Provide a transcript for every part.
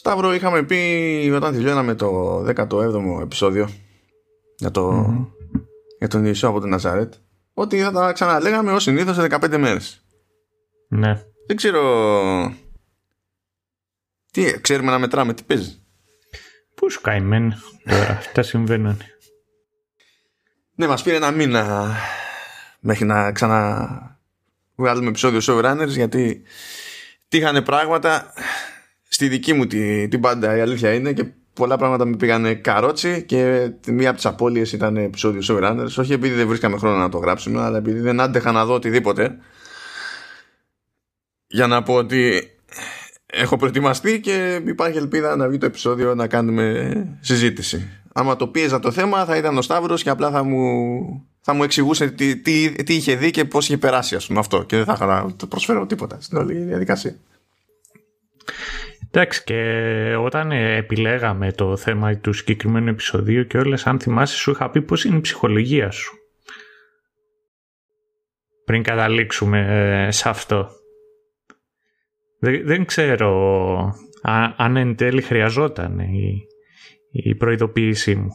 Σταύρο, είχαμε πει όταν τελειώναμε το 17ο επεισόδιο για, για τον Ιησού από τον Ναζαρέτ, ότι θα τα ξαναλέγαμε ως συνήθως σε 15 μέρες. Ναι. Δεν ξέρω. Τι ξέρουμε να μετράμε, τι παίζει. Πού καημένοι τώρα, αυτά συμβαίνουν. Ναι, μας πήρε ένα μήνα μέχρι να ξαναβγάλουμε επεισόδιο showrunners, γιατί τύχανε πράγματα στη δική μου την πάντα, η αλήθεια είναι, και πολλά πράγματα με πήγανε καρότσι, και μία από τις απώλειες ήταν επεισόδιο showrunners, όχι επειδή δεν βρίσκαμε χρόνο να το γράψουμε, αλλά επειδή δεν άντεχα να δω οτιδήποτε για να πω ότι έχω προετοιμαστεί και υπάρχει ελπίδα να βγει το επεισόδιο να κάνουμε συζήτηση. Άμα το πίεζα το θέμα, θα ήταν ο Σταύρος και απλά θα μου εξηγούσε τι είχε δει και πώς είχε περάσει, ας πούμε, αυτό, και δεν θα είχα να προσφέρω τίποτα στην όλη διαδικασία. Εντάξει, και όταν επιλέγαμε το θέμα του συγκεκριμένου επεισοδίου και όλες, αν θυμάσαι, σου είχα πει πώς είναι η ψυχολογία σου πριν καταλήξουμε σε αυτό. Δεν ξέρω αν εν τέλει χρειαζόταν η προειδοποίησή μου.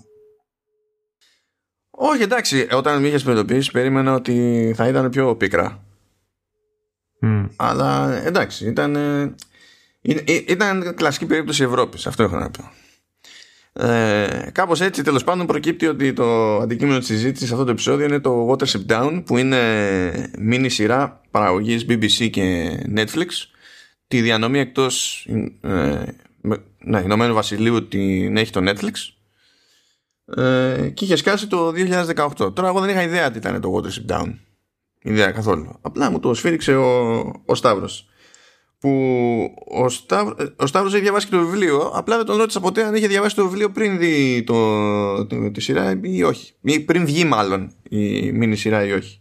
Όχι, εντάξει, όταν με είχες προειδοποιήσει περίμενα ότι θα ήταν πιο πίκρα. Αλλά εντάξει, ήταν κλασική περίπτωση Ευρώπης, αυτό έχω να πω. Κάπως έτσι, τέλος πάντων, προκύπτει ότι το αντικείμενο της συζήτησης σε αυτό το επεισόδιο είναι το Watership Down, που είναι μίνι σειρά παραγωγής BBC και Netflix. Τη διανομή εκτός Ηνωμένου Βασιλείου την έχει το Netflix, και είχε σκάσει το 2018. Τώρα εγώ δεν είχα ιδέα τι ήταν το Watership Down, ιδέα καθόλου. Απλά μου το σφύριξε ο Σταύρος, που ο Σταύρος έχει διαβάσει και το βιβλίο. Απλά δεν τον ρώτησα ποτέ αν είχε διαβάσει το βιβλίο πριν δει τη σειρά ή όχι, ή πριν βγει μάλλον η μίνι σειρά ή όχι.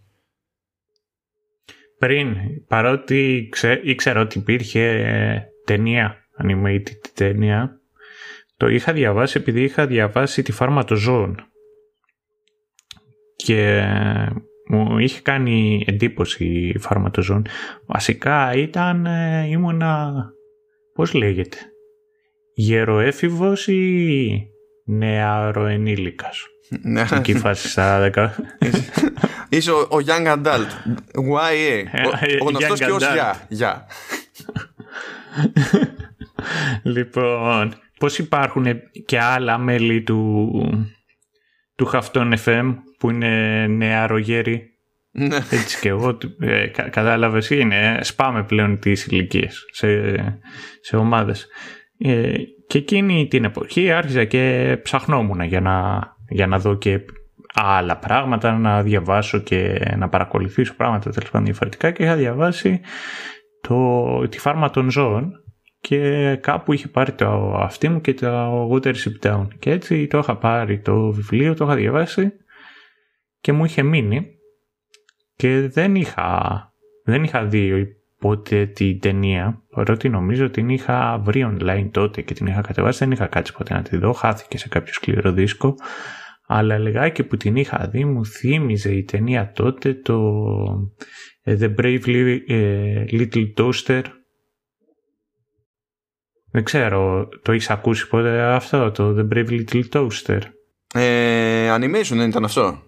Πριν, παρότι ήξερα ότι υπήρχε ταινία, animated ταινία, το είχα διαβάσει επειδή είχα διαβάσει τη Φάρματοζώων και μου είχε κάνει εντύπωση η Φάρματοζώων. Βασικά ήμουνα, πώς λέγεται, γεροέφηβος ή νεαροενήλικας. Εκεί φάση στα 10. Είσαι ο young adult. YA. Ο γνωστός και ως γεια. Λοιπόν, πώς υπάρχουν και άλλα μέλη του Χαυτόν FM που είναι νεαρογέροι. Έτσι και εγώ. Κατάλαβες, είναι. Σπάμε πλέον τις ηλικίες σε ομάδες. Και εκείνη την εποχή άρχισα και ψαχνόμουν για να δω και άλλα πράγματα, να διαβάσω και να παρακολουθήσω πράγματα, τέλος πάντων, διαφορετικά, και είχα διαβάσει τη Φάρμα των Ζώων και κάπου είχε πάρει το αυτή μου και το Watership Down, και έτσι το είχα πάρει το βιβλίο, το είχα διαβάσει και μου είχε μείνει, και δεν είχα δει ποτέ την ταινία, παρότι νομίζω την είχα βρει online τότε και την είχα κατεβάσει. Δεν είχα κάτσει ποτέ να τη δω, χάθηκε σε κάποιο σκληρό δίσκο. Αλλά λιγάκι που την είχα δει μου θύμιζε η ταινία τότε το The Brave Little Toaster. Δεν ξέρω, το έχεις ακούσει ποτέ αυτό το The Brave Little Toaster? Animation δεν ήταν αυτό?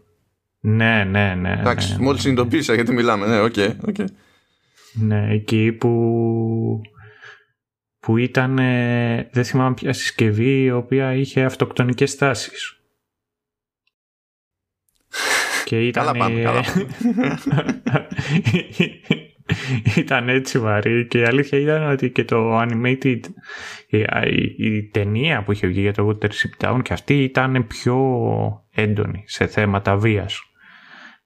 Ναι. Εντάξει, μόλις συνειδητοποίησα γιατί μιλάμε. Ναι, okay. Ναι, εκεί που ήταν, δεν θυμάμαι ποια συσκευή, η οποία είχε αυτοκτονικές τάσεις. Και ήταν, ήταν έτσι βαρύ, και η αλήθεια ήταν ότι και το animated, η ταινία που είχε βγει για το Watership Down, και αυτή ήταν πιο έντονη σε θέματα βίας.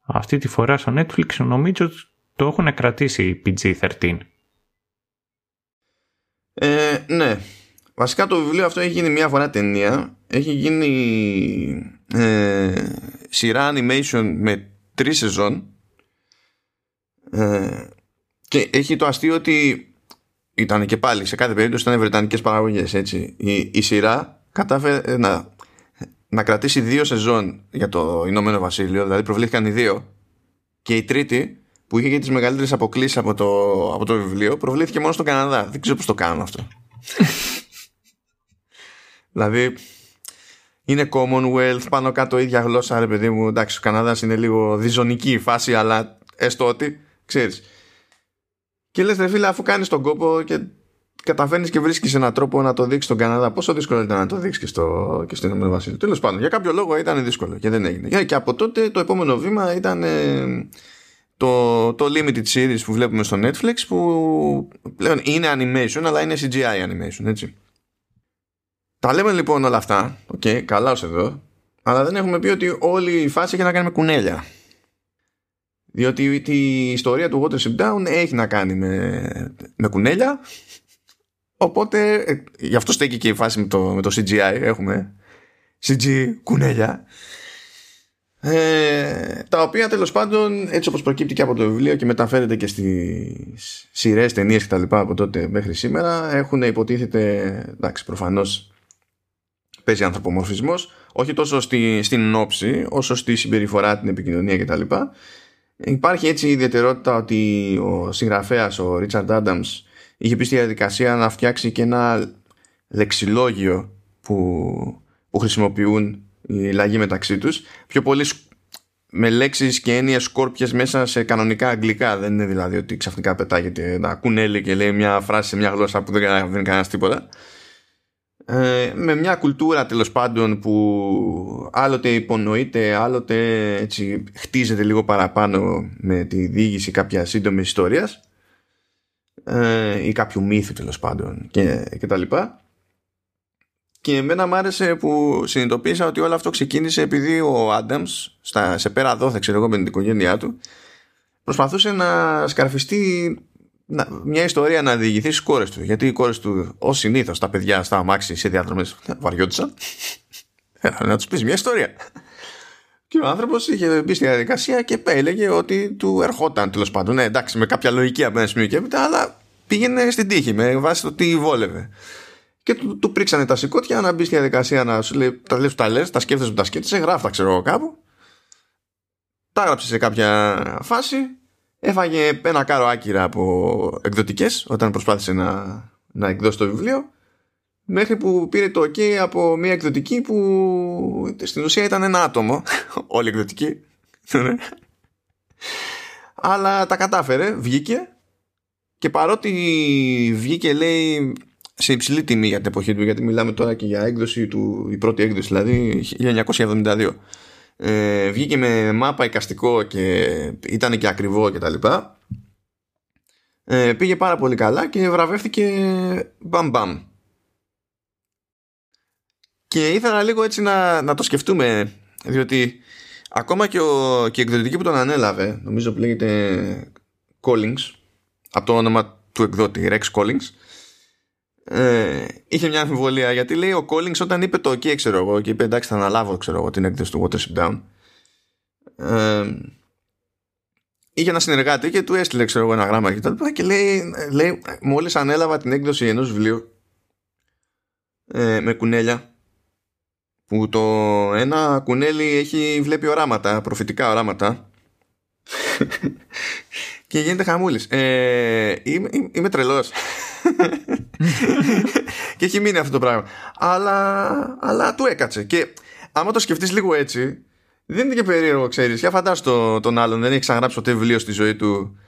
Αυτή τη φορά στο Netflix νομίζω το έχουν κρατήσει PG-13. Ναι. Βασικά το βιβλίο αυτό έχει γίνει μια φορά ταινία, έχει γίνει σειρά animation με 3 σεζόν, και έχει το αστείο ότι ήταν και πάλι σε κάθε περίπτωση ήταν βρετανικές παραγωγές, έτσι. Η σειρά κατάφερε να κρατήσει 2 σεζόν για το Ηνωμένο Βασίλειο, δηλαδή προβλήθηκαν οι 2, και η τρίτη, που είχε και τις μεγαλύτερες αποκλήσεις από το βιβλίο, προβλήθηκε μόνο στον Καναδά. Δεν ξέρω πώς το κάνουν αυτό. Δηλαδή είναι Commonwealth, πάνω κάτω ίδια γλώσσα, ρε παιδί μου. Εντάξει, ο Καναδάς είναι λίγο διζωνική η φάση, αλλά έστω ότι ξέρεις. Και λες, ρε φίλε, αφού κάνεις τον κόπο και καταφέρνεις και βρίσκεις έναν τρόπο να το δείξεις στον Καναδά, πόσο δύσκολο ήταν να το δείξεις και στο Ηνωμένο Βασίλειο. Τέλος πάντων, για κάποιο λόγο ήταν δύσκολο και δεν έγινε. Και από τότε το επόμενο βήμα ήταν το limited series που βλέπουμε στο Netflix, που πλέον είναι animation, αλλά είναι CGI animation, έτσι. Τα λέμε λοιπόν όλα αυτά, okay, καλά ως εδώ, αλλά δεν έχουμε πει ότι όλη η φάση έχει να κάνει με κουνέλια. Διότι η ιστορία του Watership Down έχει να κάνει με κουνέλια, οπότε γι' αυτό στέκει και η φάση με το CGI, έχουμε CG κουνέλια, τα οποία τέλος πάντων, έτσι όπως προκύπτει και από το βιβλίο και μεταφέρεται και στις σειρές, ταινίες και τα λοιπά από τότε μέχρι σήμερα, έχουν υποτίθεται, εντάξει, προφανώς παίζει ανθρωπομορφισμός, όχι τόσο στην όψη όσο στη συμπεριφορά, την επικοινωνία και τα λοιπά. Υπάρχει έτσι η ιδιαιτερότητα ότι ο συγγραφέας, ο Richard Adams, είχε πει στη διαδικασία να φτιάξει και ένα λεξιλόγιο που χρησιμοποιούν οι λαγοί μεταξύ τους, πιο πολύ με λέξεις και έννοιες σκόρπιες μέσα σε κανονικά αγγλικά. Δεν είναι δηλαδή ότι ξαφνικά πετάγεται ένα κουνέλι και λέει μια φράση σε μια γλώσσα που δεν καταλαβαίνει κανένας τίποτα. Με μια κουλτούρα τέλος πάντων που άλλοτε υπονοείται, άλλοτε έτσι χτίζεται λίγο παραπάνω με τη διήγηση κάποια σύντομη ιστορίας ή κάποιου μύθου τέλος πάντων και τα λοιπά. Και εμένα μου άρεσε που συνειδητοποίησα ότι όλο αυτό ξεκίνησε επειδή ο Adams, σε πέρα δόθε ξέρω εγώ με την οικογένειά του, προσπαθούσε να σκαρφιστεί μια ιστορία να διηγηθεί στις κόρες του. Γιατί οι κόρες του, ως συνήθως, τα παιδιά στα αμάξι σε διαδρομές βαριόντουσαν. Να τους πεις μια ιστορία. Και ο άνθρωπος είχε μπει στη διαδικασία και έλεγε ότι του ερχόταν τέλος πάντων. Ναι, εντάξει, με κάποια λογική από ένα σημείο και έπειτα, αλλά πήγαινε στην τύχη με βάση το τι βόλευε. Και του πρίξανε τα σηκώτια να μπει στη διαδικασία να σου λέει τα λες που τα λες, τα σκέφτεσαι που τα σκέφτεσαι, γράφτα ξέρω εγώ κάπου. Τα έγραψε σε κάποια φάση. Έφαγε ένα κάρο άκυρα από εκδοτικές όταν προσπάθησε να εκδώσει το βιβλίο, μέχρι που πήρε το OK από μια εκδοτική που στην ουσία ήταν ένα άτομο, όλη εκδοτική. Αλλά τα κατάφερε, βγήκε, και παρότι βγήκε λέει σε υψηλή τιμή για την εποχή του, γιατί μιλάμε τώρα και για έκδοση του, η πρώτη έκδοση δηλαδή 1972, βγήκε με μάπα εικαστικό και ήταν και ακριβό και τα λοιπά, πήγε πάρα πολύ καλά και βραβεύτηκε μπαμ μπαμ. Και ήθελα λίγο έτσι να το σκεφτούμε, διότι ακόμα και η εκδοτική που τον ανέλαβε, νομίζω που λέγεται Collins, από το όνομα του εκδότη Rex Collins, είχε μια αμφιβολία, γιατί λέει ο Collins όταν είπε το OK ξέρω εγώ και είπε εντάξει θα αναλάβω ξέρω εγώ την έκδοση του Watership Down, είχε ένα συνεργάτη και του έστειλε ξέρω εγώ ένα γράμμα και τα λοιπά, και λέει μόλις ανέλαβα την έκδοση ενός βιβλίου με κουνέλια, που το ένα κουνέλι βλέπει οράματα, προφητικά οράματα και γίνεται χαμούλης. Είμαι τρελός. Και έχει μείνει αυτό το πράγμα. Αλλά του έκατσε. Και άμα το σκεφτείς λίγο έτσι, δεν είναι και περίεργο, ξέρεις. Για φαντάσου τον άλλον, δεν έχει ξαναγράψει ποτέ βιβλίο στη ζωή του,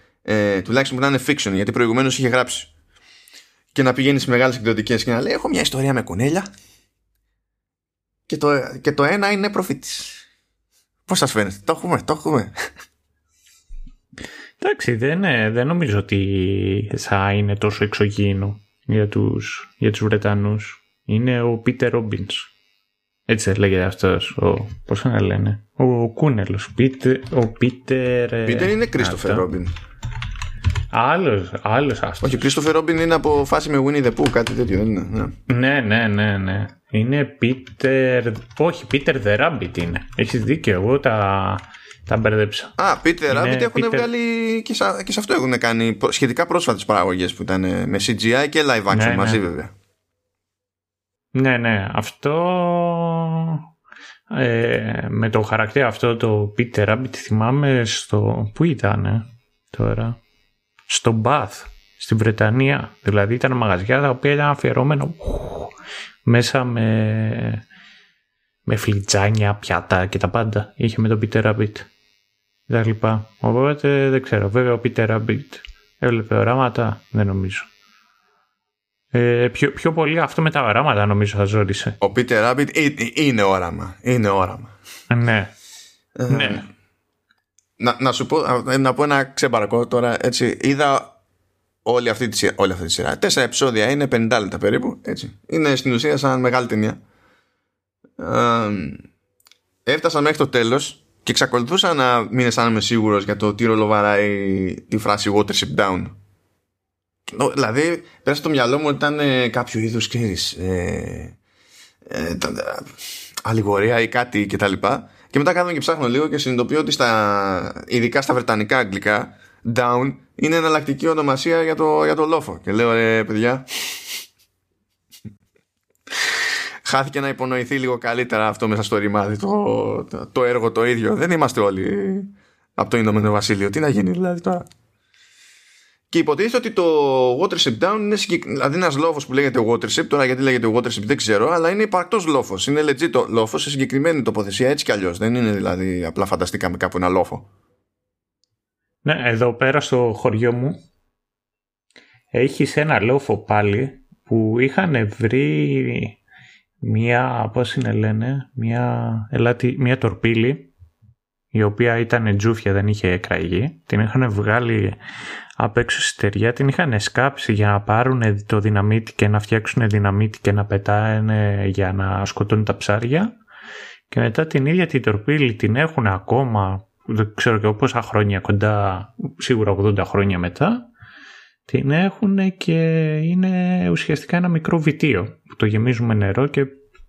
τουλάχιστον που να είναι fiction, γιατί προηγουμένως είχε γράψει. Και να πηγαίνει σε μεγάλες εκδοτικές και να λέει: έχω μια ιστορία με κουνέλια. Και το ένα είναι προφήτης. Πώς σας φαίνεται? Το έχουμε. Εντάξει, δεν νομίζω ότι θα είναι τόσο εξωγήινο για τους Βρετανούς. Είναι ο Πίτερ Ρόμπινς. Έτσι λέγεται αυτός. Πώς να λένε. Ο Κούνελος. Ο Πίτερ... Πίτερ είναι Κρίστοφερ Ρόμπιν. Άλλος αυτός. Όχι, Κρίστοφερ Ρόμπιν είναι από φάση με Winnie the Pooh, κάτι τέτοιο δεν είναι? Ναι. Είναι Πίτερ... Όχι, Πίτερ the Rabbit είναι. Έχεις δίκιο, εγώ τα μπερδέψα. Peter Rabbit έχουν βγάλει και σε αυτό έχουν κάνει σχετικά πρόσφατες παραγωγές που ήταν με CGI και live action μαζί βέβαια. Ναι, αυτό με το χαρακτήρα αυτό το Peter Rabbit θυμάμαι στο... Πού ήταν τώρα? Στο Bath, στην Βρετανία. Δηλαδή ήταν μαγαζιά τα οποία ήταν αφιερώμενα μέσα με φλιτζάνια, πιάτα και τα πάντα. Είχε με τον Peter Rabbit τα λοιπά. Οπότε δεν ξέρω. Βέβαια ο Peter Rabbit έβλεπε οράματα, δεν νομίζω. Πιο πολύ αυτό με τα οράματα νομίζω θα ζόρισε. Ο Peter Rabbit είναι όραμα. Είναι όραμα. Ναι. Ναι. Να σου πω, να πω ένα ξεμπαρακό τώρα, έτσι. Είδα όλη αυτή τη σειρά. 4 επεισόδια είναι, 50 λεπτά περίπου. Έτσι. Είναι στην ουσία σαν μεγάλη ταινία. Έφτασα μέχρι το τέλος και εξακολουθούσα να μην αισθάνομαι σίγουρος για το τι ρόλο βαράει τη φράση Watership Down. Δηλαδή, πέρασε στο μυαλό μου ότι ήταν κάποιο είδος, ξέρεις, αλληγορία ή κάτι κτλ. Και μετά κάθομαι και ψάχνω λίγο και συνειδητοποιώ ότι ειδικά στα βρετανικά αγγλικά, Down είναι εναλλακτική ονομασία για το λόφο. Και λέω, ρε παιδιά, χάθηκε να υπονοηθεί λίγο καλύτερα αυτό μέσα στο ρημάδι, το έργο το ίδιο. Δεν είμαστε όλοι από το Ηνωμένο Βασίλειο. Τι να γίνει δηλαδή τώρα. Και υποτίθεται ότι το Watership Down είναι δηλαδή ένας λόφος που λέγεται Watership. Τώρα γιατί λέγεται Watership δεν ξέρω, αλλά είναι υπαρκτός λόφος. Είναι legit λόφος σε συγκεκριμένη τοποθεσία, έτσι κι αλλιώς. Δεν είναι δηλαδή απλά φανταστήκαμε κάπου ένα λόφο. Ναι, εδώ πέρα στο χωριό μου έχεις ένα λόφο πάλι που είχαν βρει μια τορπίλη, η οποία ήταν τζούφια, δεν είχε εκραγεί. Την είχαν βγάλει απ' έξω στη στεριά, την είχαν σκάψει για να πάρουν το δυναμίτι και να φτιάξουν δυναμίτι και να πετάνε για να σκοτώνουν τα ψάρια. Και μετά την ίδια την τορπίλη την έχουν ακόμα, δεν ξέρω και πόσα χρόνια, κοντά σίγουρα 80 χρόνια μετά. Την έχουν και είναι ουσιαστικά ένα μικρό βιτίο που το γεμίζουμε νερό και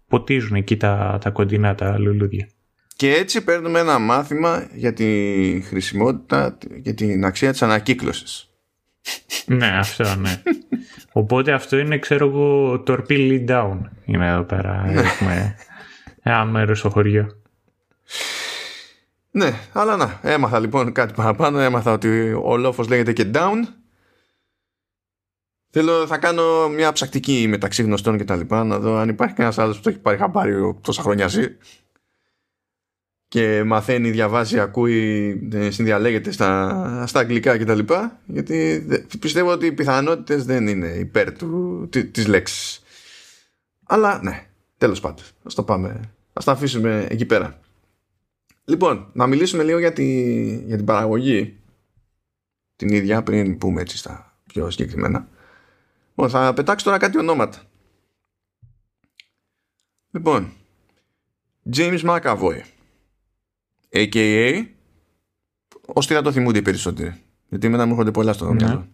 ποτίζουν εκεί τα κοντινά τα λουλούδια. Και έτσι παίρνουμε ένα μάθημα για τη χρησιμότητα και την αξία της ανακύκλωσης. Ναι, αυτό ναι. Οπότε αυτό είναι, ξέρω εγώ, τορπίλι down. Είναι εδώ πέρα, έχουμε ένα μέρος στο χωριό. Ναι, αλλά να, έμαθα λοιπόν κάτι παραπάνω. Έμαθα ότι ο λόφος λέγεται και down. Θα κάνω μια ψακτική μεταξύ γνωστών και τα λοιπά, να δω αν υπάρχει κανένας άλλος που το έχει πάρει χαμπάρι τόσα χρόνια ζει και μαθαίνει, διαβάζει, ακούει, συνδιαλέγεται στα αγγλικά και τα λοιπά, γιατί πιστεύω ότι οι πιθανότητες δεν είναι υπέρ της λέξης. Αλλά ναι, τέλος πάντων, ας τα αφήσουμε εκεί πέρα. Λοιπόν, να μιλήσουμε λίγο για την παραγωγή την ίδια πριν πούμε έτσι στα πιο συγκεκριμένα. Θα πετάξω τώρα κάτι ονόματα. Λοιπόν, James McAvoy, a.k.a. Ώστε να το θυμούνται οι περισσότεροι, γιατί μετά μου έρχονται πολλά στο μυαλό.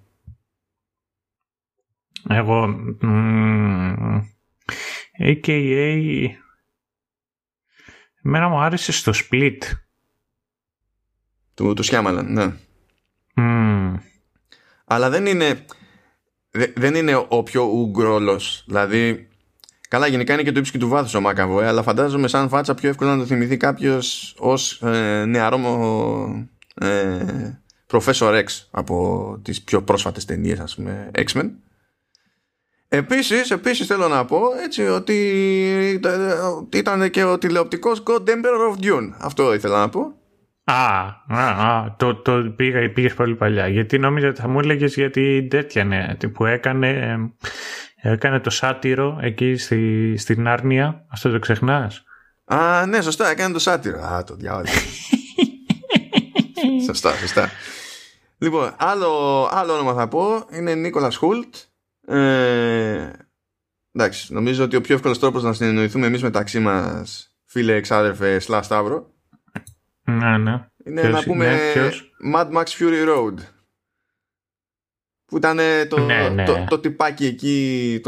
Εγώ a.k.a. εμένα μου άρεσε στο Split του Shyamalan, ναι. Αλλά δεν είναι ο πιο ουγγρόλος. Δηλαδή, καλά, γενικά είναι και το ύψος και του βάθους ο McAvoy, αλλά φαντάζομαι σαν φάτσα πιο εύκολα να το θυμηθεί κάποιος ως νεαρό Professor X από τις πιο πρόσφατες ταινίες, ας πούμε, X-Men. Επίσης θέλω να πω έτσι, ότι ήταν και ο τηλεοπτικός God Emperor of Dune. Αυτό ήθελα να πω. Το πήγες πολύ παλιά. Γιατί νόμιζα ότι θα μου έλεγες γιατί τέτοια, ναι, που έκανε το σάτυρο εκεί στην Άρνια. Αυτό το ξεχνάς. Α, ναι, σωστά, έκανε το σάτυρο. Α, το διάβαζα. Σωστά. Λοιπόν, άλλο όνομα θα πω. Είναι Nicolas Hult. Εντάξει, νομίζω ότι ο πιο εύκολος τρόπος να συνεννοηθούμε εμείς μεταξύ μας, φίλε, εξάδερφε, Σταύρο, ναι. Είναι ποιος, να πούμε, ναι, Mad Max Fury Road, που ήταν το τυπάκι εκεί,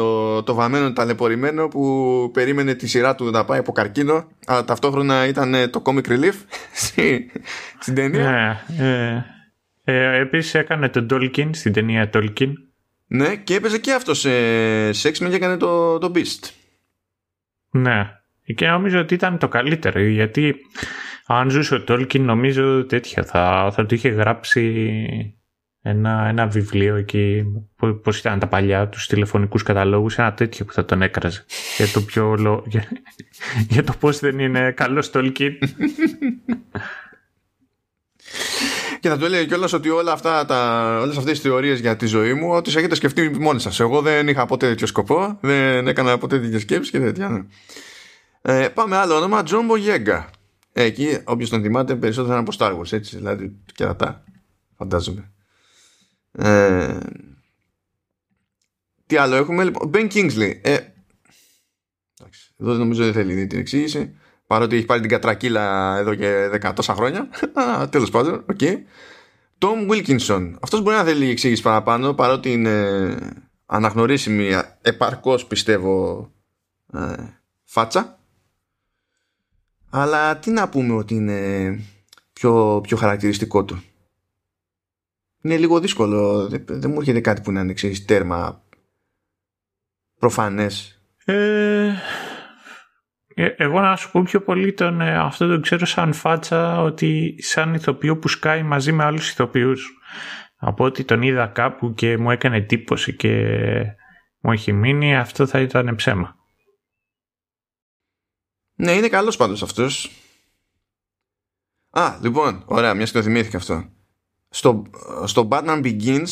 το βαμμένο ταλαιπωρημένο, που περίμενε τη σειρά του να πάει από καρκίνο, αλλά ταυτόχρονα ήταν το comic relief στην ταινία. Ναι. Επίσης έκανε τον Tolkien στην ταινία Tolkien. Ναι, και έπαιζε και αυτός σε X-Men και έκανε το Beast. Ναι. Και νομίζω ότι ήταν το καλύτερο, γιατί αν ζούσε ο Tolkien νομίζω τέτοια θα το είχε γράψει ένα βιβλίο εκεί, πώς ήταν τα παλιά, τους τηλεφωνικούς καταλόγους, ένα τέτοιο που θα τον έκραζε. Για το, για το πώς δεν είναι καλός Tolkien. Και θα του έλεγε κιόλας ότι όλες αυτές τις θεωρίες για τη ζωή μου, ότι τις έχετε σκεφτεί μόνοι σας. Εγώ δεν είχα ποτέ τέτοιο σκοπό, δεν έκανα ποτέ τέτοια σκέψη και τέτοια. Ναι. Πάμε άλλο όνομα, John Boyega. Εκεί, όποιος τον θυμάται, περισσότερο από Star Wars, έτσι, δηλαδή κερατά, φαντάζομαι. Τι άλλο έχουμε, λοιπόν, Ben Kingsley. Εντάξει, εδώ νομίζω δεν θέλει την εξήγηση, παρότι έχει πάρει την κατρακύλα εδώ και τόσα χρόνια. Τέλος πάντων, οκ. Tom Wilkinson. Αυτός μπορεί να θέλει εξήγηση παραπάνω, παρότι είναι αναγνωρίσιμη επαρκώς, πιστεύω, φάτσα. Αλλά τι να πούμε ότι είναι πιο χαρακτηριστικό του. Είναι λίγο δύσκολο. Δεν μου έρχεται κάτι που να είναι, ξέρεις, τέρμα προφανές. Εγώ να σου πω πιο πολύ αυτό το ξέρω σαν φάτσα, ότι σαν ηθοποιό που σκάει μαζί με άλλους ηθοποιούς. Από ότι τον είδα κάπου και μου έκανε εντύπωση και μου έχει μείνει, αυτό θα ήταν ψέμα. Ναι, είναι καλός πάντως αυτός. Α, λοιπόν, ωραία, μιας και το θυμήθηκα αυτό. Στο Batman Begins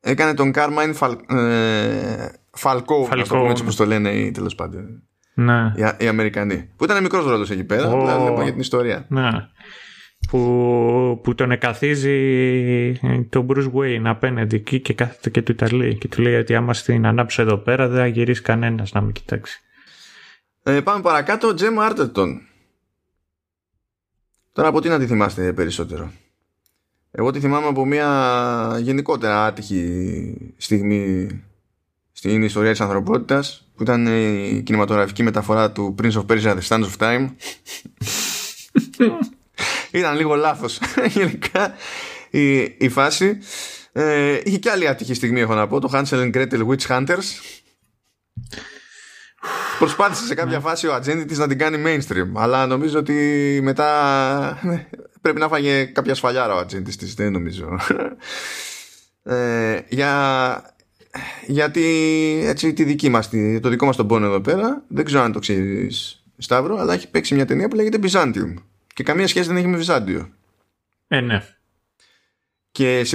έκανε τον Carmine Falco, να το πούμε έτσι όπως το λένε οι, τέλος πάντων, ναι, οι Αμερικανοί. Που ήταν μικρός ρόλος εκεί πέρα, αλλά λοιπόν, για την ιστορία. Ναι. Που τον εκαθίζει τον Bruce Wayne απέναντι εκεί και κάθεται και του Ιταλή. Και του λέει ότι άμα στην ανάψω εδώ πέρα δεν θα γυρίσει κανένας να με κοιτάξει. Πάμε παρακάτω, Gemma Arterton. Τώρα από τι να τη θυμάστε περισσότερο? Εγώ τη θυμάμαι από μια γενικότερα άτυχη στιγμή στην ιστορία της ανθρωπότητας, που ήταν η κινηματογραφική μεταφορά του Prince of Persia, The Sands of Time. Ήταν λίγο λάθος γενικά η φάση. Είχε και άλλη άτυχη στιγμή, έχω να πω, το Hansel and Gretel Witch Hunters. Προσπάθησε σε κάποια φάση ο ατζέντη της να την κάνει mainstream, αλλά νομίζω ότι μετά πρέπει να φάγε κάποια σφαλιάρα ο ατζέντη της, δεν νομίζω. Γιατί έτσι το δικό μας τον πόνο εδώ πέρα, δεν ξέρω αν το ξέρεις, Σταύρο, αλλά έχει παίξει μια ταινία που λέγεται Byzantium και καμία σχέση δεν έχει με Βυζάντιο. Ναι. Και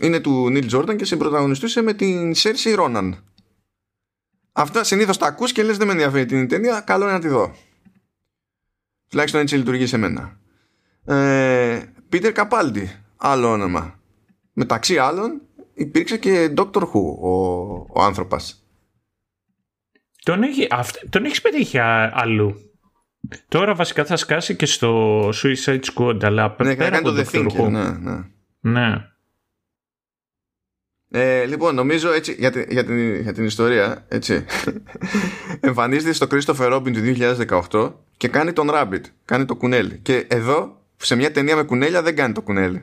είναι του Νίλ Τζόρνταν και συμπροταγωνιστούσε με την Σέρση Ρόναν. Αυτά συνήθως τα ακούς και λες δεν με ενδιαφέρει την ταινία, καλό είναι να τη δω. Τουλάχιστον έτσι λειτουργεί σε μένα. Peter Capaldi, άλλο όνομα. Μεταξύ άλλων υπήρξε και Doctor Who ο άνθρωπος. Τον έχεις πετύχει αλλού. Τώρα βασικά θα σκάσει και στο Suicide Squad, αλλά ναι, πέρα από το Doctor Who. Ναι. Λοιπόν, νομίζω έτσι, για την ιστορία, έτσι, εμφανίζεται στο Christopher Robin του 2018 και κάνει τον Rabbit, κάνει το κουνέλι. Και εδώ, σε μια ταινία με κουνέλια, δεν κάνει το κουνέλι.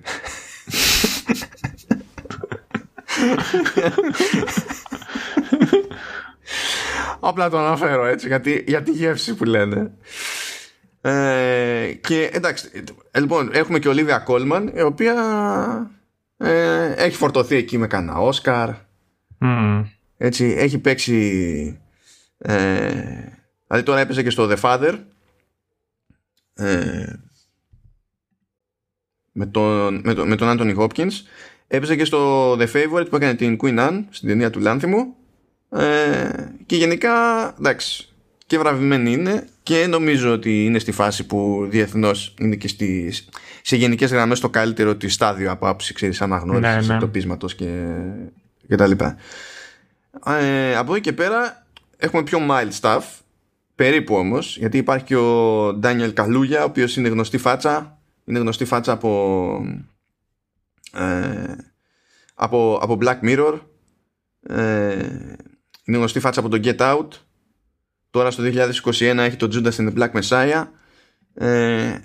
Απλά το αναφέρω έτσι, για τη γεύση που λένε. Και εντάξει, λοιπόν, έχουμε και Olivia Colman, η οποία... έχει φορτωθεί εκεί με κανένα Όσκαρ. Έτσι, έχει παίξει. Δηλαδή τώρα έπαιζε και στο The Father, με τον Άντονι Χόπκινς. Έπαιζε και στο The Favorite που έκανε την Queen Anne, στην ταινία του Λάνθιμου. Και γενικά, εντάξει, και βραβευμένη είναι. Και νομίζω ότι είναι στη φάση που διεθνώς είναι και σε γενικές γραμμές το καλύτερο τη στάδιο από άψη, ξέρεις, αναγνώρισης, εκτοπίσματος και τα λοιπά. Από εκεί και πέρα έχουμε πιο mild stuff, περίπου όμως, γιατί υπάρχει και ο Ντάνιελ Καλούγια, ο οποίος είναι γνωστή φάτσα, από Black Mirror, είναι γνωστή φάτσα από το Get Out. Τώρα στο 2021 έχει το Judas and the Black Messiah.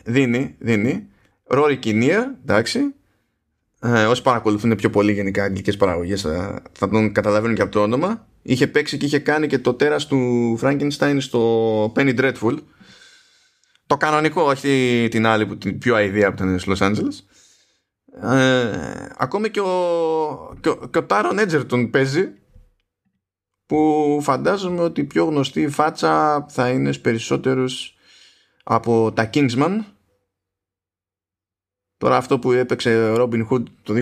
Δίνει. Rory Kinnear, εντάξει. Όσοι παρακολουθούν πιο πολύ γενικά αγγλικές παραγωγές θα τον καταλαβαίνουν και από το όνομα. Είχε παίξει και είχε κάνει και το τέρας του Frankenstein στο Penny Dreadful. Το κανονικό, όχι την άλλη, την πιο αηδία που ήταν στο Los Angeles. Ακόμη και ο Τάρον Έτζερτον παίζει, που φαντάζομαι ότι η πιο γνωστή φάτσα θα είναι στους περισσότερους από τα Kingsman. Τώρα αυτό που έπαιξε Robin Hood το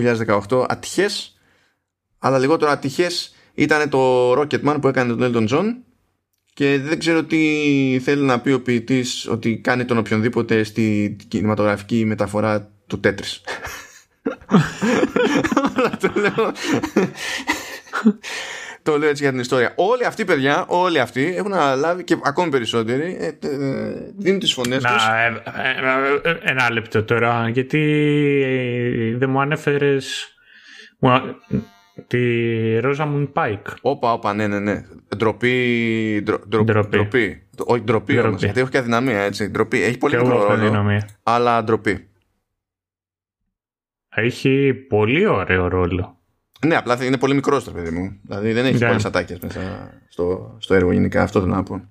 2018 ατυχές, αλλά λιγότερο ατυχές ήταν το Rocketman που έκανε τον Elton John, και δεν ξέρω τι θέλει να πει ο ποιητής ότι κάνει τον οποιονδήποτε στη κινηματογραφική μεταφορά του Tetris. Το λέω έτσι για την ιστορία. Όλοι αυτοί, παιδιά, όλοι αυτοί έχουν αναλάβει, και ακόμη περισσότεροι δίνουν τις φωνές τους. Ένα λεπτό τώρα, γιατί δεν μου ανέφερες τη Rosamund Pike. Όπα, ναι. Ντροπή. Όχι, ντροπή όμως, γιατί έχω και αδυναμία, έτσι. Ντροπή. Έχει πολύ μικρό ρόλο, αλλά ντροπή. Έχει πολύ ωραίο ρόλο. Ναι, απλά είναι πολύ μικρό το παιδί μου. Δηλαδή δεν έχει πολλές ατάκες μέσα στο έργο γενικά. Αυτό θέλω να πω.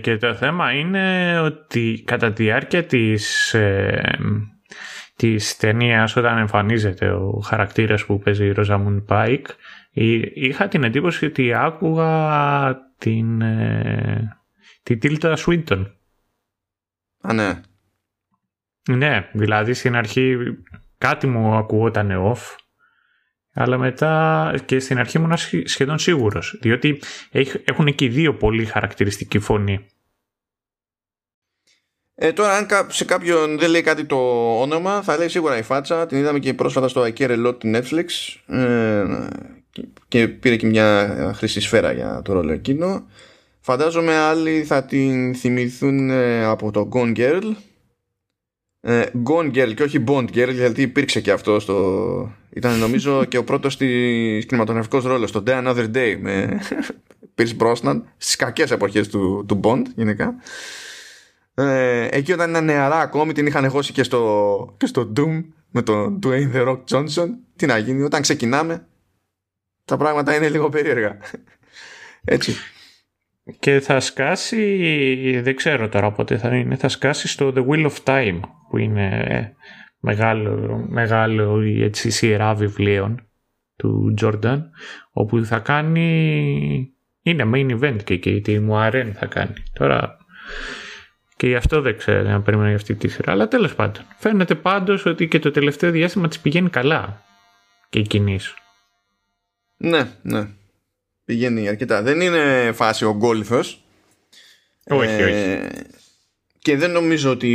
Και το θέμα είναι ότι κατά τη διάρκεια της ταινίας, όταν εμφανίζεται ο χαρακτήρας που παίζει η Rosamund Pike, είχα την εντύπωση ότι άκουγα την Tilda Swinton. Α, ναι. Ναι, δηλαδή στην αρχή κάτι μου ακουγόταν off, αλλά μετά και στην αρχή ήμουν σχεδόν σίγουρος, διότι έχουν και οι δύο πολύ χαρακτηριστική φωνή. Τώρα αν σε κάποιον δεν λέει κάτι το όνομα, θα λέει σίγουρα η φάτσα. Την είδαμε και πρόσφατα στο IKRLO του Netflix, και πήρε και μια χρυσή σφαίρα για το ρόλο εκείνο. Φαντάζομαι άλλοι θα την θυμηθούν από το Gone Girl. Gone Girl και όχι Bond Girl, γιατί υπήρξε και αυτό ήταν νομίζω και ο πρώτος της κινηματογραφικός ρόλος, το Day Another Day με Pierce Brosnan, στις κακές εποχές του Bond γενικά. Εκεί όταν ήταν νεαρά ακόμη την είχαν χώσει και στο Doom με τον Dwayne The Rock Johnson. Τι να γίνει, όταν ξεκινάμε τα πράγματα είναι λίγο περίεργα, έτσι. Και θα σκάσει, δεν ξέρω τώρα πότε θα είναι, θα σκάσει στο The Wheel of Time, που είναι μεγάλο έτσι, σειρά βιβλίων του Jordan, όπου θα κάνει, είναι main event και τη Moiraine θα κάνει τώρα, και γι' αυτό δεν ξέρω αν περιμένω για αυτή τη σειρά, αλλά τέλος πάντων φαίνεται πάντως ότι και το τελευταίο διάστημα της πηγαίνει καλά και εκείνη. Ναι. Πηγαίνει αρκετά. Δεν είναι φάση ογκόλυθος. Όχι. Και δεν νομίζω ότι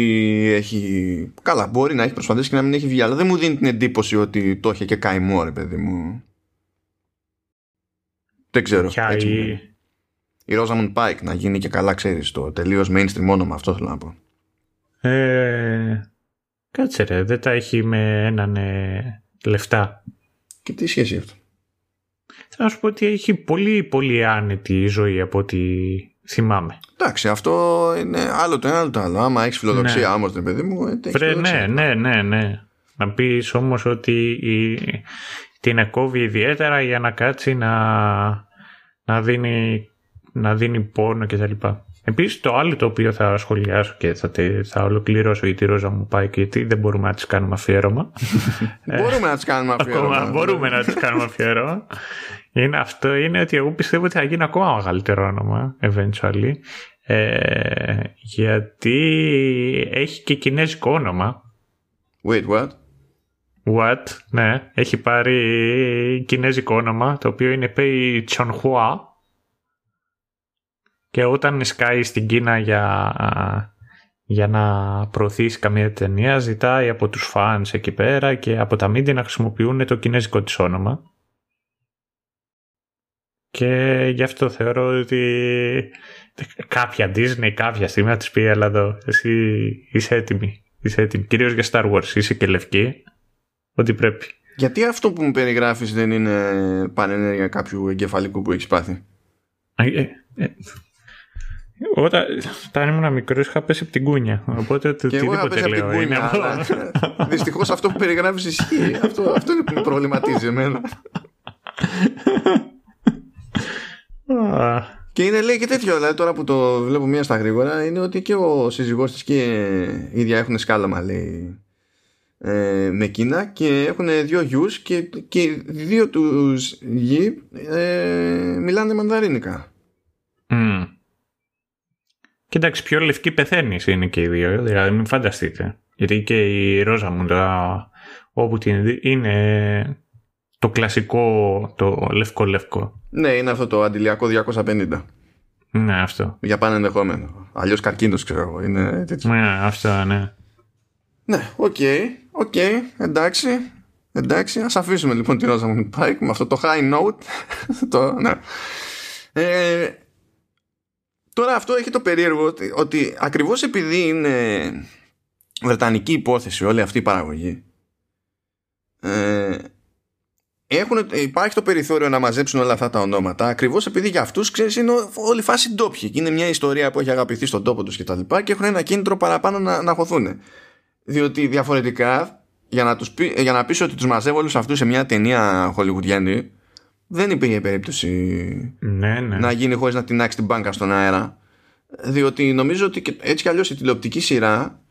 έχει. Καλά, μπορεί να έχει προσπαθήσει και να μην έχει βγει, αλλά δεν μου δίνει την εντύπωση ότι το είχε και καημό, ρε παιδί μου. Δεν ξέρω. Η Rosamund Pike να γίνει και καλά, ξέρεις, το τελείως mainstream όνομα, αυτό θέλω να πω. Κάτσε ρε, δεν τα έχει με έναν λεφτά. Και τι σχέση αυτό. Θα σου πω ότι έχει πολύ πολύ άνετη ζωή από ό,τι θυμάμαι. Εντάξει, αυτό είναι άλλο το ένα, άλλο το άλλο. Άμα έχεις φιλοδοξία, όμως, ναι, παιδί μου. Ναι. Να πεις όμως ότι την εκόβει ιδιαίτερα για να κάτσει να δίνει πόνο κτλ. Επίσης, το άλλο το οποίο θα σχολιάσω και θα ολοκληρώσω, γιατί η Ρόζα μου πάει και γιατί δεν μπορούμε να τις κάνουμε αφιέρωμα. Μπορούμε να τις κάνουμε αφιέρωμα. Αυτό είναι ότι εγώ πιστεύω ότι θα γίνει ακόμα μεγαλύτερο όνομα, eventually. Γιατί έχει και κινέζικο όνομα. Wait, what? What, ναι. Έχει πάρει κινέζικο όνομα, το οποίο είναι Pei Chonghua. Και όταν σκάει στην Κίνα για να προωθήσει καμία ταινία, ζητάει από τους φανς εκεί πέρα και από τα μίντια να χρησιμοποιούν το κινέζικο της όνομα. Και γι' αυτό θεωρώ ότι κάποια Disney κάποια στιγμή θα της πει, έλα εδώ, εσύ είσαι έτοιμη, κυρίως για Star Wars, είσαι και λευκή, ό,τι πρέπει. Γιατί αυτό που μου περιγράφεις δεν είναι πανενέργεια κάποιου εγκεφαλικού που έχεις πάθει? Όταν ήμουν μικρός είχα πέσει από την κούνια. Οπότε οτιδήποτε λέω. Δυστυχώς αυτό που περιγράφεις ισχύει. Αυτό είναι που με προβληματίζει εμένα. Και είναι, λέει, και τέτοιο. Δηλαδή τώρα που το βλέπω μία στα γρήγορα, είναι ότι και ο σύζυγός της και η ίδια έχουν σκάλαμα, λέει, με Κίνα και έχουν δύο γιους και δύο τους γη μιλάνε μανδαρίνικα. Κοίταξε, πιο λευκή πεθαίνεις είναι και οι δύο, δηλαδή μην φανταστείτε. Γιατί και η Ρόζαμουντ, όπου είναι το κλασικό, το λευκό-λευκό. Ναι, είναι αυτό το αντιλιακό 250. Ναι, αυτό. Για πάνε ενδεχόμενο. Αλλιώς καρκίνος, ξέρω εγώ. Είναι τέτοιο. Ναι, αυτό, ναι. Ναι, οκ, εντάξει. Ας αφήσουμε λοιπόν τη Rosamund Pike με αυτό το high note. Ναι. Τώρα αυτό έχει το περίεργο ότι ακριβώς επειδή είναι βρετανική υπόθεση όλη αυτή η παραγωγή, υπάρχει το περιθώριο να μαζέψουν όλα αυτά τα ονόματα, ακριβώς επειδή για αυτούς, ξέρεις, είναι όλη φάση ντόπιοι και είναι μια ιστορία που έχει αγαπηθεί στον τόπο τους και τα λοιπά, και έχουν ένα κίνητρο παραπάνω να χωθούν. Διότι διαφορετικά, για να πεις ότι τους μαζεύω όλους αυτούς σε μια ταινία χολιγουδιάνη, δεν υπήρχε περίπτωση να γίνει χωρίς να τεινάξει την μπάνκα στον αέρα. Διότι νομίζω ότι έτσι κι αλλιώς η τηλεοπτική σειρά,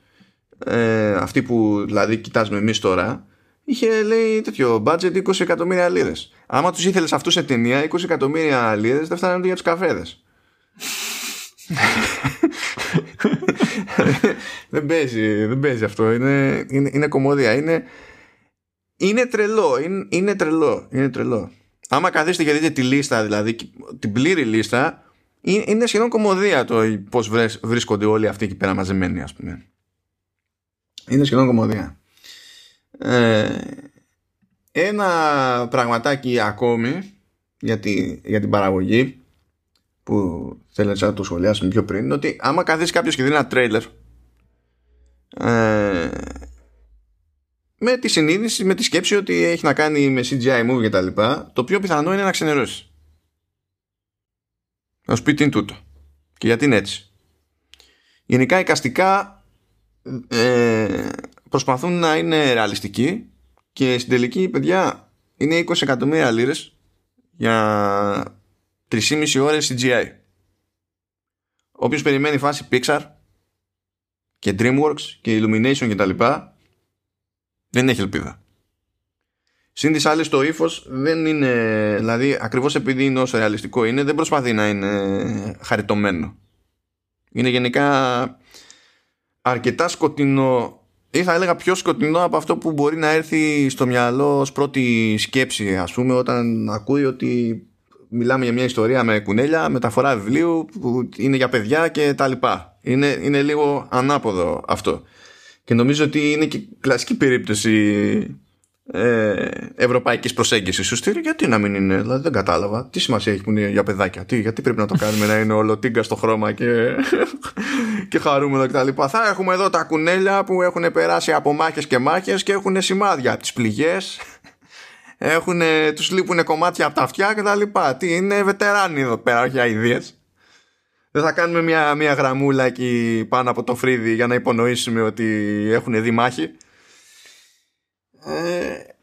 αυτή που δηλαδή κοιτάζουμε εμείς τώρα, είχε, λέει, τέτοιο budget 20 εκατομμύρια λίρες. Άμα τους ήθελες αυτούς σε ταινία, 20 εκατομμύρια λίρες δεν φτάνανε για τους καφέδες. δεν παίζει αυτό. Είναι κομμωδία. Είναι τρελό. Άμα καθίστε και δείτε τη λίστα, δηλαδή την πλήρη λίστα, είναι σχεδόν κομμωδία το πώς βρίσκονται όλοι αυτοί εκεί πέρα μαζεμένοι, ας πούμε. Είναι σχεδόν κομμωδία. Ένα πραγματάκι ακόμη για την παραγωγή που θέλετε να το σχολιάσουμε πιο πριν, είναι ότι άμα καθίσει κάποιος και δει ένα τρέιλερ με τη συνείδηση, με τη σκέψη ότι έχει να κάνει με CGI movie και τα λοιπά, το πιο πιθανό είναι να ξενερώσει, να σου πει τι είναι τούτο και γιατί είναι έτσι. Γενικά εικαστικά προσπαθούν να είναι ρεαλιστικοί και στην τελική, παιδιά, είναι 20 εκατομμύρια λίρες για 3,5 ώρες CGI. Όποιος περιμένει φάση Pixar και DreamWorks και Illumination και τα λοιπά, δεν έχει ελπίδα. Συν τις άλλες, το ύφος δεν είναι, δηλαδή ακριβώς επειδή είναι όσο ρεαλιστικό είναι, δεν προσπαθεί να είναι χαριτωμένο. Είναι γενικά αρκετά σκοτεινό, ή θα έλεγα πιο σκοτεινό από αυτό που μπορεί να έρθει στο μυαλό ως πρώτη σκέψη, ας πούμε, όταν ακούει ότι μιλάμε για μια ιστορία με κουνέλια, μεταφορά βιβλίου που είναι για παιδιά και τα λοιπά. Είναι λίγο ανάποδο αυτό. Και νομίζω ότι είναι και κλασική περίπτωση ευρωπαϊκής προσέγγισης στο στήριο. Γιατί να μην είναι, δηλαδή δεν κατάλαβα. Τι σημασία έχει που είναι για παιδάκια, γιατί πρέπει να το κάνουμε να είναι όλο τίγκα στο χρώμα και χαρούμενο κτλ. Θα έχουμε εδώ τα κουνέλια που έχουν περάσει από μάχες και μάχες και έχουν σημάδια από τις πληγές. Τους λείπουν κομμάτια από τα αυτιά κτλ. Τι είναι, βετεράνοι εδώ πέρα, όχι αηδίες. Δεν θα κάνουμε μια γραμμούλα εκεί πάνω από το φρύδι για να υπονοήσουμε ότι έχουν δει μάχη.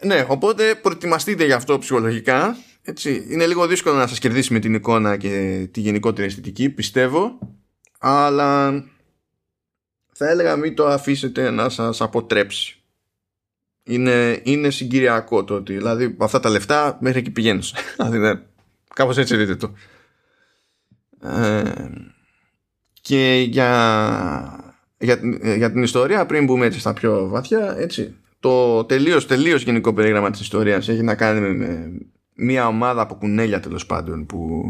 Ναι, οπότε προετοιμαστείτε για αυτό ψυχολογικά, έτσι. Είναι λίγο δύσκολο να σας κερδίσει με την εικόνα και τη γενικότερη αισθητική, πιστεύω, αλλά θα έλεγα μην το αφήσετε να σας αποτρέψει. Είναι συγκυριακό το ότι, δηλαδή, αυτά τα λεφτά μέχρι εκεί πηγαίνεις. Δηλαδή, κάπως έτσι δείτε το. Και για την ιστορία, πριν μπούμε έτσι στα πιο βαθιά, έτσι, το τελείως γενικό περίγραμμα της ιστορίας έχει να κάνει με μια ομάδα από κουνέλια, τέλος πάντων, που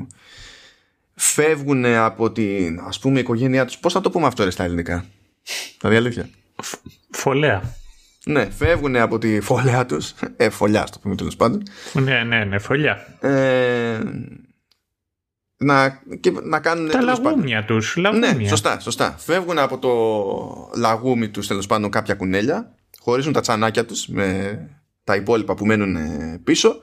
φεύγουν από την, ας πούμε, οικογένειά τους. Πώς θα το πούμε αυτό, ρε, στα ελληνικά? Δηλαδή, αλήθεια. Φωλέα. Ναι, φεύγουν από τη φωλέα τους. Φωλιά, στο πούμε, τέλος πάντων. Ναι, φωλιά. Να κάνουν τα λαγούμια τους. Ναι, σωστά. Φεύγουν από το λαγούμι τους, τέλος πάντων, κάποια κουνέλια, χωρίζουν τα τσανάκια τους με τα υπόλοιπα που μένουν πίσω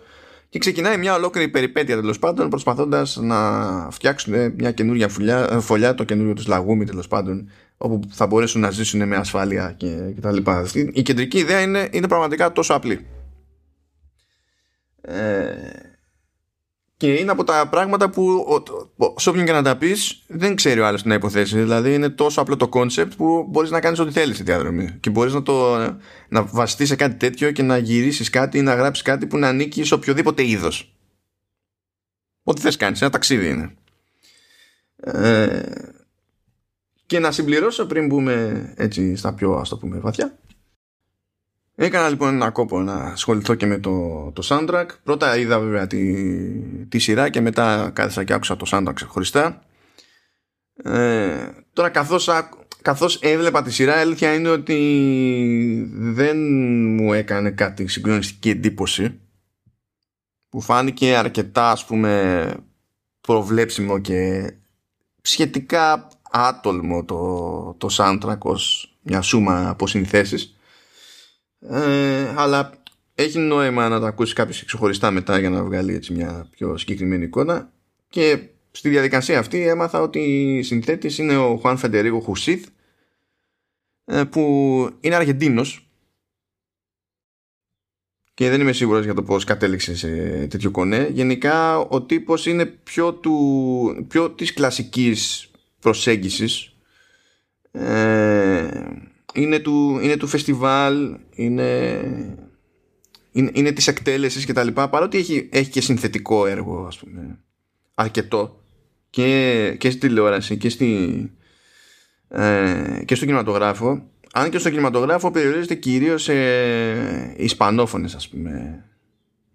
και ξεκινάει μια ολόκληρη περιπέτεια, τέλος πάντων, προσπαθώντας να φτιάξουν μια καινούργια φωλιά, το καινούργιο τους λαγούμι, τέλος πάντων, όπου θα μπορέσουν να ζήσουν με ασφάλεια και τα λοιπά. Η κεντρική ιδέα είναι πραγματικά τόσο απλή. Και είναι από τα πράγματα που σε όποιον και να τα πεις δεν ξέρει ο άλλος τι να υποθέσει. Δηλαδή είναι τόσο απλό το κόνσεπτ που μπορείς να κάνεις ό,τι θέλεις στη διαδρομή. Και μπορείς να βασιστείς σε κάτι τέτοιο και να γυρίσεις κάτι ή να γράψεις κάτι που να ανήκει σε οποιοδήποτε είδος. Ό,τι θες κάνεις, ένα ταξίδι είναι. Και να συμπληρώσω πριν μπούμε έτσι στα πιο, ας το πούμε, βαθιά. Έκανα λοιπόν ένα κόπο να ασχοληθώ και με το soundtrack. Πρώτα είδα βέβαια τη σειρά και μετά κάθισα και άκουσα το soundtrack ξεχωριστά. Τώρα καθώς έβλεπα τη σειρά, η αλήθεια είναι ότι δεν μου έκανε κάτι συγκλονιστική εντύπωση, που φάνηκε αρκετά, ας πούμε, προβλέψιμο και σχετικά άτολμο το soundtrack ως μια σούμα από συνθέσεις. Αλλά έχει νόημα να τα ακούσει κάποιος ξεχωριστά μετά για να βγάλει έτσι μια πιο συγκεκριμένη εικόνα. Και στη διαδικασία αυτή έμαθα ότι συνθέτης είναι ο Χουάν Φεντερίγο Χουσίθ, που είναι Αργεντίνος, και δεν είμαι σίγουρος για το πώς κατέληξε σε τέτοιο κονέ. Γενικά ο τύπος είναι πιο της κλασικής προσέγγισης. Είναι του φεστιβάλ, είναι της εκτέλεσης και τα λοιπά, παρότι έχει και συνθετικό έργο, ας πούμε, αρκετό, και στη τηλεόραση και στον κινηματογράφο. Αν και στον κινηματογράφο περιορίζεται κυρίως σε ισπανόφωνες, ας πούμε,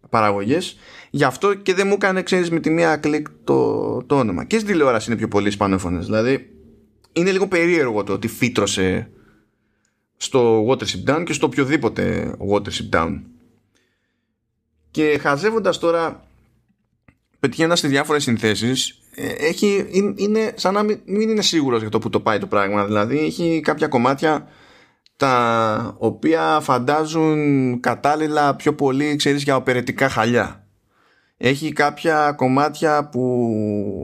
παραγωγές. Γι' αυτό και δεν μου έκανε, ξέρεις, με τη μία κλικ το όνομα. Και στην τηλεόραση είναι πιο πολύ ισπανόφωνες. Δηλαδή είναι λίγο περίεργο το ότι φύτρωσε στο Watership Down και στο οποιοδήποτε Watership Down. Και χαζεύοντας τώρα, πετυχαίνοντας σε διάφορες συνθέσεις, είναι σαν να μην είναι σίγουρος για το που το πάει το πράγμα. Δηλαδή έχει κάποια κομμάτια τα οποία φαντάζουν κατάλληλα πιο πολύ, ξέρεις, για οπερετικά χαλιά. Έχει κάποια κομμάτια που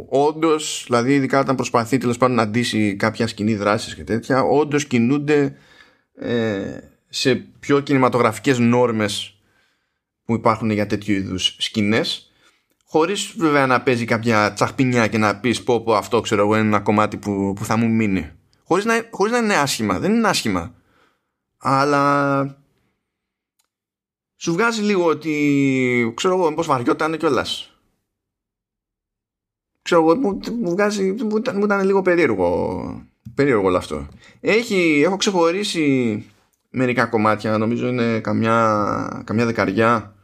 όντως, δηλαδή ειδικά όταν προσπαθεί τέλος πάντων να ντύσει κάποια σκηνή δράσης και τέτοια, όντως κινούνται σε πιο κινηματογραφικές νόρμες που υπάρχουν για τέτοιου είδους σκηνές, χωρίς βέβαια να παίζει κάποια τσαχπινιά και να πεις πω αυτό, ξέρω εγώ, είναι ένα κομμάτι που θα μου μείνει, χωρίς να είναι άσχημα. Δεν είναι άσχημα, αλλά σου βγάζει λίγο ότι, ξέρω εγώ, μήπως βαριόταν κιόλας. Ξέρω εγώ, μου βγάζει, μου ήταν λίγο περίεργο όλο αυτό. Έχω ξεχωρίσει μερικά κομμάτια, νομίζω είναι καμιά δεκαριά,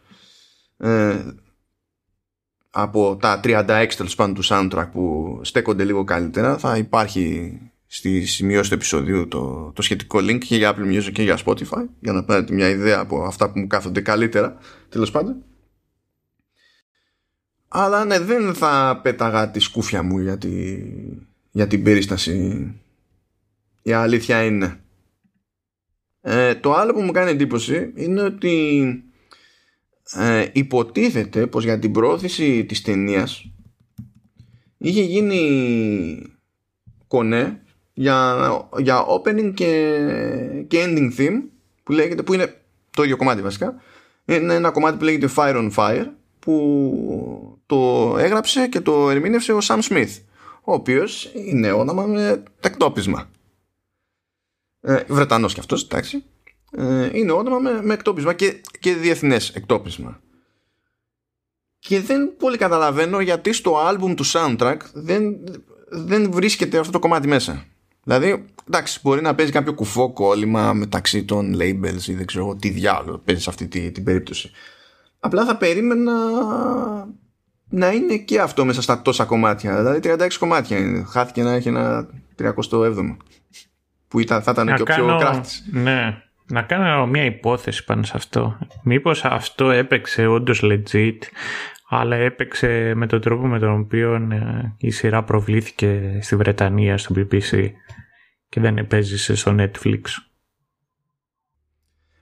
από τα 36 τέλος πάντων του soundtrack, που στέκονται λίγο καλύτερα. Θα υπάρχει στη σημειώση του επεισοδίου το σχετικό link και για Apple Music και για Spotify, για να πάρετε μια ιδέα από αυτά που μου κάθονται καλύτερα, τέλος πάντων. Αλλά ναι, δεν θα πέταγα τη σκούφια μου για την περίσταση, η αλήθεια είναι. Το άλλο που μου κάνει εντύπωση είναι ότι υποτίθεται πως για την προώθηση της ταινίας είχε γίνει κονέ για opening και ending theme, που είναι το ίδιο κομμάτι βασικά. Είναι ένα κομμάτι που λέγεται Fire on Fire, που το έγραψε και το ερμήνευσε ο Sam Smith, ο οποίος είναι όνομα με τεκτόπισμα. Βρετανός κι αυτός, εντάξει. Είναι όνομα με εκτόπισμα και διεθνές εκτόπισμα. Και δεν πολύ καταλαβαίνω γιατί στο άλμπουμ του soundtrack δεν βρίσκεται αυτό το κομμάτι μέσα. Δηλαδή, εντάξει, μπορεί να παίζει κάποιο κουφό κόλλημα μεταξύ των labels ή δεν ξέρω τι διάλογο παίζει σε αυτή την περίπτωση. Απλά θα περίμενα να είναι και αυτό μέσα στα τόσα κομμάτια. Δηλαδή 36 κομμάτια είναι. Χάθηκε να έχει ένα 37ο, που θα ήταν και ο πιο κράχτης. Ναι. Να κάνω μια υπόθεση πάνω σε αυτό. Μήπως αυτό έπαιξε όντως legit, αλλά έπαιξε με τον τρόπο με τον οποίο η σειρά προβλήθηκε στη Βρετανία, στο BBC, και δεν επέζησε στο Netflix.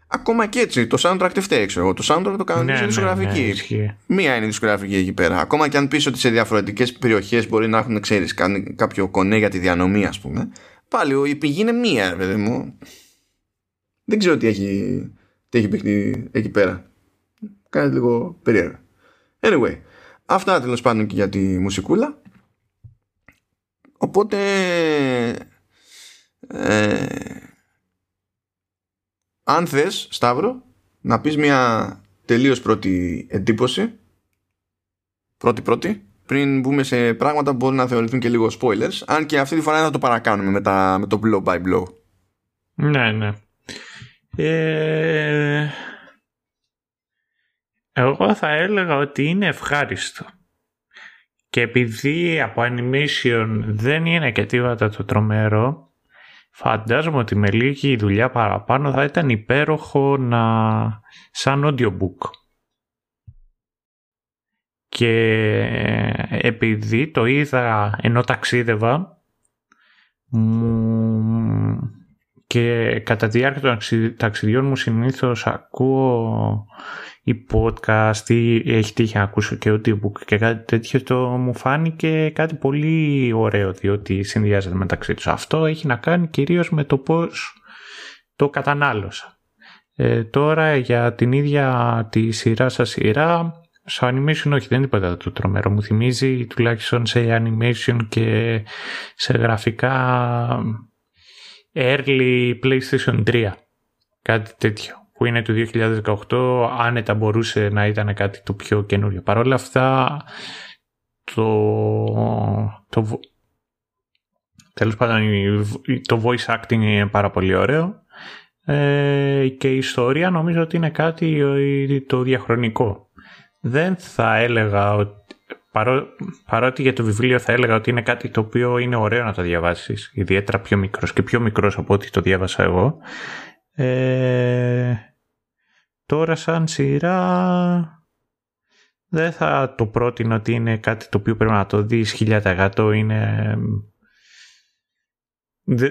Ακόμα και έτσι, το soundtrack δεν φταίει, εγώ. Το soundtrack το κάνω σε δισκογραφική. Ναι, μία είναι η δισκογραφική εκεί πέρα. Ακόμα και αν πεις ότι σε διαφορετικές περιοχές μπορεί να έχουν, ξέρεις, κάποιο κονέ για τη διανομή, ας πούμε. Πάλι η πηγή είναι μία, παιδί μου. Δεν ξέρω τι έχει πει εκεί πέρα. Κάνει λίγο περίεργα. Anyway, Αυτά τέλος πάντων και για τη μουσικούλα. Οπότε αν θες, Σταύρο, να πεις μια τελείως πρώτη εντύπωση, πρώτη, πριν μπούμε σε πράγματα που μπορούν να θεωρηθούν και λίγο spoilers, αν και αυτή τη φορά θα το παρακάνουμε με το blow by blow. Ναι. Εγώ θα έλεγα ότι είναι ευχάριστο. Και επειδή από animation δεν είναι και τίποτα το τρομερό, φαντάζομαι ότι με λίγη δουλειά παραπάνω θα ήταν υπέροχο σαν audiobook. Και επειδή το είδα ενώ ταξίδευα και κατά τη διάρκεια των ταξιδιών μου συνήθως ακούω ή podcast ή έχει τύχει να ακούσω και audiobook και κάτι τέτοιο, το μου φάνηκε κάτι πολύ ωραίο, διότι συνδυάζεται μεταξύ τους. Αυτό έχει να κάνει κυρίως με το πώς το κατανάλωσα. Τώρα για την ίδια τη σειρά σας σειρά, στο animation όχι, δεν είναι τίποτα το τρομερό. Μου θυμίζει τουλάχιστον σε animation και σε γραφικά early PlayStation 3, κάτι τέτοιο, που είναι του 2018, άνετα μπορούσε να ήταν κάτι το πιο καινούριο. Παρ' όλα αυτά, τέλος πάντων, το voice acting είναι πάρα πολύ ωραίο και η ιστορία νομίζω ότι είναι κάτι το διαχρονικό. Δεν θα έλεγα ότι, παρότι για το βιβλίο θα έλεγα ότι είναι κάτι το οποίο είναι ωραίο να το διαβάσεις, ιδιαίτερα πιο μικρός από ό,τι το διάβασα εγώ. Τώρα σαν σειρά δεν θα το πρότεινω ότι είναι κάτι το οποίο πρέπει να το δεις 1000%. Είναι...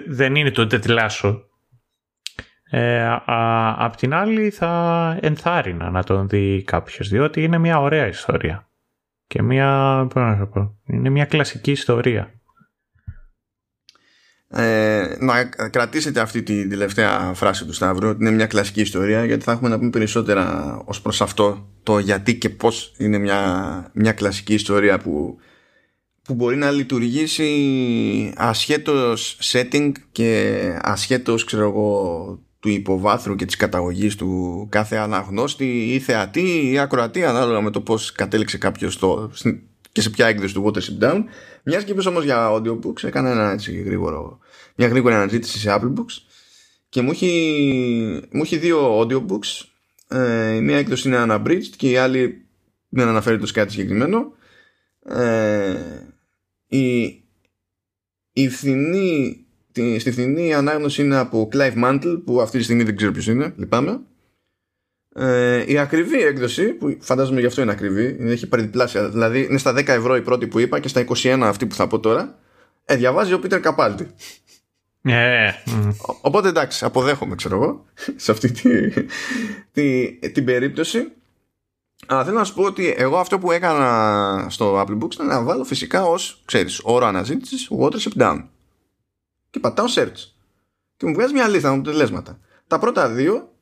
δεν είναι το τετλάσο. Απ' την άλλη θα ενθάρρυνα να τον δει κάποιος, διότι είναι μια ωραία ιστορία και είναι μια κλασική ιστορία. Να κρατήσετε αυτή την τελευταία φράση του Σταύρου, ότι είναι μια κλασική ιστορία, γιατί θα έχουμε να πούμε περισσότερα ως προς αυτό, το γιατί και πώς είναι μια κλασική ιστορία που μπορεί να λειτουργήσει ασχέτως setting και ασχέτως, ξέρω εγώ, του υποβάθρου και της καταγωγής του κάθε αναγνώστη ή θεατή ή ακροατή, ανάλογα με το πώς κατέληξε κάποιος και σε ποια έκδοση του Watership Down. Μιας και είπες όμως για audiobooks, έκανα μια γρήγορη αναζήτηση σε Apple Books και μου έχει δύο audiobooks. Η μία έκδοση είναι unabridged και η άλλη δεν αναφέρει τους κάτι συγκεκριμένο. Στη φθηνή ανάγνωση είναι από Clive Mantle, που αυτή τη στιγμή δεν ξέρω ποιος είναι, λυπάμαι. Η ακριβή έκδοση, που φαντάζομαι γι' αυτό είναι ακριβή, έχει πάρει διπλάσια, δηλαδή είναι στα 10 ευρώ η πρώτη που είπα και στα 21 αυτή που θα πω τώρα, διαβάζει ο Peter Capaldi. Οπότε εντάξει, αποδέχομαι, ξέρω εγώ, σε αυτή την περίπτωση. Αλλά θέλω να σου πω ότι εγώ αυτό που έκανα στο Apple Books ήταν να βάλω φυσικά ως, ξέρεις, όρο αναζήτησης Watership Down και πατάω search και μου βγάζει μια λίστα με αποτελέσματα. Τα πρώτα δύο,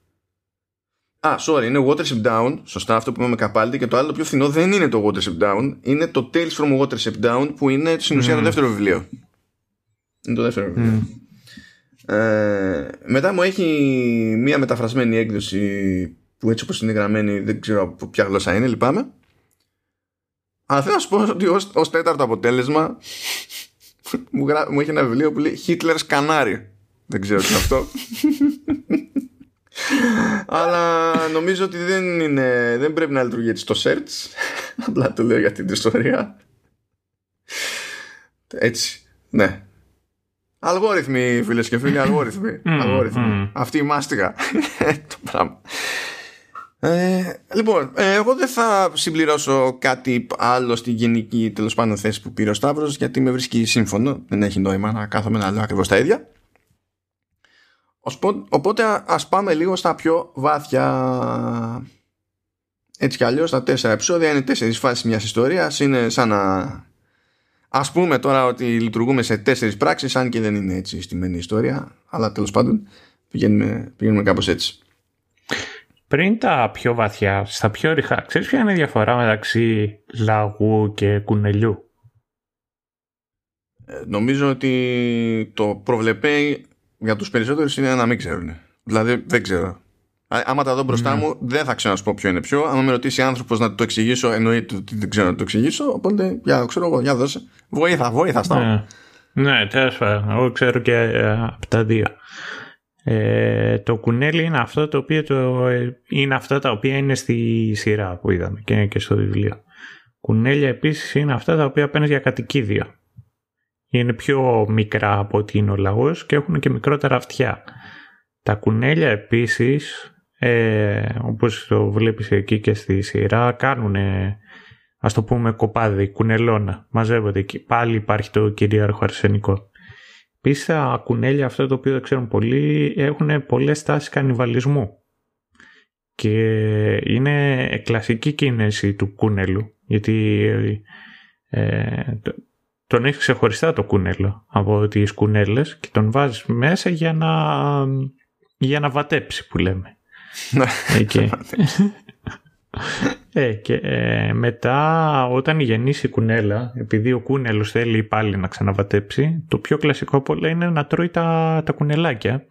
είναι Watership Down, σωστά, αυτό που είπαμε Capaldi, και το άλλο το πιο φθηνό δεν είναι το Watership Down, είναι το Tales from Watership Down, που είναι στην ουσία το δεύτερο βιβλίο. Είναι το δεύτερο βιβλίο. Μετά μου έχει μία μεταφρασμένη έκδοση που έτσι όπως είναι γραμμένη δεν ξέρω από ποια γλώσσα είναι, λυπάμαι. Αλλά θέλω να σου πω ότι ως τέταρτο αποτέλεσμα μου έχει ένα βιβλίο που λέει Hitler's Canary. Δεν ξέρω τι είναι αυτό. Αλλά νομίζω ότι δεν πρέπει να λειτουργεί έτσι το search. Απλά το λέω για την ιστορία. Έτσι, ναι. Αλγόριθμοι, φίλες και φίλοι, αλγόριθμοι. Αυτή η μάστιγα. Το πράγμα. Λοιπόν, εγώ δεν θα συμπληρώσω κάτι άλλο στην γενική, τέλος πάντων, θέση που πήρε ο Σταύρος, γιατί με βρίσκει σύμφωνο. Δεν έχει νόημα να κάθομαι να λέω ακριβώς τα ίδια. Οπότε ας πάμε λίγο στα πιο βάθια. Έτσι κι αλλιώς τα 4 επεισόδια είναι 4 φάσεις μιας ιστορίας. Είναι σαν να... ας πούμε τώρα ότι λειτουργούμε σε 4 πράξεις, αν και δεν είναι έτσι στημένη ιστορία, αλλά τέλος πάντων πηγαίνουμε κάπως έτσι. πριν τα πιο βαθιά, στα πιο ριχά, ξέρεις ποια είναι η διαφορά μεταξύ λαγού και κουνελιού? Νομίζω ότι το προβλεπέ για τους περισσότερους είναι να μην ξέρουν. Δηλαδή δεν ξέρω. Άμα τα δω μπροστά μου, δεν θα ξέρω να σου πω ποιο είναι ποιο. Αν με ρωτήσει άνθρωπος να το εξηγήσω, εννοείται ότι δεν ξέρω να το εξηγήσω. Οπότε, για ξέρω εγώ, για δώσε. Βοήθα στάω. Ναι, τέλος πάντων. Εγώ ξέρω και από τα δύο. Το κουνέλι είναι αυτό το οποίο είναι αυτά τα οποία είναι στη σειρά που είδαμε και στο βιβλίο. Κουνέλια επίσης είναι αυτά τα οποία παίρνεις για κατοικίδια. Είναι πιο μικρά από ό,τι είναι ο λαγός και έχουν και μικρότερα αυτιά. Τα κουνέλια επίσης, όπως το βλέπεις εκεί και στη σειρά, κάνουν, ας το πούμε, κοπάδι, κουνελώνα. Μαζεύονται εκεί. Πάλι υπάρχει το κυρίαρχο αρσενικό. Επίσης τα κουνέλια, αυτό το οποίο δεν ξέρουν πολλοί, έχουν πολλές τάσεις κανιβαλισμού. Και είναι κλασική κίνηση του κούνελου. Γιατί τον έχει ξεχωριστά το κούνελο από τις κουνέλες και τον βάζεις μέσα για να βατέψει, που λέμε. Και, μετά όταν γεννήσει η κουνέλα, επειδή ο κούνελος θέλει πάλι να ξαναβατέψει, το πιο κλασικό από όλα είναι να τρώει τα κουνελάκια,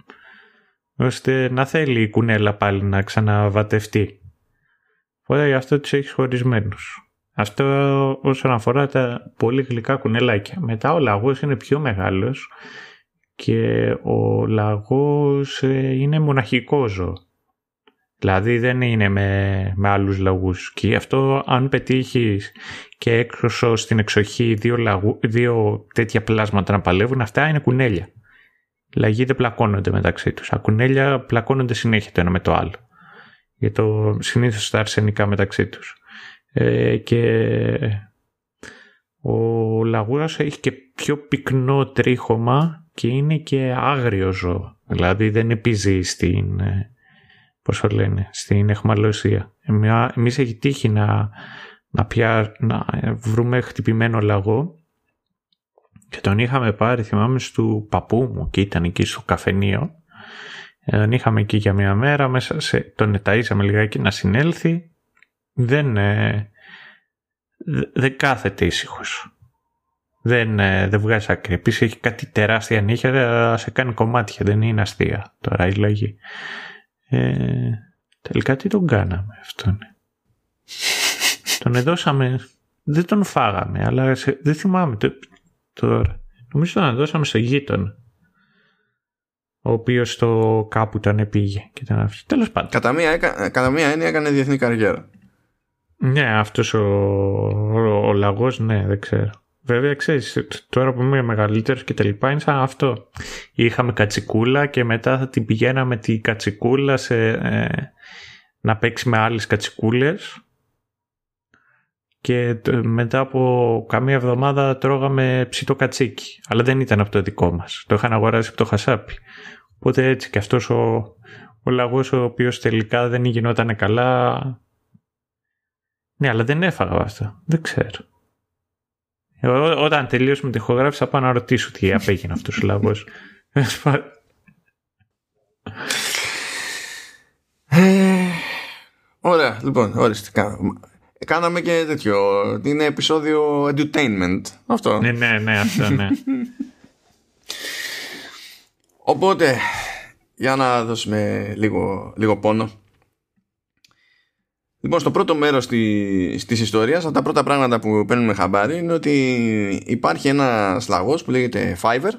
ώστε να θέλει η κουνέλα πάλι να ξαναβατευτεί. Οπότε γι' αυτό τους έχεις χωρισμένους. Αυτό όσον αφορά τα πολύ γλυκά κουνελάκια. Μετά ο λαγός είναι πιο μεγάλος και ο λαγός είναι μοναχικό ζώο. Δηλαδή δεν είναι με άλλους λαγούς. Και αυτό αν πετύχεις και έξω στην εξοχή δύο τέτοια πλάσματα να παλεύουν, αυτά είναι κουνέλια. Οι λαγοί δεν πλακώνονται μεταξύ τους. Τα κουνέλια πλακώνονται συνέχεια το ένα με το άλλο. Για το συνήθως τα αρσενικά μεταξύ τους. Και ο λαγούρας έχει και πιο πυκνό τρίχωμα και είναι και άγριο ζώο. Δηλαδή δεν επιζεί στην αιχμαλωσία. Εμείς έχει τύχει να βρούμε χτυπημένο λαγό και τον είχαμε πάρει, θυμάμαι, του παππού μου και ήταν εκεί στο καφενείο. Τον είχαμε εκεί για μια μέρα, τον εταΐσαμε λιγάκι να συνέλθει. Δεν κάθεται ήσυχος. Δεν βγάζει άκρη. Επίσης έχει κάτι τεράστια νύχια, σε κάνει κομμάτια. Δεν είναι αστεία τώρα η λαγή. Τελικά τι τον κάναμε αυτόν? Τον εδώσαμε. Δεν τον φάγαμε, αλλά δεν θυμάμαι τώρα. Νομίζω τον εδώσαμε στο γείτονα, ο οποίος το κάπου τον πήγε και τον άφησε. Τέλος πάντων. Κατά μία έννοια έκανε διεθνή καριέρα. Ναι, αυτός ο λαγός, ναι, δεν ξέρω. Βέβαια, ξέρεις, τώρα που είμαι μεγαλύτερος και τα λοιπά, είναι σαν αυτό. Είχαμε κατσικούλα και μετά θα την πηγαίναμε την κατσικούλα να παίξει με άλλες κατσικούλες και μετά από καμία εβδομάδα τρώγαμε ψητό κατσίκι. Αλλά δεν ήταν από το δικό μας. Το είχαν αγοράσει από το χασάπι. Οπότε έτσι και αυτός ο λαγός, ο οποίος τελικά δεν γινόταν καλά... Ναι, αλλά δεν έφαγα αυτό. Δεν ξέρω. Όταν τελείωσουμε τη ηχογράφηση θα πάω να ρωτήσω τι απέγινε αυτός ο λαγός. Ωραία, λοιπόν, οριστικά. Κάναμε και τέτοιο. Είναι επεισόδιο entertainment. Αυτό. Ναι, αυτό, ναι. Οπότε, για να δώσουμε λίγο πόνο. Λοιπόν, στο πρώτο μέρος της ιστορίας, από τα πρώτα πράγματα που παίρνουμε χαμπάρι είναι ότι υπάρχει ένας λαγός που λέγεται Fiverr,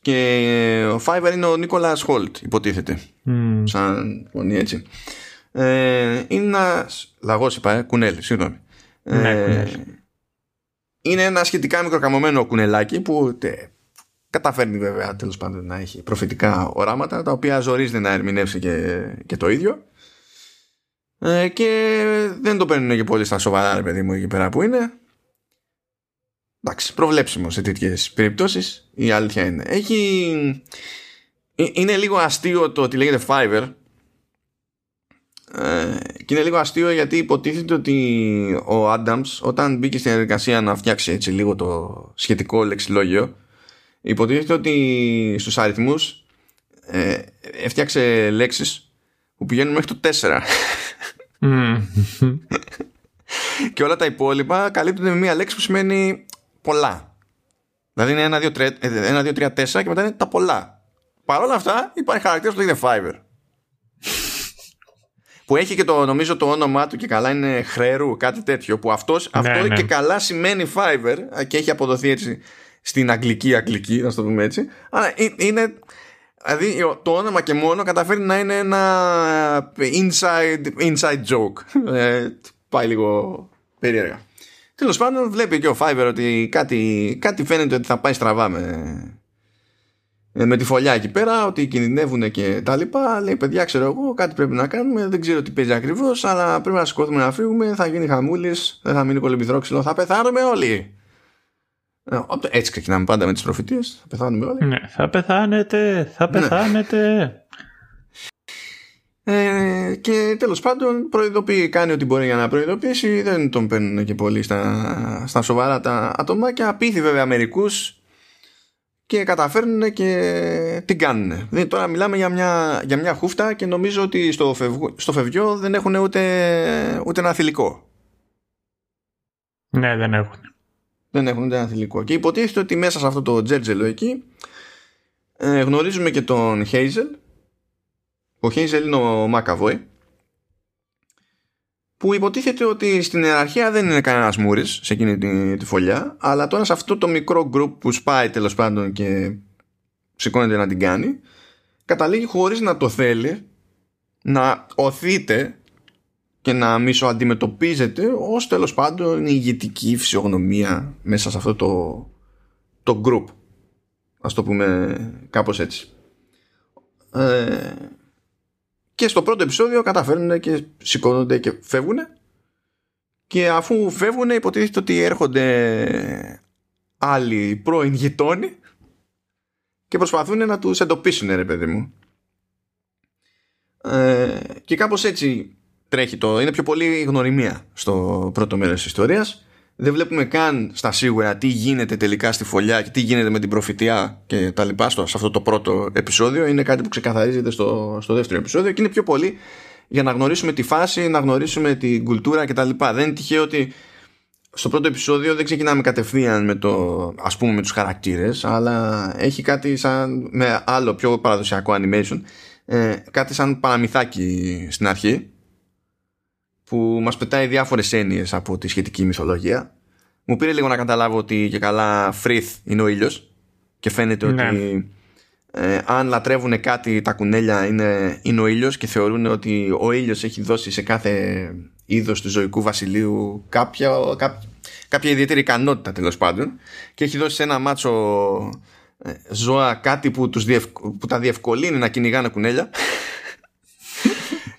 και ο Fiverr είναι ο Nicolas Hult, υποτίθεται, σαν φωνή έτσι. Είναι ένας λαγός, κουνέλι, συγγνώμη. Είναι ένα σχετικά μικροκαμωμένο κουνελάκι που... καταφέρνει βέβαια τέλος πάντων να έχει προφητικά οράματα, τα οποία ζορίζεται να ερμηνεύσει και το ίδιο, και δεν το παίρνουν και πολύ στα σοβαρά, ρε παιδί μου, εκεί πέρα που είναι. Εντάξει, προβλέψιμο σε τέτοιες περιπτώσεις, η αλήθεια είναι. Είναι λίγο αστείο το ότι λέγεται Fiverr, και είναι λίγο αστείο γιατί υποτίθεται ότι ο Adams, όταν μπήκε στην εργασία να φτιάξει έτσι λίγο το σχετικό λεξιλόγιο, υποτίθεται ότι στους αριθμούς έφτιαξε λέξεις που πηγαίνουν μέχρι το 4. Και όλα τα υπόλοιπα καλύπτονται με μία λέξη που σημαίνει πολλά. Δηλαδή είναι 1, 2, 3, 4 και μετά είναι τα πολλά. Παρ' όλα αυτά υπάρχει χαρακτήρας που λέγεται Fiverr, που έχει και το, νομίζω το όνομά του και καλά είναι Χρέρου, κάτι τέτοιο, που αυτός, ναι, αυτό ναι, και καλά σημαίνει Fiverr και έχει αποδοθεί έτσι στην αγγλική, να το πούμε έτσι. Αλλά είναι, δηλαδή το όνομα και μόνο καταφέρει να είναι ένα inside joke. Πάει λίγο περίεργα. Τέλος πάντων, βλέπει και ο Fiverr ότι κάτι φαίνεται ότι θα πάει στραβά με τη φωλιά εκεί πέρα, ότι κινδυνεύουν και τα λοιπά. Λέει, παιδιά, ξέρω εγώ, κάτι πρέπει να κάνουμε. Δεν ξέρω τι παίζει ακριβώς, αλλά πρέπει να σηκώθουμε να φύγουμε. Θα γίνει χαμούλης, δεν θα μείνει κολυμπηθρόξυλο, θα πεθάνουμε όλοι. Έτσι ξεκινάμε πάντα με τις προφητείες. Θα πεθάνουμε όλοι. Ναι, θα πεθάνετε, θα πεθάνετε. Ναι. Και τέλος πάντων προειδοποιεί, κάνει ό,τι μπορεί για να προειδοποιήσει. Δεν τον παίρνουν και πολύ στα σοβαρά τα άτομα και απείθει βέβαια μερικούς και καταφέρνουν και την κάνουν. Δηλαδή, τώρα μιλάμε για μια χούφτα και νομίζω ότι στο φευγιό δεν έχουν ούτε ένα θηλυκό. Ναι, δεν έχουν. Δεν έχουν ούτε ένα θηλυκό. Και υποτίθεται ότι μέσα σε αυτό το τζέρτζελο εκεί γνωρίζουμε και τον Hazel. Ο Χέιζελ είναι ο McAvoy, που υποτίθεται ότι στην ιεραρχία δεν είναι κανένας μούρης σε εκείνη τη φωλιά, αλλά τώρα σε αυτό το μικρό group που σπάει τέλος πάντων και σηκώνεται να την κάνει, καταλήγει χωρίς να το θέλει να οθείται και να μισοαντιμετωπίζεται ως τέλος πάντων η ηγετική φυσιογνωμία μέσα σε αυτό το group, ας το πούμε κάπως έτσι. Και στο πρώτο επεισόδιο καταφέρνουν και σηκώνονται και φεύγουν. Και αφού φεύγουν, υποτίθεται ότι έρχονται άλλοι πρώην γειτόνοι και προσπαθούν να τους εντοπίσουν, ρε παιδί μου. Και κάπως έτσι τρέχει το. Είναι πιο πολύ γνωριμία στο πρώτο μέρος της ιστορίας. Δεν βλέπουμε καν στα σίγουρα τι γίνεται τελικά στη φωλιά και τι γίνεται με την προφητεία και τα λοιπά σε αυτό το πρώτο επεισόδιο. Είναι κάτι που ξεκαθαρίζεται στο δεύτερο επεισόδιο και είναι πιο πολύ για να γνωρίσουμε τη φάση, να γνωρίσουμε την κουλτούρα και τα λοιπά. Δεν είναι τυχαίο ότι στο πρώτο επεισόδιο δεν ξεκινάμε κατευθείαν με ας πούμε με τους χαρακτήρες, αλλά έχει κάτι σαν, με άλλο πιο παραδοσιακό animation, κάτι σαν παραμυθάκι στην αρχή, που μας πετάει διάφορες έννοιες από τη σχετική μυθολογία. Μου πήρε λίγο να καταλάβω ότι και καλά Frith είναι ο ήλιος και φαίνεται ναι, ότι αν λατρεύουν κάτι τα κουνέλια είναι ο ήλιος και θεωρούν ότι ο ήλιος έχει δώσει σε κάθε είδος του ζωικού βασιλείου κάποια ιδιαίτερη ικανότητα τέλος πάντων και έχει δώσει σε ένα μάτσο ζώα κάτι που τα διευκολύνει να κυνηγάνε κουνέλια.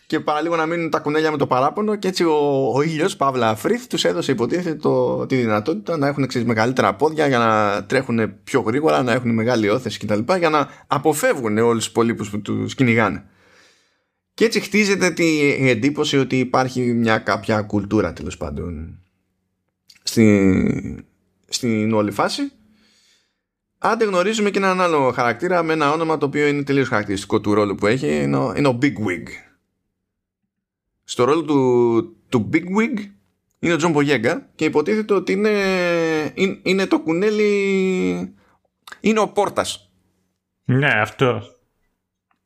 Και παρά λίγο να μείνουν τα κουνέλια με το παράπονο, και έτσι ο ήλιος, Παύλα Φρίθ, τους έδωσε υποτίθεται τη δυνατότητα να έχουν μεγαλύτερα πόδια για να τρέχουν πιο γρήγορα, να έχουν μεγάλη όθεση κτλ. Για να αποφεύγουν όλους τους πολύπους που τους κυνηγάνε. Και έτσι χτίζεται η εντύπωση ότι υπάρχει μια κάποια κουλτούρα τέλος πάντων στην όλη φάση. Άντε γνωρίζουμε και έναν άλλο χαρακτήρα με ένα όνομα το οποίο είναι τελείως χαρακτηριστικό του ρόλου που έχει, είναι ο Bigwig. Στο ρόλο του Bigwig είναι ο Τζον Μπογιέγκα και υποτίθεται ότι είναι το κουνέλι. Είναι ο Πόρτας. Ναι, αυτό.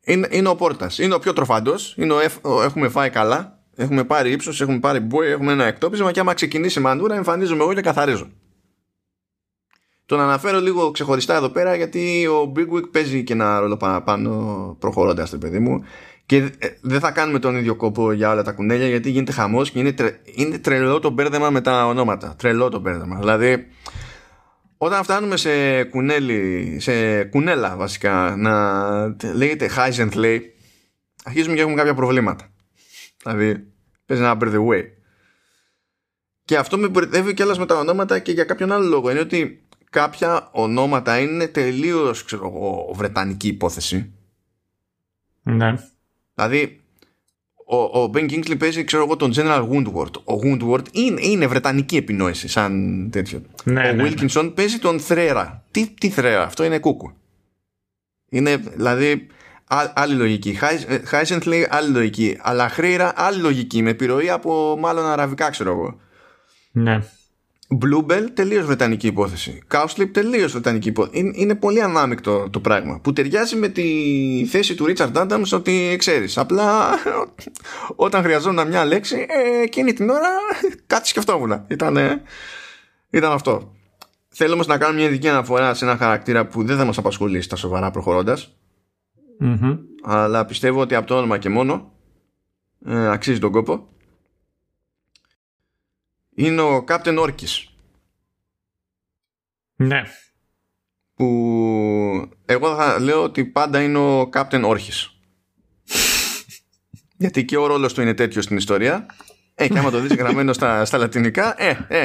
Είναι ο Πόρτας. Είναι ο πιο τροφαντός. Έχουμε φάει καλά. Έχουμε πάρει ύψος, έχουμε πάρει μπόι, έχουμε ένα εκτόπισμα. Και άμα ξεκινήσει μανούρα, εμφανίζομαι εγώ και καθαρίζω. Τον αναφέρω λίγο ξεχωριστά εδώ πέρα γιατί ο Bigwig παίζει και ένα ρόλο παραπάνω προχωρώντας, το παιδί μου. Και δεν θα κάνουμε τον ίδιο κόπο για όλα τα κουνέλια γιατί γίνεται χαμός και είναι τρελό το μπέρδεμα με τα ονόματα. Τρελό το μπέρδεμα. Δηλαδή, όταν φτάνουμε σε κουνέλα βασικά, να λέγεται Heisenthal, αρχίζουμε και έχουμε κάποια προβλήματα. Δηλαδή, παίζει ένα bird away. Και αυτό με μπερδεύει κιόλας με τα ονόματα και για κάποιον άλλο λόγο. Είναι ότι κάποια ονόματα είναι τελείως, ξέρω εγώ, βρετανική υπόθεση. Ναι. Δηλαδή ο Ben Kingsley παίζει, ξέρω εγώ, τον General Woundwort. Ο Woundwort είναι βρετανική επινόηση, σαν τέτοιο. Ναι, ο Wilkinson παίζει τον Θρέρα. Τι Θρέρα, αυτό είναι κούκου. Είναι, δηλαδή, άλλη λογική. Χάισεντ λέει άλλη λογική. Αλλά Χρήρα άλλη λογική. Με επιρροή από μάλλον αραβικά, ξέρω εγώ. Ναι. Bluebell τελείως βρετανική υπόθεση. Cowslip τελείως βρετανική υπόθεση. Είναι πολύ ανάμεικτο το πράγμα. Που ταιριάζει με τη θέση του Richard Adams ότι ξέρεις. Απλά όταν χρειαζόταν μια λέξη, εκείνη την ώρα κάτι σκεφτόμουν. Ήταν αυτό. Θέλω όμως να κάνω μια ειδική αναφορά σε ένα χαρακτήρα που δεν θα μας απασχολήσει στα σοβαρά προχωρώντας. Mm-hmm. Αλλά πιστεύω ότι από το όνομα και μόνο αξίζει τον κόπο. Είναι ο Captain Orkis. Ναι. Που εγώ θα λέω ότι πάντα είναι ο Captain Orkis. Γιατί και ο ρόλος του είναι τέτοιο στην ιστορία. Και άμα το δεις γραμμένο στα λατινικά,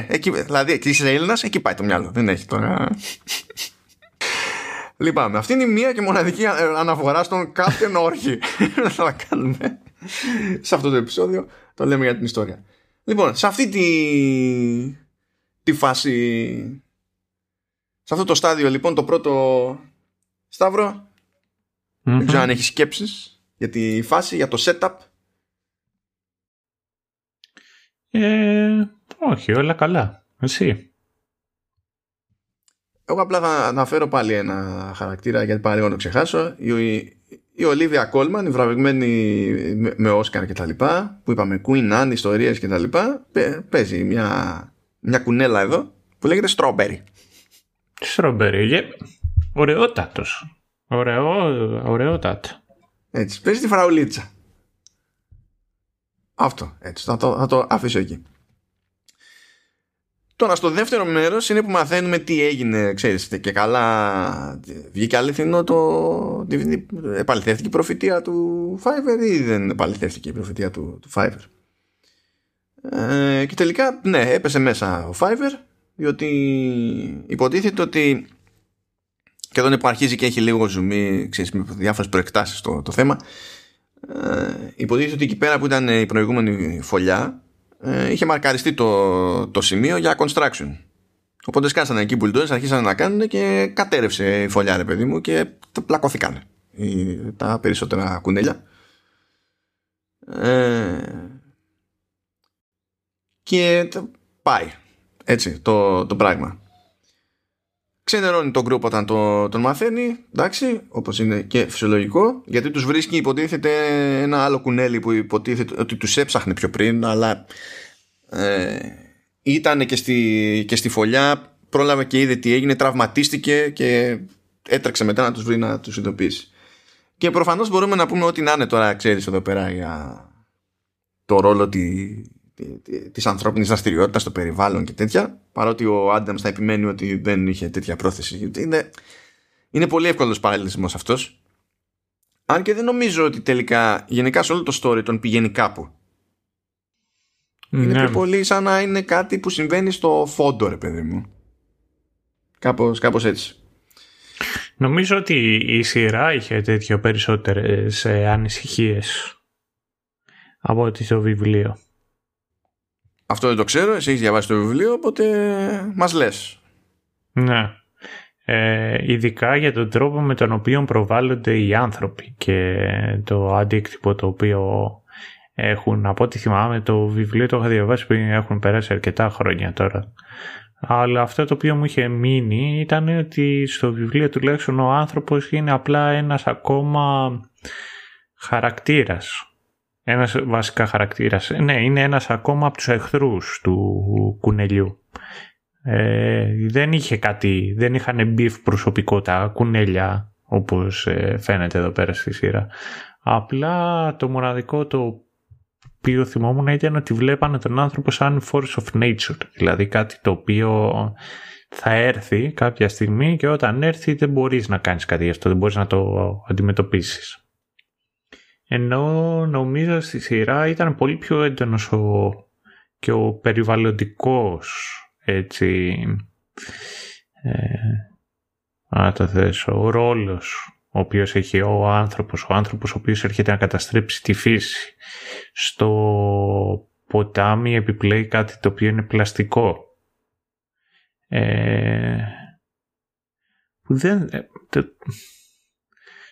εκεί, δηλαδή εκεί είσαι Έλληνας, εκεί πάει το μυαλό. Δεν έχει τώρα. Λυπάμαι. Αυτή είναι η μία και μοναδική αναφορά στον Captain Orkis. Θα κάνουμε σε αυτό το επεισόδιο. Το λέμε για την ιστορία. Λοιπόν, σε αυτή τη φάση, σε αυτό το στάδιο, λοιπόν, το πρώτο, Σταύρο, δεν ξέρω αν έχεις σκέψεις για τη φάση, για το setup. Όχι, όλα καλά. Εσύ? Εγώ απλά θα αναφέρω πάλι ένα χαρακτήρα, γιατί παραλίγο να το ξεχάσω. Η Ολίβια Κόλμαν, η βραβευμένη με Όσκαρ και τα λοιπά, που είπαμε Queen Anne, ιστορίες και τα λοιπά, παίζει μια κουνέλα εδώ που λέγεται Strawberry. Strawberry, ωραιότατος. Ωραιότατο. Έτσι, παίζει τη φραουλίτσα. Αυτό, έτσι, θα το αφήσω εκεί. Τώρα στο δεύτερο μέρος είναι που μαθαίνουμε τι έγινε, ξέρεις, και καλά βγήκε αληθινό το DVD, επαληθεύτηκε η προφητεία του Fiverr ή δεν επαληθεύτηκε η προφητεία του Fiverr. Και τελικά, ναι, έπεσε μέσα ο Fiverr, διότι υποτίθεται ότι, και εδώ είναι που αρχίζει και έχει λίγο ζουμί, ξέρεις, με διάφορες προεκτάσεις το θέμα, υποτίθεται ότι εκεί πέρα που ήταν η προηγούμενη φωλιά, είχε μαρκαριστεί το σημείο για construction. Οπότε σκάσανε εκεί οι bulldozers, αρχίσανε να κάνουν και κατέρευσε η φωλιά, ρε παιδί μου, και πλακώθηκαν τα περισσότερα κουνέλια. Και πάει έτσι το πράγμα. Ξενερώνει τον group όταν τον μαθαίνει, εντάξει, όπως είναι και φυσιολογικό, γιατί τους βρίσκει, υποτίθεται, ένα άλλο κουνέλι που υποτίθεται ότι τους έψαχνε πιο πριν, αλλά ήταν και στη φωλιά, πρόλαβε και είδε τι έγινε, τραυματίστηκε και έτρεξε μετά να τους βρει, να τους ειδοποιήσει. Και προφανώς μπορούμε να πούμε ό,τι να είναι τώρα, ξέρεις, εδώ πέρα για το ρόλο της ανθρώπινης δραστηριότητας στο περιβάλλον και τέτοια, παρότι ο Άνταμς θα επιμένει ότι δεν είχε τέτοια πρόθεση. Είναι πολύ εύκολος παραλληλισμός αυτός, αν και δεν νομίζω ότι τελικά γενικά σε όλο το story τον πηγαίνει κάπου. Ναι. Είναι πιο πολύ σαν να είναι κάτι που συμβαίνει στο φόντο, ρε παιδί μου, κάπως έτσι. Νομίζω ότι η σειρά είχε τέτοιο περισσότερες ανησυχίες από ότι στο βιβλίο. Αυτό δεν το ξέρω, εσύ έχεις διαβάσει το βιβλίο, οπότε μας λες. Ναι. Ειδικά για τον τρόπο με τον οποίο προβάλλονται οι άνθρωποι και το αντίκτυπο το οποίο έχουν. Από ό,τι θυμάμαι, το βιβλίο το είχα διαβάσει πριν, έχουν περάσει αρκετά χρόνια τώρα. Αλλά αυτό το οποίο μου είχε μείνει ήταν ότι στο βιβλίο τουλάχιστον ο άνθρωπος είναι απλά ένας ακόμα χαρακτήρας. Ένας βασικά χαρακτήρας. Ναι, είναι ένας ακόμα από τους εχθρούς του κουνελιού. Δεν είχαν μπιφ προσωπικό τα κουνέλια, όπως φαίνεται εδώ πέρα στη σειρά. Απλά το μοναδικό το οποίο θυμόμουν ήταν ότι βλέπανε τον άνθρωπο σαν force of nature. Δηλαδή κάτι το οποίο θα έρθει κάποια στιγμή και όταν έρθει δεν μπορείς να κάνεις κάτι γι' αυτό, δεν μπορείς να το αντιμετωπίσεις. Ενώ νομίζω στη σειρά ήταν πολύ πιο έντονος και ο περιβαλλοντικός, έτσι, να το θέσω, ο ρόλος ο οποίος έχει ο άνθρωπος ο οποίος έρχεται να καταστρέψει τη φύση. Στο ποτάμι επιπλέει κάτι το οποίο είναι πλαστικό.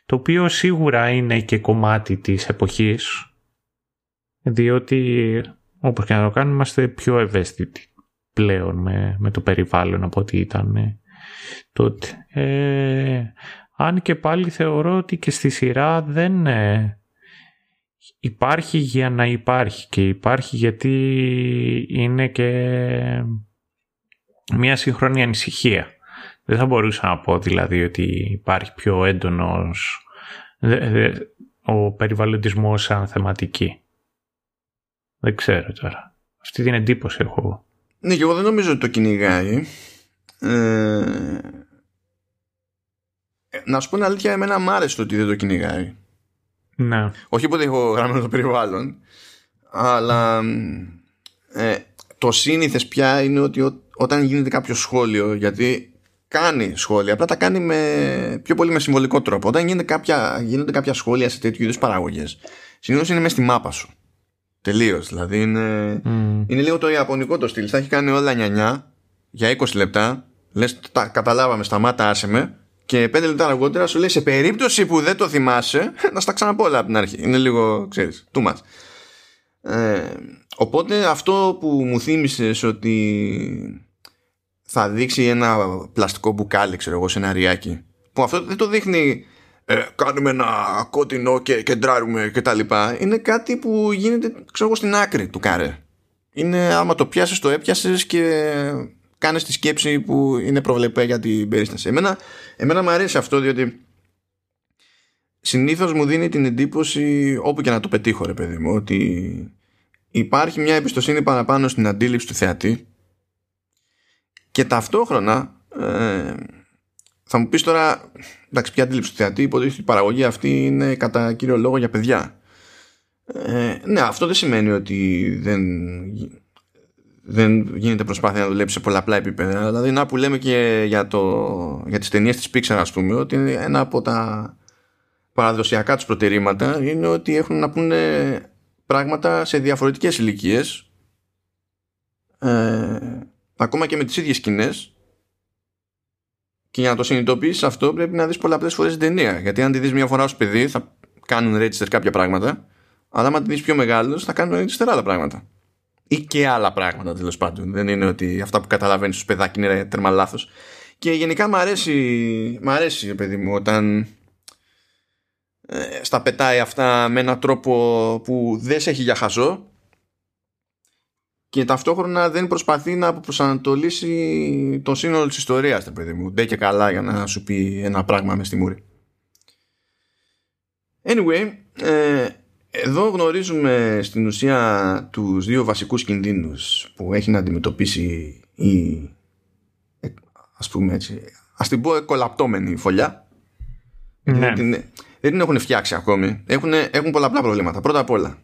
Το οποίο σίγουρα είναι και κομμάτι της εποχής, διότι όπως και να το κάνουμε είμαστε πιο ευαίσθητοι πλέον με το περιβάλλον από ό,τι ήταν τότε. Αν και πάλι θεωρώ ότι και στη σειρά δεν υπάρχει για να υπάρχει, και υπάρχει γιατί είναι και μια σύγχρονη ανησυχία. Δεν θα μπορούσα να πω δηλαδή ότι υπάρχει πιο έντονος ο περιβαλλοντισμός σαν θεματική. Δεν ξέρω τώρα. Αυτή την εντύπωση έχω εγώ. Ναι, και εγώ δεν νομίζω ότι το κυνηγάει. Να σου πω την αλήθεια, εμένα μ' άρεσε το ότι δεν το κυνηγάει. Ναι. Όχι ποτέ έχω γραμμένο το περιβάλλον, αλλά το σύνηθες πια είναι ότι όταν γίνεται κάποιο σχόλιο, γιατί κάνει σχόλια, απλά τα κάνει πιο πολύ με συμβολικό τρόπο. Όταν γίνονται κάποια σχόλια σε τέτοιου είδους παραγωγές, συνήθως είναι μέσα στη μάπα σου. Τελείως. Δηλαδή είναι λίγο το ιαπωνικό το στυλ. Θα έχει κάνει όλα νιανιά για 20 λεπτά. Λες, τα καταλάβαμε, σταμάτα, άσε με. Και 5 λεπτά αργότερα σου λέει, σε περίπτωση που δεν το θυμάσαι, να στα ξαναπώ όλα από την αρχή. Είναι λίγο, ξέρεις, too much. Οπότε αυτό που μου θύμισες ότι θα δείξει ένα πλαστικό μπουκάλι, ξέρω εγώ, σε ένα ριάκι, που αυτό δεν το δείχνει κάνουμε ένα κόκκινο και κεντράρουμε και τα λοιπά. Είναι κάτι που γίνεται, ξέρω εγώ, στην άκρη του καρέ. Είναι άμα το πιάσεις, το έπιασες και κάνεις τη σκέψη που είναι προβλεπέ για την περίσταση. Εμένα μου αρέσει αυτό, διότι συνήθως μου δίνει την εντύπωση, όπου και να το πετύχω ρε παιδί μου, ότι υπάρχει μια εμπιστοσύνη παραπάνω στην αντίληψη του θεατή. Και ταυτόχρονα θα μου πεις τώρα, εντάξει, ποια αντίληψη του θεατή, υποτίθεται η παραγωγή αυτή είναι κατά κύριο λόγο για παιδιά. Ναι, αυτό δεν σημαίνει ότι δεν γίνεται προσπάθεια να δουλέψει σε πολλαπλά επίπεδα. Δηλαδή, να που λέμε και για τις ταινίες της Pixar, ας πούμε, ότι ένα από τα παραδοσιακά τους προτερήματα είναι ότι έχουν να πούνε πράγματα σε διαφορετικές ηλικίες, ακόμα και με τις ίδιες σκηνές. Και για να το συνειδητοποιήσεις αυτό, πρέπει να δεις πολλαπλές φορές την ταινία. Γιατί αν τη δεις μια φορά ως παιδί, θα κάνουν register κάποια πράγματα. Αλλά αν τη δεις πιο μεγάλος, θα κάνουν register άλλα πράγματα. Ή και άλλα πράγματα, τέλος πάντων. Δεν είναι ότι αυτά που καταλαβαίνεις ως παιδάκι είναι τέρμα λάθος. Και γενικά μ' αρέσει, παιδί μου, όταν στα πετάει αυτά με έναν τρόπο που δεν σε έχει για χαζό. Και ταυτόχρονα δεν προσπαθεί να προσανατολίσει το σύνολο της ιστορίας, τε παιδί μου. Ντε και καλά για να σου πει ένα πράγμα μες στη μούρη. Anyway, εδώ γνωρίζουμε στην ουσία τους δύο βασικούς κινδύνους που έχει να αντιμετωπίσει η, ας πούμε έτσι, ας την πω, κολαπτώμενη φωλιά. Ναι. Δεν την έχουν φτιάξει ακόμη. Έχουν πολλαπλά προβλήματα. Πρώτα απ' όλα,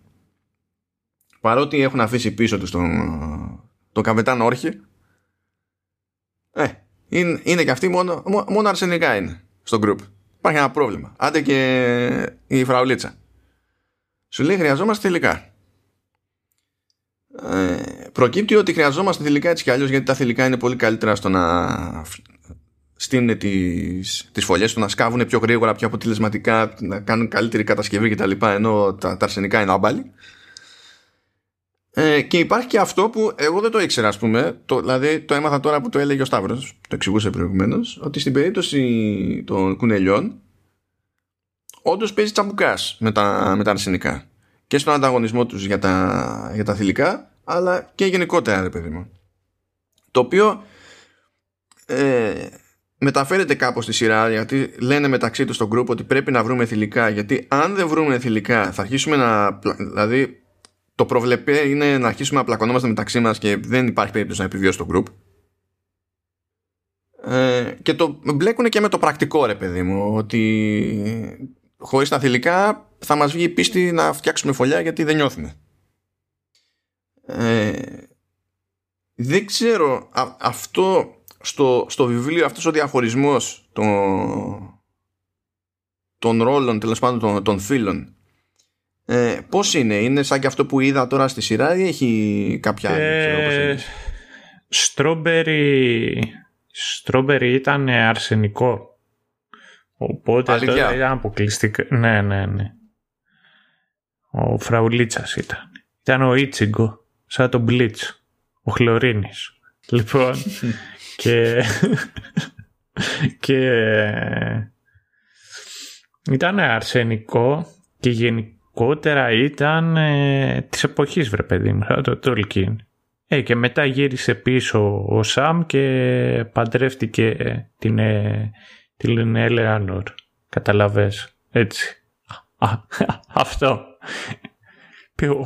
παρότι έχουν αφήσει πίσω τους τον καπετάν Όρχη, είναι και αυτή μόνο αρσενικά είναι στο group. Υπάρχει ένα πρόβλημα. Άντε και η φραουλίτσα. Σου λέει, χρειαζόμαστε θηλυκά. Προκύπτει ότι χρειαζόμαστε θηλυκά έτσι κι αλλιώς, γιατί τα θηλυκά είναι πολύ καλύτερα στο να στείνουν τις φωλιές, στο να σκάβουν πιο γρήγορα, πιο αποτελεσματικά, να κάνουν καλύτερη κατασκευή κτλ. Ενώ τα αρσενικά είναι άμπαλοι. Και υπάρχει και αυτό που εγώ δεν το ήξερα, ας πούμε, δηλαδή το έμαθα τώρα που το έλεγε ο Σταύρος, το εξηγούσε προηγουμένως, ότι στην περίπτωση των κουνελιών όντως παίζει τσαμπουκάς με τα αρσενικά και στον ανταγωνισμό τους για τα θηλυκά, αλλά και γενικότερα, ρε παιδί μου, το οποίο μεταφέρεται κάπως στη σειρά, γιατί λένε μεταξύ τους στον group ότι πρέπει να βρούμε θηλυκά, γιατί αν δεν βρούμε θηλυκά θα αρχίσουμε να, δηλαδή, το προβλεπέ είναι να αρχίσουμε να πλακωνόμαστε μεταξύ μας και δεν υπάρχει περίπτωση να επιβιώσει το group. Και το μπλέκουν και με το πρακτικό, ρε παιδί μου, ότι χωρίς τα θηλυκά θα μας βγει η πίστη να φτιάξουμε φωλιά, γιατί δεν νιώθουμε. Δεν ξέρω, αυτό στο βιβλίο, αυτός ο διαχωρισμός των ρόλων, τέλος πάντων των φίλων, πώς είναι? Είναι σαν και αυτό που είδα τώρα στη σειρά ή έχει κάποια άλλη? Στρόμπερι ήταν αρσενικό, οπότε αυτό ήταν αποκλειστικό. Ναι. Ο Φραουλίτσας ήταν. Ήταν ο Ήτσιγκο, σαν τον Μπλίτς, ο Χλωρίνης. Λοιπόν, και ήταν αρσενικό και γενικότερα ήταν της εποχής, βρε παιδί μου, το Tolkien. Και μετά γύρισε πίσω ο Σαμ και παντρεύτηκε την Ελεάνορ. Καταλαβες, έτσι. Αυτό.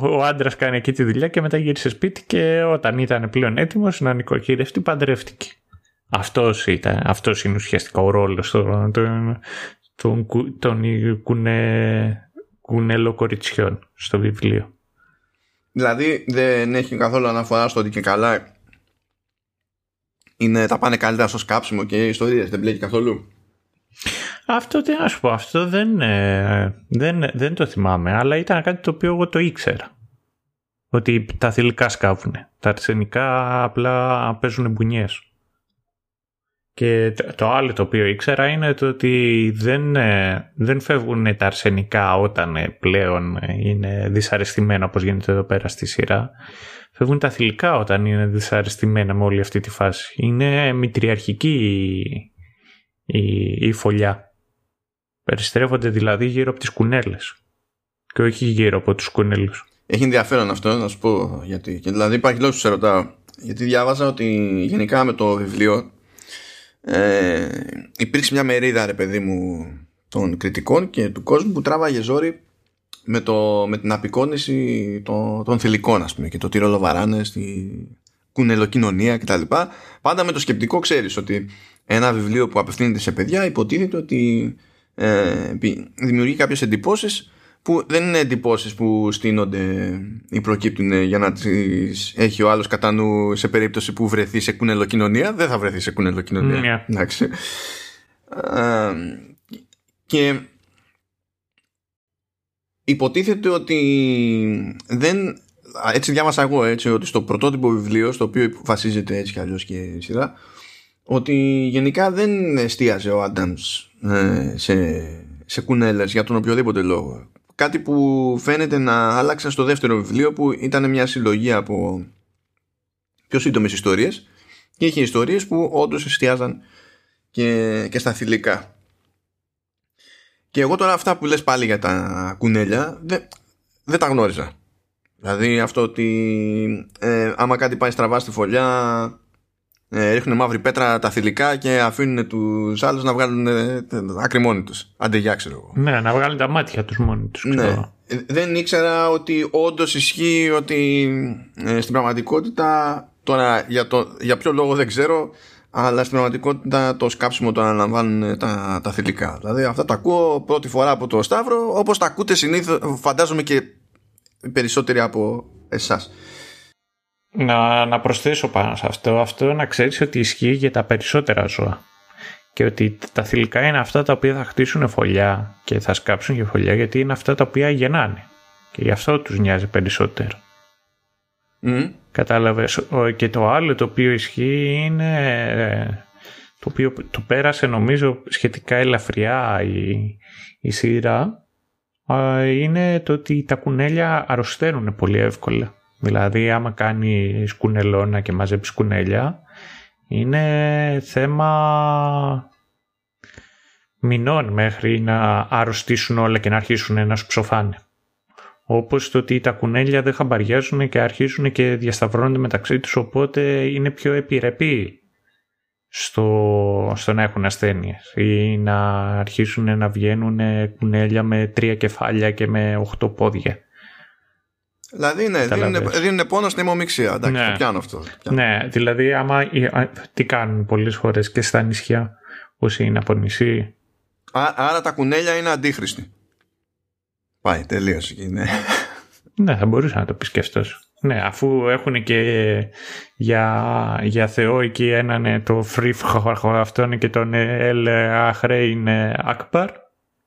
Ο άντρας κάνει εκεί τη δουλειά και μετά γύρισε σπίτι και όταν ήταν πλέον έτοιμος να νοικοκυρευτεί, παντρεύτηκε. Αυτός είναι ουσιαστικά ο ρόλος των κουνελοκοριτσιών στο βιβλίο. Δηλαδή δεν έχει καθόλου αναφορά στο ότι και καλά είναι, τα πάνε καλύτερα στο σκάψιμο και οι ιστορίες, δεν μπλέκει καθόλου. Αυτό τι να σου πω, αυτό δεν το θυμάμαι, αλλά ήταν κάτι το οποίο εγώ το ήξερα. Ότι τα θηλυκά σκάβουν, τα αρσενικά απλά παίζουν μπουνιές. Και το άλλο το οποίο ήξερα είναι το ότι δεν φεύγουν τα αρσενικά όταν πλέον είναι δυσαρεστημένα, όπως γίνεται εδώ πέρα στη σειρά. Φεύγουν τα θηλυκά όταν είναι δυσαρεστημένα με όλη αυτή τη φάση. Είναι μητριαρχική η φωλιά. Περιστρέφονται δηλαδή γύρω από τις κουνέλες και όχι γύρω από τους κουνέλους. Έχει ενδιαφέρον αυτό, να σου πω γιατί. Και δηλαδή υπάρχει λόγος που σε ρωτάω. Γιατί διάβαζα ότι γενικά με το βιβλίο υπήρξε μια μερίδα, ρε παιδί μου, των κριτικών και του κόσμου που τράβαγε ζόρι με την απεικόνιση των θηλυκών, ας πούμε, και το τι ρόλο βαράνε στη κουνελοκοινωνία κτλ. Πάντα με το σκεπτικό, ξέρεις, ότι ένα βιβλίο που απευθύνεται σε παιδιά υποτίθεται ότι δημιουργεί κάποιες εντυπώσεις που δεν είναι εντυπώσεις που στείνονται ή προκύπτουν για να τις έχει ο άλλος κατά νου σε περίπτωση που βρεθεί σε κουνελοκοινωνία. Δεν θα βρεθεί σε κουνελοκοινωνία. Εντάξει. Και υποτίθεται ότι δεν... Έτσι διάβασα εγώ, έτσι, ότι στο πρωτότυπο βιβλίο, στο οποίο βασίζεται έτσι κι αλλιώς και η σειρά, ότι γενικά δεν εστίαζε ο Άνταμς σε κουνέλες για τον οποιοδήποτε λόγο. Κάτι που φαίνεται να άλλαξε στο δεύτερο βιβλίο, που ήταν μια συλλογή από πιο σύντομες ιστορίες και είχε ιστορίες που όντως εστιάζαν και στα θηλυκά. Και εγώ τώρα αυτά που λες πάλι για τα κουνέλια δεν τα γνώριζα. Δηλαδή αυτό ότι άμα κάτι πάει στραβά στη φωλιά, ρίχνουν μαύρη πέτρα τα θηλυκά και αφήνουν τους άλλους να βγάλουν άκρη μόνοι τους. Άντε για, ξέρω εγώ. Ναι, να βγάλουν τα μάτια τους μόνοι τους. Ναι. Δεν ήξερα ότι όντως ισχύει ότι στην πραγματικότητα, τώρα για ποιο λόγο δεν ξέρω, αλλά στην πραγματικότητα το σκάψιμο το αναλαμβάνουν τα θηλυκά. Δηλαδή αυτά τα ακούω πρώτη φορά από το Σταύρο, όπως τα ακούτε συνήθως, φαντάζομαι και περισσότεροι από εσάς. Να προσθέσω πάνω σε αυτό, να ξέρεις ότι ισχύει για τα περισσότερα ζώα και ότι τα θηλυκά είναι αυτά τα οποία θα χτίσουν φωλιά και θα σκάψουν και φωλιά, γιατί είναι αυτά τα οποία γεννάνε και γι' αυτό τους νοιάζει περισσότερο. Κατάλαβες? Και το άλλο το οποίο ισχύει είναι το οποίο το πέρασε νομίζω σχετικά ελαφριά η σειρά, είναι το ότι τα κουνέλια αρρωσταίνουν πολύ εύκολα. Δηλαδή άμα κάνει κουνελώνα και μαζέψει κουνέλια, είναι θέμα μηνών μέχρι να αρρωστήσουν όλα και να αρχίσουν να σου ψοφάνε. Όπως το ότι τα κουνέλια δεν χαμπαριάζουν και αρχίσουν και διασταυρώνονται μεταξύ τους, οπότε είναι πιο επιρρεπή στο να έχουν ασθένειες ή να αρχίσουν να βγαίνουν κουνέλια με 3 κεφάλια και με 8 πόδια. Δηλαδή, ναι, δίνουν πόνο στην αιμομιξία. Εντάξει, ναι. Το πιάνω αυτό. Ναι, δηλαδή, άμα. Τι κάνουν πολλές φορές και στα νησιά, όσοι είναι από νησί. Άρα τα κουνέλια είναι αντίχρηστοι. Πάει, τελείωσε. Ναι. Ναι, θα μπορούσα να το πεις και αυτός. Ναι, αφού έχουν και για Θεό εκεί έναν το Frith αυτόν και τον Ελ Αχρέιν Ακπαρ.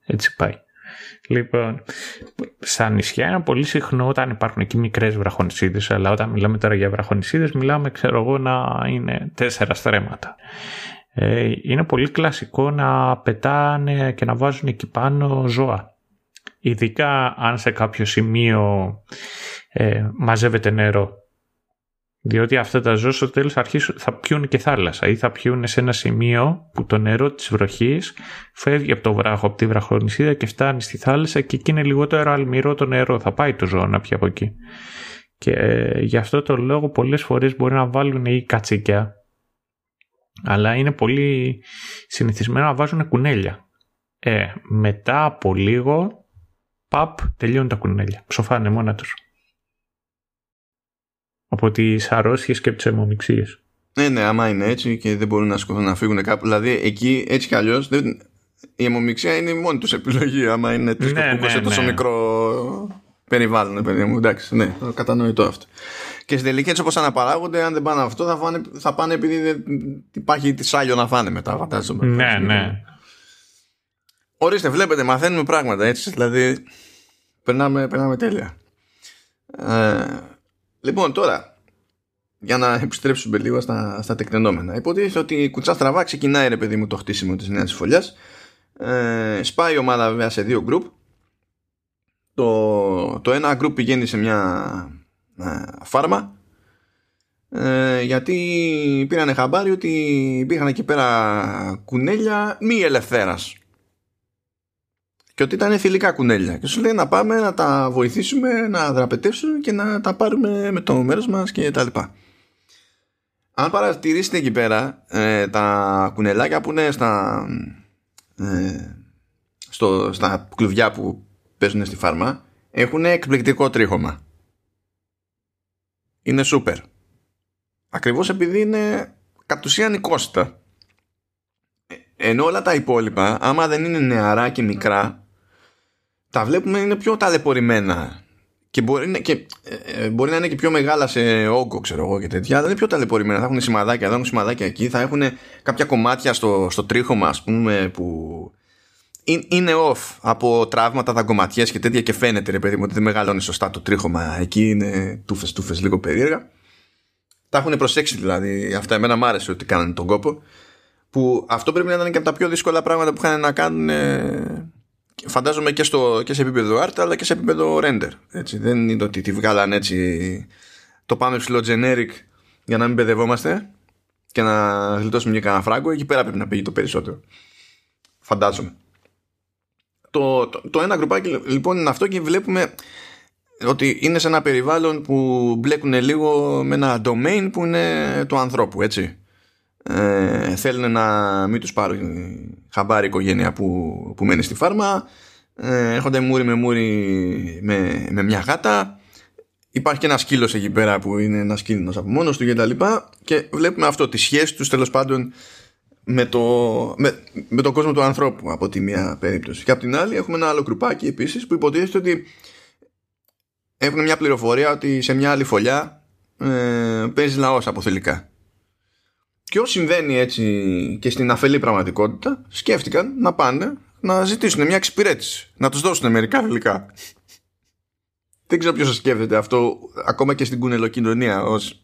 Έτσι πάει. Λοιπόν, στα νησιά πολύ συχνό όταν υπάρχουν εκεί μικρές βραχονισίδες, αλλά όταν μιλάμε τώρα για βραχονισίδες μιλάμε, ξέρω εγώ, να είναι 4 στρέμματα. Είναι πολύ κλασικό να πετάνε και να βάζουν εκεί πάνω ζώα. Ειδικά αν σε κάποιο σημείο μαζεύεται νερό. Διότι αυτά τα ζώα στο τέλος θα πιούν και θάλασσα ή θα πιούν σε ένα σημείο που το νερό της βροχής φεύγει από το βράχο, από τη βραχονισίδα και φτάνει στη θάλασσα και εκεί είναι λιγότερο αλμυρό το νερό. Θα πάει το ζώο να πιει από εκεί. Και γι' αυτό το λόγο πολλές φορές μπορεί να βάλουν ή κατσίκια, αλλά είναι πολύ συνηθισμένο να βάζουν κουνέλια. Μετά από λίγο, τελειώνουν τα κουνέλια. Ψοφάνε μόνα τους. Από τις αρρώσιες και από τις αιμομιξίες. Ναι, άμα είναι έτσι και δεν μπορούν να φύγουν κάπου. Δηλαδή εκεί έτσι κι αλλιώς η αιμομιξία είναι η μόνη τους επιλογή. Άμα είναι σε τόσο μικρό περιβάλλον, παιδί μου. Εντάξει, ναι, κατανοητό αυτό. Και στην τελική, έτσι όπως αναπαράγονται, αν δεν πάνε αυτό, θα πάνε επειδή δεν υπάρχει τυσάλιο να φάνε μετά. Φαντάζομαι. Ναι. Ορίστε, βλέπετε, μαθαίνουμε πράγματα έτσι. Δηλαδή, περνάμε τέλεια. Λοιπόν, τώρα, για να επιστρέψουμε λίγο στα τεκνενόμενα. Υποτίθεται ότι η κουτσά στραβά ξεκινάει, ρε παιδί μου, το χτίσιμο της νέας φωλιάς. Σπάει η ομάδα βέβαια σε 2 γκρουπ. Το ένα γκρουπ πηγαίνει σε μια φάρμα, γιατί πήρανε χαμπάρι ότι υπήρχαν εκεί πέρα κουνέλια μη ελευθέρας και ότι ήταν θηλυκά κουνέλια και σου λέει να πάμε να τα βοηθήσουμε να δραπετεύσουν και να τα πάρουμε με το μέρος μας και τα λοιπά. Αν παρατηρήσετε εκεί πέρα, τα κουνελάκια που είναι στα κλουβιά που παίζουν στη φάρμα έχουν εκπληκτικό τρίχωμα. Είναι super. Ακριβώς επειδή είναι κατ' ουσίαν οικόσιτα. Ενώ όλα τα υπόλοιπα, άμα δεν είναι νεαρά και μικρά, τα βλέπουμε είναι πιο ταλαιπωρημένα. Και μπορεί να είναι και πιο μεγάλα σε όγκο, ξέρω εγώ και τέτοια, αλλά είναι πιο ταλαιπωρημένα. Θα έχουν σημαδάκια, θα έχουν σημαδάκια εκεί, θα έχουν κάποια κομμάτια στο τρίχωμα, ας πούμε, που είναι off από τραύματα, δαγκωματιές και τέτοια και φαίνεται, ρε παιδί μου, ότι δεν μεγαλώνει σωστά το τρίχωμα. Εκεί είναι τούφες λίγο περίεργα. Τα έχουν προσέξει δηλαδή. Αυτά εμένα μου άρεσε ότι κάνανε τον κόπο. Που αυτό πρέπει να ήταν και από τα πιο δύσκολα πράγματα που είχαν να κάνουν, φαντάζομαι, και σε επίπεδο art αλλά και σε επίπεδο render. Έτσι, δεν είναι ότι τη βγάλανε έτσι το πάμε ψηλό generic για να μην μπεδευόμαστε και να γλιτώσουμε και κανένα φράγκο. Εκεί πέρα πρέπει να πήγε το περισσότερο. Φαντάζομαι. Το ένα γκρουπάκι λοιπόν είναι αυτό και βλέπουμε ότι είναι σε ένα περιβάλλον που μπλέκουν λίγο με ένα domain που είναι του ανθρώπου, έτσι. Θέλουν να μην τους πάρουν χαμπάρι η οικογένεια που μένει στη φάρμα. Έχονται μούρι με μούρι με μια γάτα. Υπάρχει και ένα σκύλος εκεί πέρα που είναι ένας κίνδυνος από μόνος του και τα λοιπά. Και βλέπουμε αυτό, τη σχέση τους τέλος πάντων με τον κόσμο του ανθρώπου από τη μία περίπτωση. Και από την άλλη έχουμε ένα άλλο κρουπάκι επίσης που υποτίθεται ότι έχουν μια πληροφορία ότι σε μια άλλη φωλιά παίζει λαός από θηλυκά. Και όσοι συμβαίνει έτσι και στην αφελή πραγματικότητα, σκέφτηκαν να πάνε να ζητήσουν μια εξυπηρέτηση, να τους δώσουν μερικά θηλυκά. Δεν ξέρω ποιος σκέφτεται αυτό ακόμα και στην κουνελοκοινωνία ως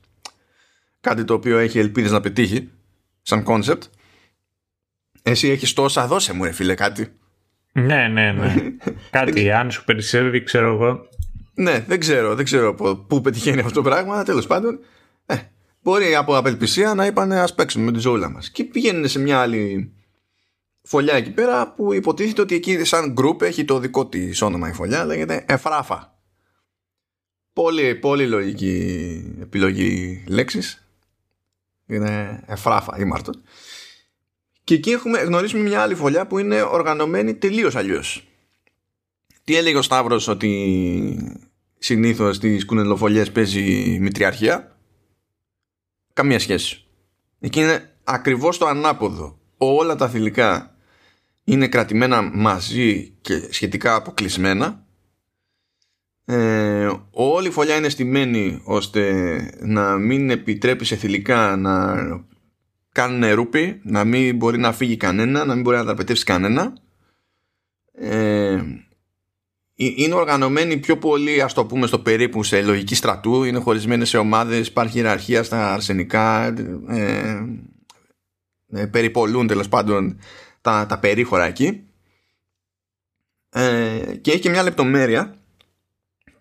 κάτι το οποίο έχει ελπίδες να πετύχει σαν κόνσεπτ. Εσύ έχεις τόσα, δώσε μου, ρε φίλε, κάτι. Ναι. Κάτι, αν σου περισσεύει, ξέρω εγώ. Ναι, δεν ξέρω πού πετυχαίνει αυτό το πράγμα. Τέλος πάντων, μπορεί από απελπισία να είπανε ας παίξουμε με τη ζώλα μας. Και πηγαίνουν σε μια άλλη φωλιά εκεί πέρα που υποτίθεται ότι εκεί σαν group έχει το δικό της όνομα η φωλιά, λέγεται Εφράφα. Πολύ λογική επιλογή λέξης. Είναι Εφράφα ήμαρτο. Και εκεί γνωρίζουμε μια άλλη φωλιά που είναι οργανωμένη τελείως αλλιώς. Τι έλεγε ο Σταύρος, ότι συνήθως στις κουνελοφωλιές παίζει μητριαρχία. Καμία σχέση. Εκεί είναι ακριβώς το ανάποδο. Όλα τα θηλυκά είναι κρατημένα μαζί και σχετικά αποκλεισμένα. Όλη η φωλιά είναι στημένη ώστε να μην επιτρέπει σε θηλυκά να κάνουν ρούπι, να μην μπορεί να φύγει κανένα, να μην μπορεί να ταπετεύσει κανένα. είναι οργανωμένοι πιο πολύ, ας το πούμε, στο περίπου σε λογική στρατού, είναι χωρισμένοι σε ομάδες, υπάρχει ιεραρχία στα αρσενικά, περιπολούν τέλος πάντων τα περίχωρα εκεί, και έχει και μια λεπτομέρεια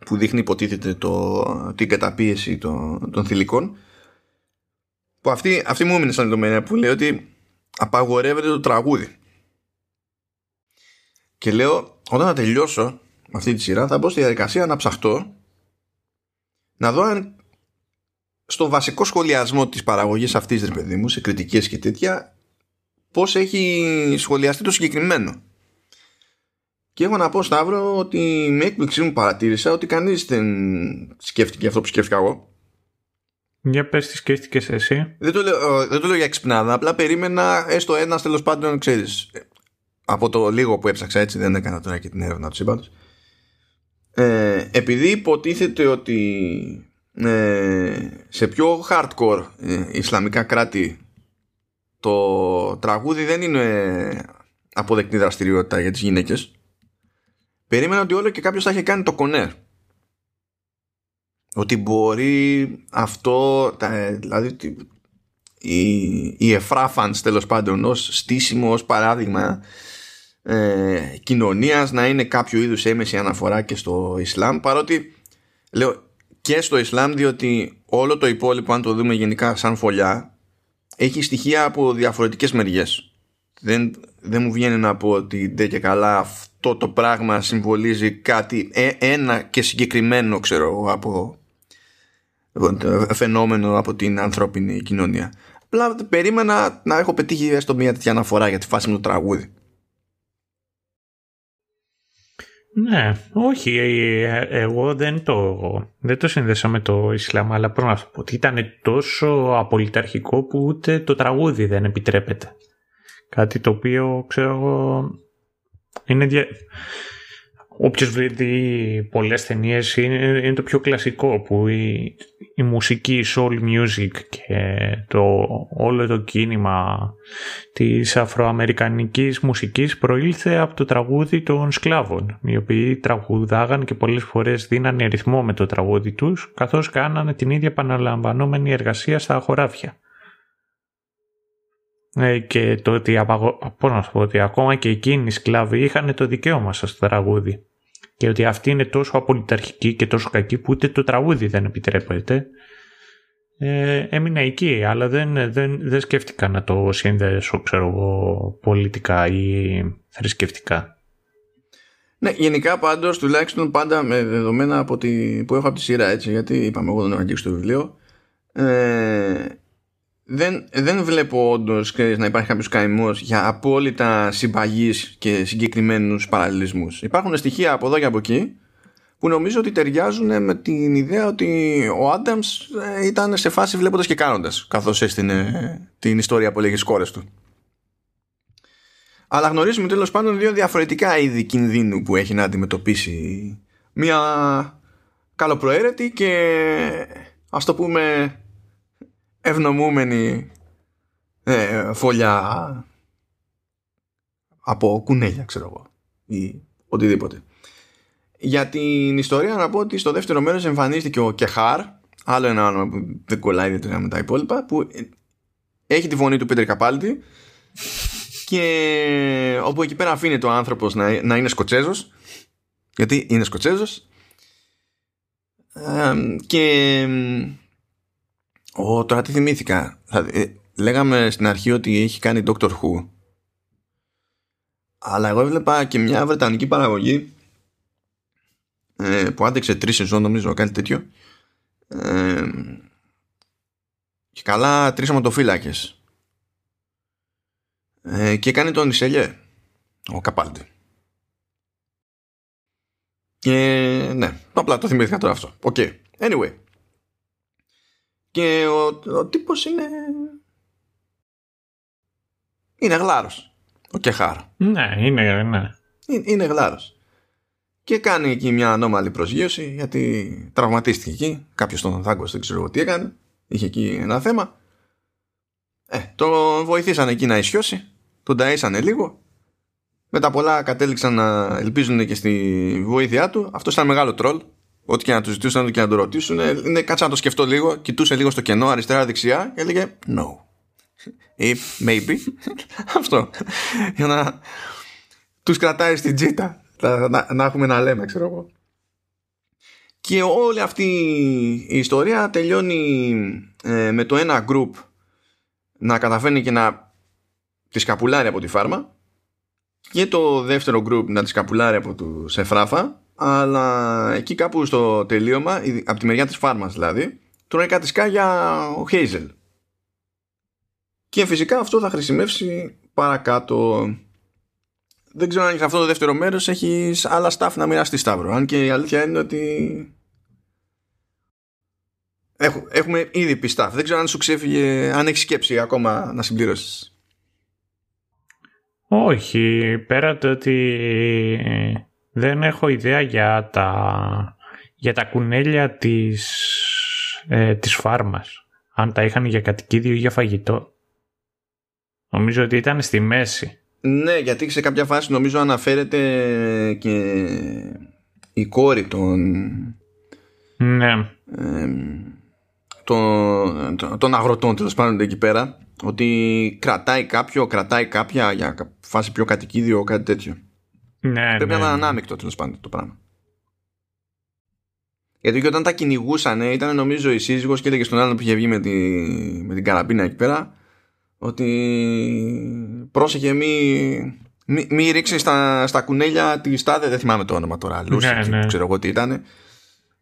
που δείχνει, υποτίθεται, την καταπίεση των θηλυκών, που αυτή μου έμεινε σαν λεπτομέρεια, που λέει ότι απαγορεύεται το τραγούδι. Και λέω, όταν θα τελειώσω αυτή τη σειρά, θα μπω στη διαδικασία να ψαχτώ να δω αν στο βασικό σχολιασμό της παραγωγής αυτής, ρε παιδί μου, σε κριτικές και τέτοια, πώς έχει σχολιαστεί το συγκεκριμένο. Και έχω να πω, Σταύρο, ότι με έκπληξή μου παρατήρησα ότι κανείς δεν σκέφτηκε αυτό που σκέφτηκα εγώ. Για πες τι σκέφτηκες εσύ. Δεν το λέω για ξυπνάδα, απλά περίμενα έστω ένας, τέλος πάντων, ξέρεις, από το λίγο που έψαξα, έτσι, δεν έκανα τώρα και την έρευνα του σύμπαντος. Επειδή υποτίθεται ότι σε πιο hardcore ισλαμικά κράτη το τραγούδι δεν είναι αποδεκτή δραστηριότητα για τις γυναίκες, περίμενα ότι όλο και κάποιος θα είχε κάνει το κονέ, ότι μπορεί αυτό, δηλαδή οι εφράφανς, τέλος πάντων, ως στήσιμο, ως παράδειγμα κοινωνίας, να είναι κάποιο είδους έμεση αναφορά και στο Ισλάμ, παρότι λέω και στο Ισλάμ, διότι όλο το υπόλοιπο, αν το δούμε γενικά σαν φωλιά, έχει στοιχεία από διαφορετικές μεριές. Δεν μου βγαίνει να πω ότι ντε και καλά αυτό το πράγμα συμβολίζει κάτι ένα και συγκεκριμένο, ξέρω, από φαινόμενο από την ανθρώπινη κοινωνία. Απλά περίμενα να έχω πετύχει έστω μια τέτοια αναφορά για τη φάση με το τραγούδι. Ναι, όχι, εγώ δεν το συνδέσα με το Ισλάμ, αλλά πρέπει να σου πω ότι ήταν τόσο απολυταρχικό που ούτε το τραγούδι δεν επιτρέπεται. Κάτι το οποίο, ξέρω εγώ, είναι όποιος βρει πολλές ταινίες, είναι το πιο κλασικό, που η μουσική, η soul music και όλο το κίνημα της αφροαμερικανικής μουσικής προήλθε από το τραγούδι των σκλάβων, οι οποίοι τραγουδάγαν και πολλές φορές δίνανε ρυθμό με το τραγούδι τους, καθώς κάνανε την ίδια επαναλαμβανόμενη εργασία στα χωράφια. Και το ότι, πώς να σου πω, ότι ακόμα και εκείνοι οι σκλάβοι είχαν το δικαίωμα στο τραγούδι, και ότι αυτή είναι τόσο απολυταρχική και τόσο κακή που ούτε το τραγούδι δεν επιτρέπεται, έμεινα εκεί, αλλά δεν σκέφτηκα να το σύνδεσω, ξέρω εγώ, πολιτικά ή θρησκευτικά. Ναι, γενικά πάντως, τουλάχιστον πάντα με δεδομένα που έχω από τη σειρά, έτσι, γιατί είπαμε εγώ δεν έχω αγγίξει το βιβλίο, δεν βλέπω όντως, ξέρεις, να υπάρχει κάποιος καημός για απόλυτα συμπαγείς και συγκεκριμένους παραλληλισμούς. Υπάρχουν στοιχεία από εδώ και από εκεί που νομίζω ότι ταιριάζουν με την ιδέα ότι ο Άνταμς ήταν σε φάση βλέποντας και κάνοντας, καθώς έστεινε την ιστορία από λίγες κόρες του. Αλλά γνωρίζουμε, τέλος πάντων, δύο διαφορετικά είδη κινδύνου που έχει να αντιμετωπίσει μια καλοπροαίρετη και, ας το πούμε, ευνομούμενη φωλιά από κουνέλια, ξέρω εγώ, ή οτιδήποτε. Για την ιστορία να πω ότι στο δεύτερο μέρος εμφανίστηκε ο Κεχάρ, άλλο ένα όνομα που δεν κολλάει ιδιαίτερα με τα υπόλοιπα, που έχει τη φωνή του Πίτερ Καπάλντι, και όπου εκεί πέρα αφήνεται ο άνθρωπος να είναι Σκοτσέζος, γιατί είναι Σκοτσέζος, και τώρα τι θυμήθηκα. Λέγαμε στην αρχή ότι έχει κάνει Doctor Who, αλλά εγώ έβλεπα και μια βρετανική παραγωγή που άντεξε 3 σεζόν, νομίζω, κάτι τέτοιο, και καλά 3 σωματοφύλακες, και κάνει τον Ισελιέ ο Καπάλντι. Ναι, απλά το θυμήθηκα τώρα αυτό. Okay. Anyway. Και ο τύπος είναι γλάρος, ο Κεχάρ. Ναι, είναι γλάρος. Και κάνει εκεί μια ανώμαλη προσγείωση, γιατί τραυματίστηκε εκεί. Κάποιος τον δάγκωσε, δεν ξέρω τι έκανε. Είχε εκεί ένα θέμα. Τον βοηθήσανε εκεί να ισιώσει. Τον ταΐσανε λίγο. Με τα πολλά κατέληξαν να ελπίζουν και στη βοήθειά του. Αυτό ήταν μεγάλο τρόλ. Ό,τι και να του ζητούσαν και να του ρωτήσουν. Ναι, κάτσα να το σκεφτώ λίγο. Κοιτούσε λίγο στο κενό, αριστερά-δεξιά και έλεγε no. Ή maybe. Αυτό. Για να του κρατάει στην τζίτα. Να έχουμε να λέμε, ξέρω εγώ. Και όλη αυτή η ιστορία τελειώνει με το ένα group να καταφέρνει και να τη καπουλάρει από τη φάρμα και το δεύτερο group να τη καπουλάρει από τους Εφράφα, αλλά εκεί κάπου στο τελείωμα, από τη μεριά της φάρμας δηλαδή, τρώει κάτι σκάγια ο Hazel. Και φυσικά αυτό θα χρησιμεύσει παρακάτω. Δεν ξέρω αν σε αυτό το δεύτερο μέρος έχεις άλλα staff να μοιράσει Σταύρο. Αν και η αλήθεια είναι ότι έχουμε ήδη πει staff. Δεν ξέρω αν σου ξέφυγε, αν έχεις σκέψη ακόμα να συμπληρώσεις. Όχι, πέρα το ότι δεν έχω ιδέα για τα κουνέλια της φάρμας. Αν τα είχαν για κατοικίδιο ή για φαγητό. Νομίζω ότι ήταν στη μέση. Ναι, γιατί σε κάποια φάση νομίζω αναφέρεται και η κόρη των, ναι, των αγροτών, τέλος πάντων, εκεί πέρα. Ότι κρατάει κάποια για φάση πιο κατοικίδιο, κάτι τέτοιο. Ναι, πρέπει να είναι ανάμεικτο, τέλος πάντων, το πράγμα. Γιατί και όταν τα κυνηγούσαν, ήταν νομίζω η σύζυγος και έλεγε στον άλλον που είχε βγει με την καραμπίνα εκεί πέρα, ότι πρόσεχε μη ρίξει στα κουνέλια τη στάδε, δεν θυμάμαι το όνομα τώρα, Λούση, ναι. Ξέρω εγώ τι ήταν,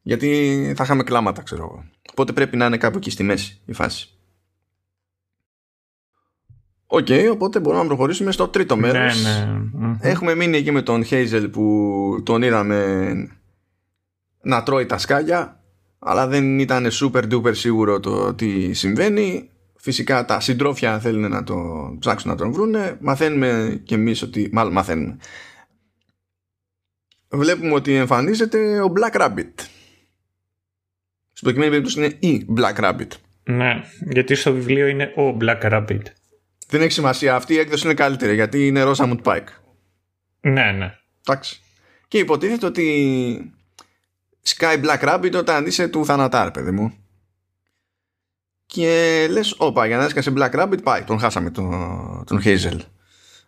γιατί θα είχαμε κλάματα, ξέρω εγώ. Οπότε πρέπει να είναι κάπου εκεί στη μέση η φάση. Οκ, οπότε μπορούμε να προχωρήσουμε στο τρίτο μέρος. Ναι. Έχουμε μείνει εκεί με τον Hazel που τον είδαμε να τρώει τα σκάγια, αλλά δεν ήταν super duper σίγουρο το τι συμβαίνει. Φυσικά τα συντρόφια θέλουν να τον ψάξουν, να τον βρούνε. Μαθαίνουμε κι εμείς ότι... Μάλλον μαθαίνουμε. Βλέπουμε ότι εμφανίζεται ο Black Rabbit. Στην προκειμένη περίπτωση είναι η Black Rabbit. Ναι, γιατί στο βιβλίο είναι ο Black Rabbit. Δεν έχει σημασία. Αυτή η έκδοση είναι καλύτερη, γιατί είναι Rosamund Pike. Ναι. Εντάξει. Και υποτίθεται ότι Sky Black Rabbit όταν είσαι του θανατάρ, παιδί μου. Και λες, όπα, για να έσκασε Black Rabbit, πάει, τον χάσαμε τον Hazel.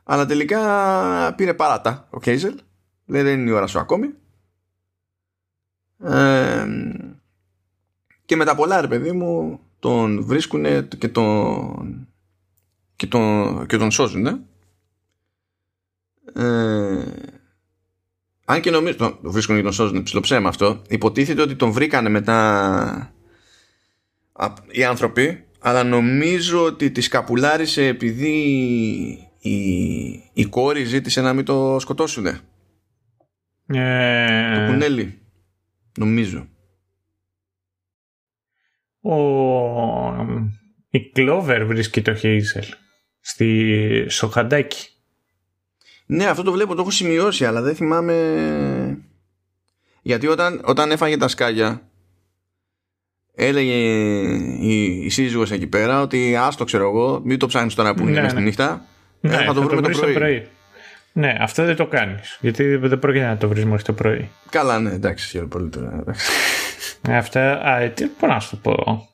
Αλλά τελικά πήρε παράτα ο Hazel. Λέει, δεν είναι η ώρα σου ακόμη. Και με τα πολλά, ρε παιδί μου, τον βρίσκουνε και τον σώζουνε. Αν και νομίζω, τον βρίσκουνε και τον σώζουνε, ψιλοψέμα αυτό. Υποτίθεται ότι τον βρήκανε μετά οι άνθρωποι, αλλά νομίζω ότι τη σκαπουλάρισε επειδή η κόρη ζήτησε να μην το σκοτώσουνε. Το κουνέλι, νομίζω. Η Κλόβερ βρίσκει το Hazel στο χαντάκι. Ναι, αυτό το βλέπω, το έχω σημειώσει, αλλά δεν θυμάμαι. Γιατί όταν έφαγε τα σκάγια, έλεγε η σύζυγος εκεί πέρα ότι άστο, ξέρω εγώ, μην το ψάχνεις τώρα που είναι στη νύχτα. Ναι, θα το βρούμε το πρωί. Ναι, αυτό δεν το κάνεις. Γιατί δεν πρόκειται να το βρεις μέχρι το πρωί. Καλά, ναι, εντάξει, για πολύ τώρα. Αυτά, τι μπορώ να σου το πω.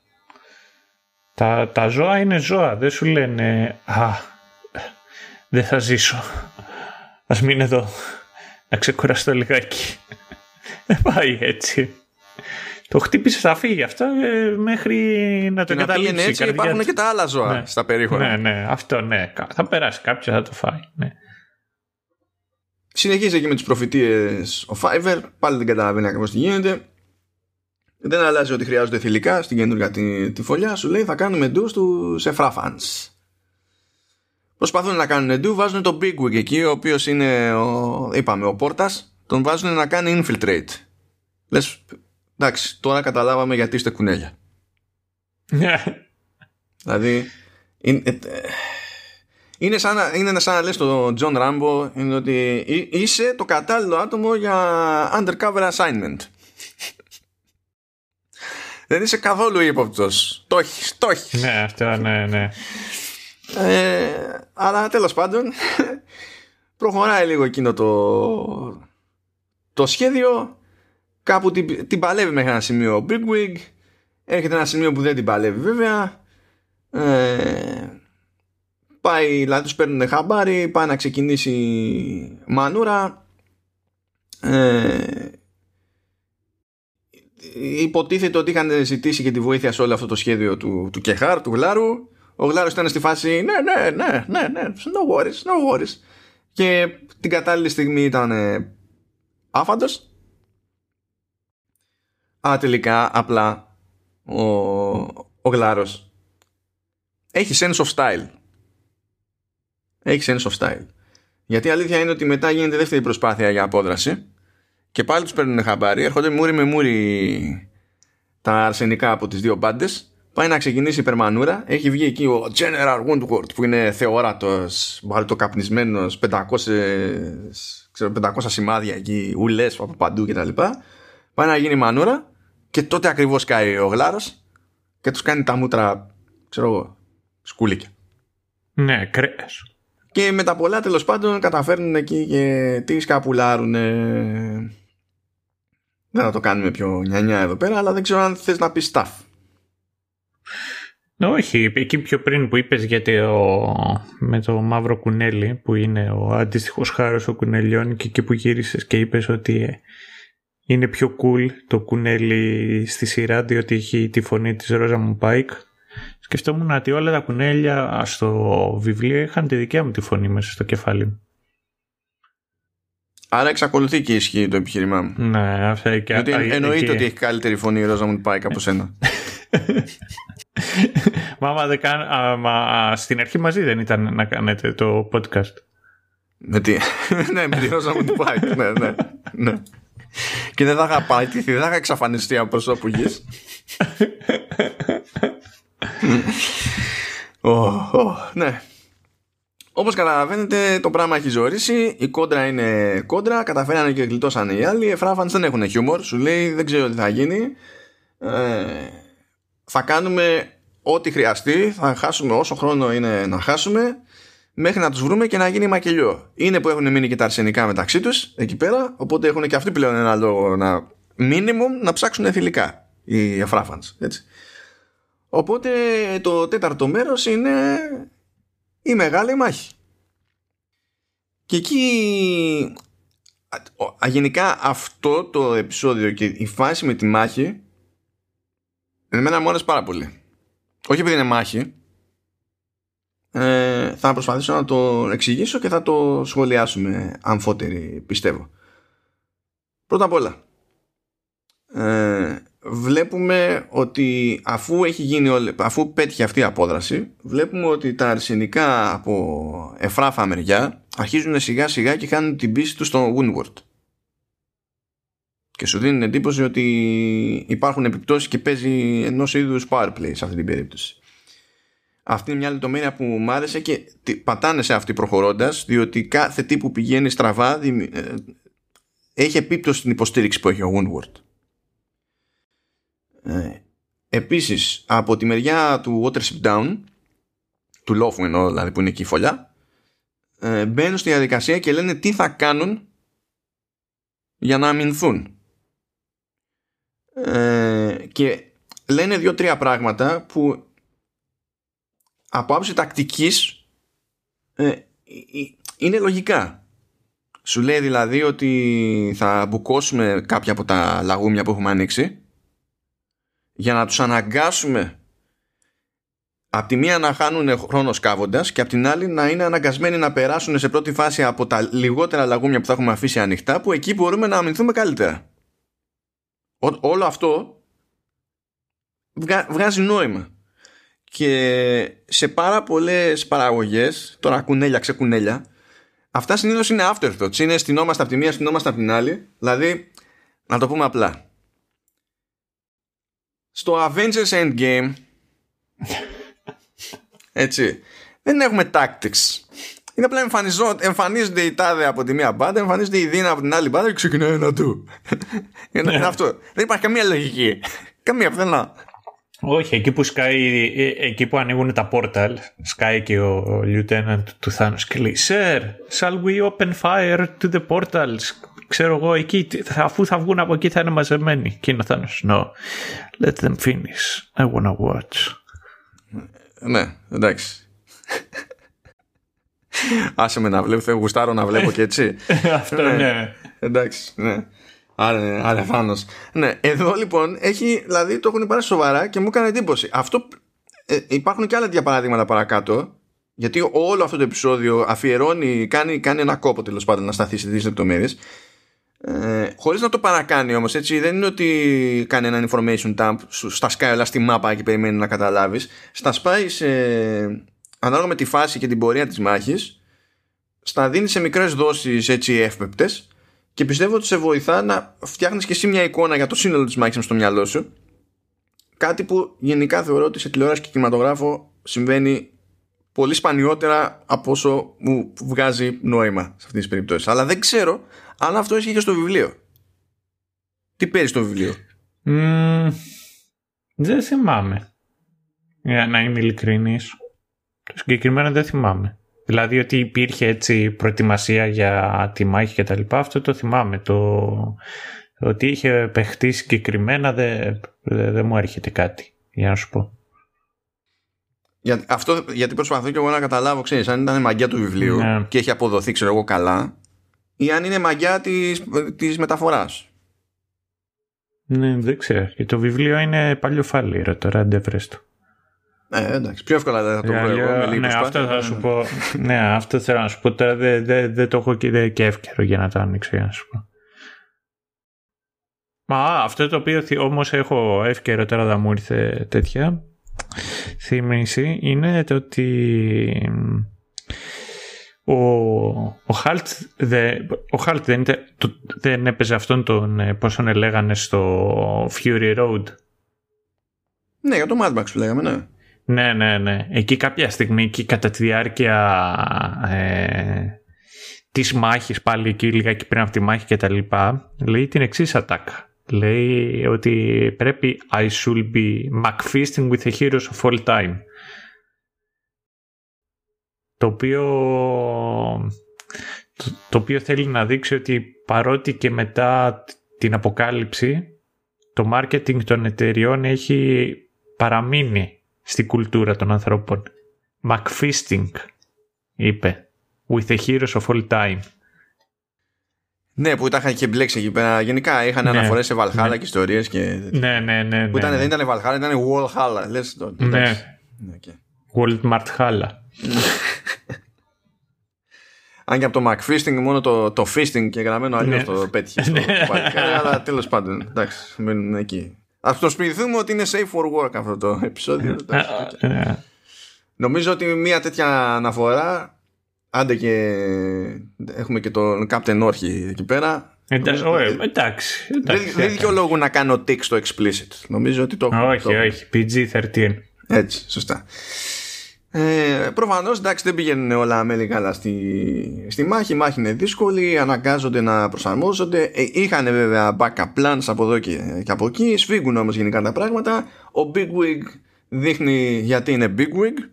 Τα ζώα είναι ζώα. Δεν σου λένε, δεν θα ζήσω. Ας μείνω εδώ. Να ξεκουραστώ λιγάκι. Δεν πάει έτσι. Το χτύπησε, θα φύγει αυτό μέχρι να το καταλήξει. Να έτσι, υπάρχουν και τα άλλα ζώα, ναι, στα περίχωρα. Ναι, αυτό ναι. Θα περάσει κάποιο, θα το φάει. Ναι. Συνεχίζει εκεί με τις προφητείες ο Fiverr. Πάλι δεν καταλαβαίνει ακριβώς τι γίνεται. Δεν αλλάζει ότι χρειάζονται θηλυκά στην καινούργια τη φωλιά. Σου λέει, θα κάνουμε ντου στους Efrafans. Προσπαθούν να κάνουν ντου, βάζουν τον Bigwig εκεί, ο οποίος είναι ο Πόρτας. Τον βάζουν να κάνει infiltrate. Λες, εντάξει, τώρα καταλάβαμε γιατί είστε κουνέλια. Δηλαδή είναι σαν να λες τον Τζον Ράμπο, είναι ότι είσαι το κατάλληλο άτομο για undercover assignment. Δεν είσαι καθόλου ύποπτος. Το έχεις. Ναι, αυτό, ναι. Αλλά τέλος πάντων προχωράει λίγο εκείνο το σχέδιο. Κάπου την παλεύει μέχρι ένα σημείο ο Bigwig. Έρχεται ένα σημείο που δεν την παλεύει βέβαια. Πάει, δηλαδή τους παίρνουν χαμπάρι, πάει να ξεκινήσει μανούρα. Υποτίθεται ότι είχαν ζητήσει και τη βοήθεια σε όλο αυτό το σχέδιο του Κεχάρ, του Γλάρου. Ο Γλάρος ήταν στη φάση ναι, no worries, no worries. Και την κατάλληλη στιγμή ήταν άφαντος. Τελικά απλά ο Γλάρος έχει sense of style. Έχει sense of style. Γιατί η αλήθεια είναι ότι μετά γίνεται δεύτερη προσπάθεια για απόδραση και πάλι τους παίρνουν χαμπάρι. Έρχονται μούρι με μούρι τα αρσενικά από τις δύο μπάντες. Πάει να ξεκινήσει η περμανούρα. Έχει βγει εκεί ο General Woundwort που είναι θεόρατος, μπαλτοκαπνισμένος, 500 σημάδια εκεί, ουλές από παντού κτλ. Πάει να γίνει μανούρα και τότε ακριβώς κάει ο Γλάρος και τους κάνει τα μούτρα, ξέρω εγώ, σκουλίκια. Ναι, κρέας. Και με τα πολλά τέλος πάντων καταφέρνουν εκεί και τις καπουλάρουν. Δεν θα το κάνουμε πιο νιανιά εδώ πέρα, αλλά δεν ξέρω αν θες να πεις staff. Όχι, εκεί πιο πριν που είπες γιατί με το μαύρο κουνέλι που είναι ο αντίστοιχος χάρος ο κουνελιών και εκεί που γύρισες και είπες ότι είναι πιο cool το κουνέλι στη σειρά διότι έχει τη φωνή της Rosamund Pike. Σκεφτόμουν ότι όλα τα κουνέλια στο βιβλίο είχαν τη δικιά μου τη φωνή μέσα στο κεφάλι μου. Άρα εξακολουθεί και ισχύει το επιχείρημά μου. Ναι, αυτά και αυτά. Εννοείται ότι έχει καλύτερη φωνή η Rosamund Pike από σένα. Μα στην αρχή μαζί δεν ήταν να κάνετε το podcast. Με τη Rosamund Pike. Ναι. Και δεν θα είχα πατηθεί, δεν θα είχα εξαφανιστεί από προσώπου γης. Ναι. Όπως καταλαβαίνετε, το πράγμα έχει ζωήσει. Η κόντρα είναι κόντρα. Καταφέρανε και γλιτώσανε οι άλλοι. Εφράφανς δεν έχουν χιούμορ. Σου λέει δεν ξέρω τι θα γίνει. Θα κάνουμε ό,τι χρειαστεί. Θα χάσουμε όσο χρόνο είναι να χάσουμε μέχρι να τους βρούμε και να γίνει μακελιό. Είναι που έχουν μείνει και τα αρσενικά μεταξύ τους εκεί πέρα. Οπότε έχουν και αυτοί πλέον ένα λόγο minimum να ψάξουν εθιλικά οι Εφράφανς, έτσι. Οπότε το τέταρτο μέρος είναι η μεγάλη μάχη. Και εκεί γενικά αυτό το επεισόδιο και η φάση με τη μάχη εμένα μου άρεσε πάρα πολύ. Όχι επειδή είναι μάχη. Θα προσπαθήσω να το εξηγήσω και θα το σχολιάσουμε αμφότεροι, πιστεύω. Πρώτα απ' όλα βλέπουμε ότι αφού πέτυχε αυτή η απόδραση, βλέπουμε ότι τα αρσενικά από Εφράφα μεριά αρχίζουν σιγά σιγά και χάνουν την πίστη τους στο Woundwort. Και σου δίνουν εντύπωση ότι υπάρχουν επιπτώσεις και παίζει ενός είδους power play σε αυτή την περίπτωση. Αυτή είναι μια λεπτομέρεια που μου άρεσε και πατάνε σε αυτή προχωρώντας, διότι κάθε τι που πηγαίνει στραβά έχει επίπτωση στην υποστήριξη που έχει ο Woundwort. Επίσης, από τη μεριά του Watership Down, του λόφου εννοώ, δηλαδή που είναι εκεί η φωλιά, μπαίνουν στη διαδικασία και λένε τι θα κάνουν για να αμυνθούν. Και λένε 2-3 πράγματα που από άποψη τακτικής είναι λογικά. Σου λέει δηλαδή ότι θα μπουκώσουμε κάποια από τα λαγούμια που έχουμε ανοίξει για να τους αναγκάσουμε από τη μία να χάνουν χρόνο σκάβοντας και από την άλλη να είναι αναγκασμένοι να περάσουν σε πρώτη φάση από τα λιγότερα λαγούμια που θα έχουμε αφήσει ανοιχτά, που εκεί μπορούμε να αμυνθούμε καλύτερα. Όλο αυτό βγάζει νόημα. Και σε πάρα πολλές παραγωγές, τώρα κουνέλια ξεκουνέλια, αυτά συνήθως είναι afterthoughts. Είναι αισθηνόμαστε από τη μία, αισθηνόμαστε από την άλλη. Δηλαδή, να το πούμε απλά, στο Avengers Endgame έτσι, δεν έχουμε tactics. Είναι απλά εμφανίζονται οι τάδε από τη μία μπάντα, εμφανίζονται οι δίνα από την άλλη μπάντα και ξεκινάει ένα ντου. Είναι αυτό. Δεν υπάρχει καμία λογική. Καμία πουθενά. Όχι, εκεί που σκάει, εκεί που ανοίγουν τα πόρταλ, σκάει και ο Lieutenant του Θάνος και λέει «Sir, shall we open fire to the portals?» Ξέρω εγώ, εκεί, αφού θα βγουν από εκεί θα είναι μαζεμένοι. Και είναι ο Θάνος «No, let them finish. I wanna watch». Ναι, εντάξει. Άσε με να βλέπω, θα γουστάρω να βλέπω και έτσι. Αυτό, ναι. Εντάξει, ναι. Άρα, Θάνος. Ναι, εδώ λοιπόν έχει, δηλαδή το έχουν πάρει σοβαρά και μου έκανε εντύπωση. Αυτό, υπάρχουν και άλλα διαπαράδειγματα παρακάτω, γιατί όλο αυτό το επεισόδιο αφιερώνει, κάνει ένα κόπο τέλος πάντων να σταθεί σε 2 λεπτομέρειες. Χωρίς να το παρακάνει όμως, έτσι. Δεν είναι ότι κάνει ένα information dump, στα σκάει όλα στη μάπα και περιμένει να καταλάβεις. Στα σπάει σε, ανάλογα με τη φάση και την πορεία της μάχης, στα δίνει σε μικρές δόσεις, έτσι, εύπεπτες. Και πιστεύω ότι σε βοηθά να φτιάχνεις και εσύ μια εικόνα για το σύνολο της μάχης στο μυαλό σου. Κάτι που γενικά θεωρώ ότι σε τηλεόραση και κινηματογράφο συμβαίνει πολύ σπανιότερα από όσο μου βγάζει νόημα σε αυτές τις περιπτώσεις. Αλλά δεν ξέρω αν αυτό ισχύει και στο βιβλίο. Τι παίρνει στο βιβλίο? Δεν θυμάμαι. Για να είμαι ειλικρινής, το συγκεκριμένο δεν θυμάμαι. Δηλαδή ότι υπήρχε έτσι προετοιμασία για τη μάχη και τα λοιπά, αυτό το θυμάμαι. Το ότι είχε παιχτεί συγκεκριμένα δεν μου έρχεται κάτι, για να σου πω. Αυτό, γιατί προσπαθώ και εγώ να καταλάβω, ξέρεις, αν ήταν μαγιά του βιβλίου, ναι, και έχει αποδοθεί, ξέρω εγώ, καλά, ή αν είναι μαγιά της μεταφοράς. Ναι, δεν ξέρω. Και το βιβλίο είναι παλιοφάλιρο τώρα, αντεβρέστο. Ναι, εντάξει, πιο εύκολα θα το βρω εγώ με λίγη προσπάθεια. Αυτό θα σου πω. Ναι, αυτό θέλω να σου πω. Τώρα δεν το έχω και εύκαιρο για να το ανοίξω, για να σου πω. Μα αυτό το οποίο όμως έχω εύκαιρο τώρα, δεν μου ήρθε τέτοια θύμηση, είναι το ότι ο Χάλτ δεν έπαιζε αυτόν τον, πόσον λέγανε στο Fury Road. Ναι, για το Mad Max που λέγαμε, ναι. Ναι. Εκεί κάποια στιγμή, εκεί κατά τη διάρκεια της μάχης, πάλι εκεί λιγάκι πριν από τη μάχη και τα λοιπά, λέει την εξής ατάκα. Λέει ότι πρέπει «I should be McFisting with the heroes of all time». Το οποίο θέλει να δείξει ότι παρότι και μετά την αποκάλυψη, το μάρκετινγκ των εταιριών έχει παραμείνει στην κουλτούρα των ανθρώπων. McFisting, είπε. With the heroes of all time. Ναι, που τα είχαν και μπλέξει εκεί πέρα. Γενικά είχαν, ναι, αναφορές σε Βαλχάλα, ναι, και ιστορίες. Και... Ναι. Που ήταν, ναι. Δεν ήταν Βαλχάλα, ήταν Walhalla. Λες το. Ναι. Okay. Walmart Halla. Αν και από το McFisting, μόνο το Fisting και γραμμένο αλλιώς, ναι, το πέτυχε. Ναι. Αλλά τέλος πάντων, εντάξει, μένουν εκεί. Ας το σπιθούμε ότι είναι safe for work αυτό το επεισόδιο. Νομίζω ότι μια τέτοια αναφορά, άντε και έχουμε και τον Captain Orchie εκεί πέρα. Εντάξει. Δεν δικαιολόγου να κάνω tick στο explicit. Νομίζω ότι το έχω. Όχι, PG-13. Έτσι, σωστά. Προφανώς, εντάξει, δεν πήγαινε όλα μέλη καλά στη μάχη. Η μάχη είναι δύσκολη, αναγκάζονται να προσαρμόζονται. Είχαν βέβαια backup plans από εδώ και από εκεί. Σφίγγουν όμως γενικά τα πράγματα. Ο Bigwig δείχνει γιατί είναι Bigwig.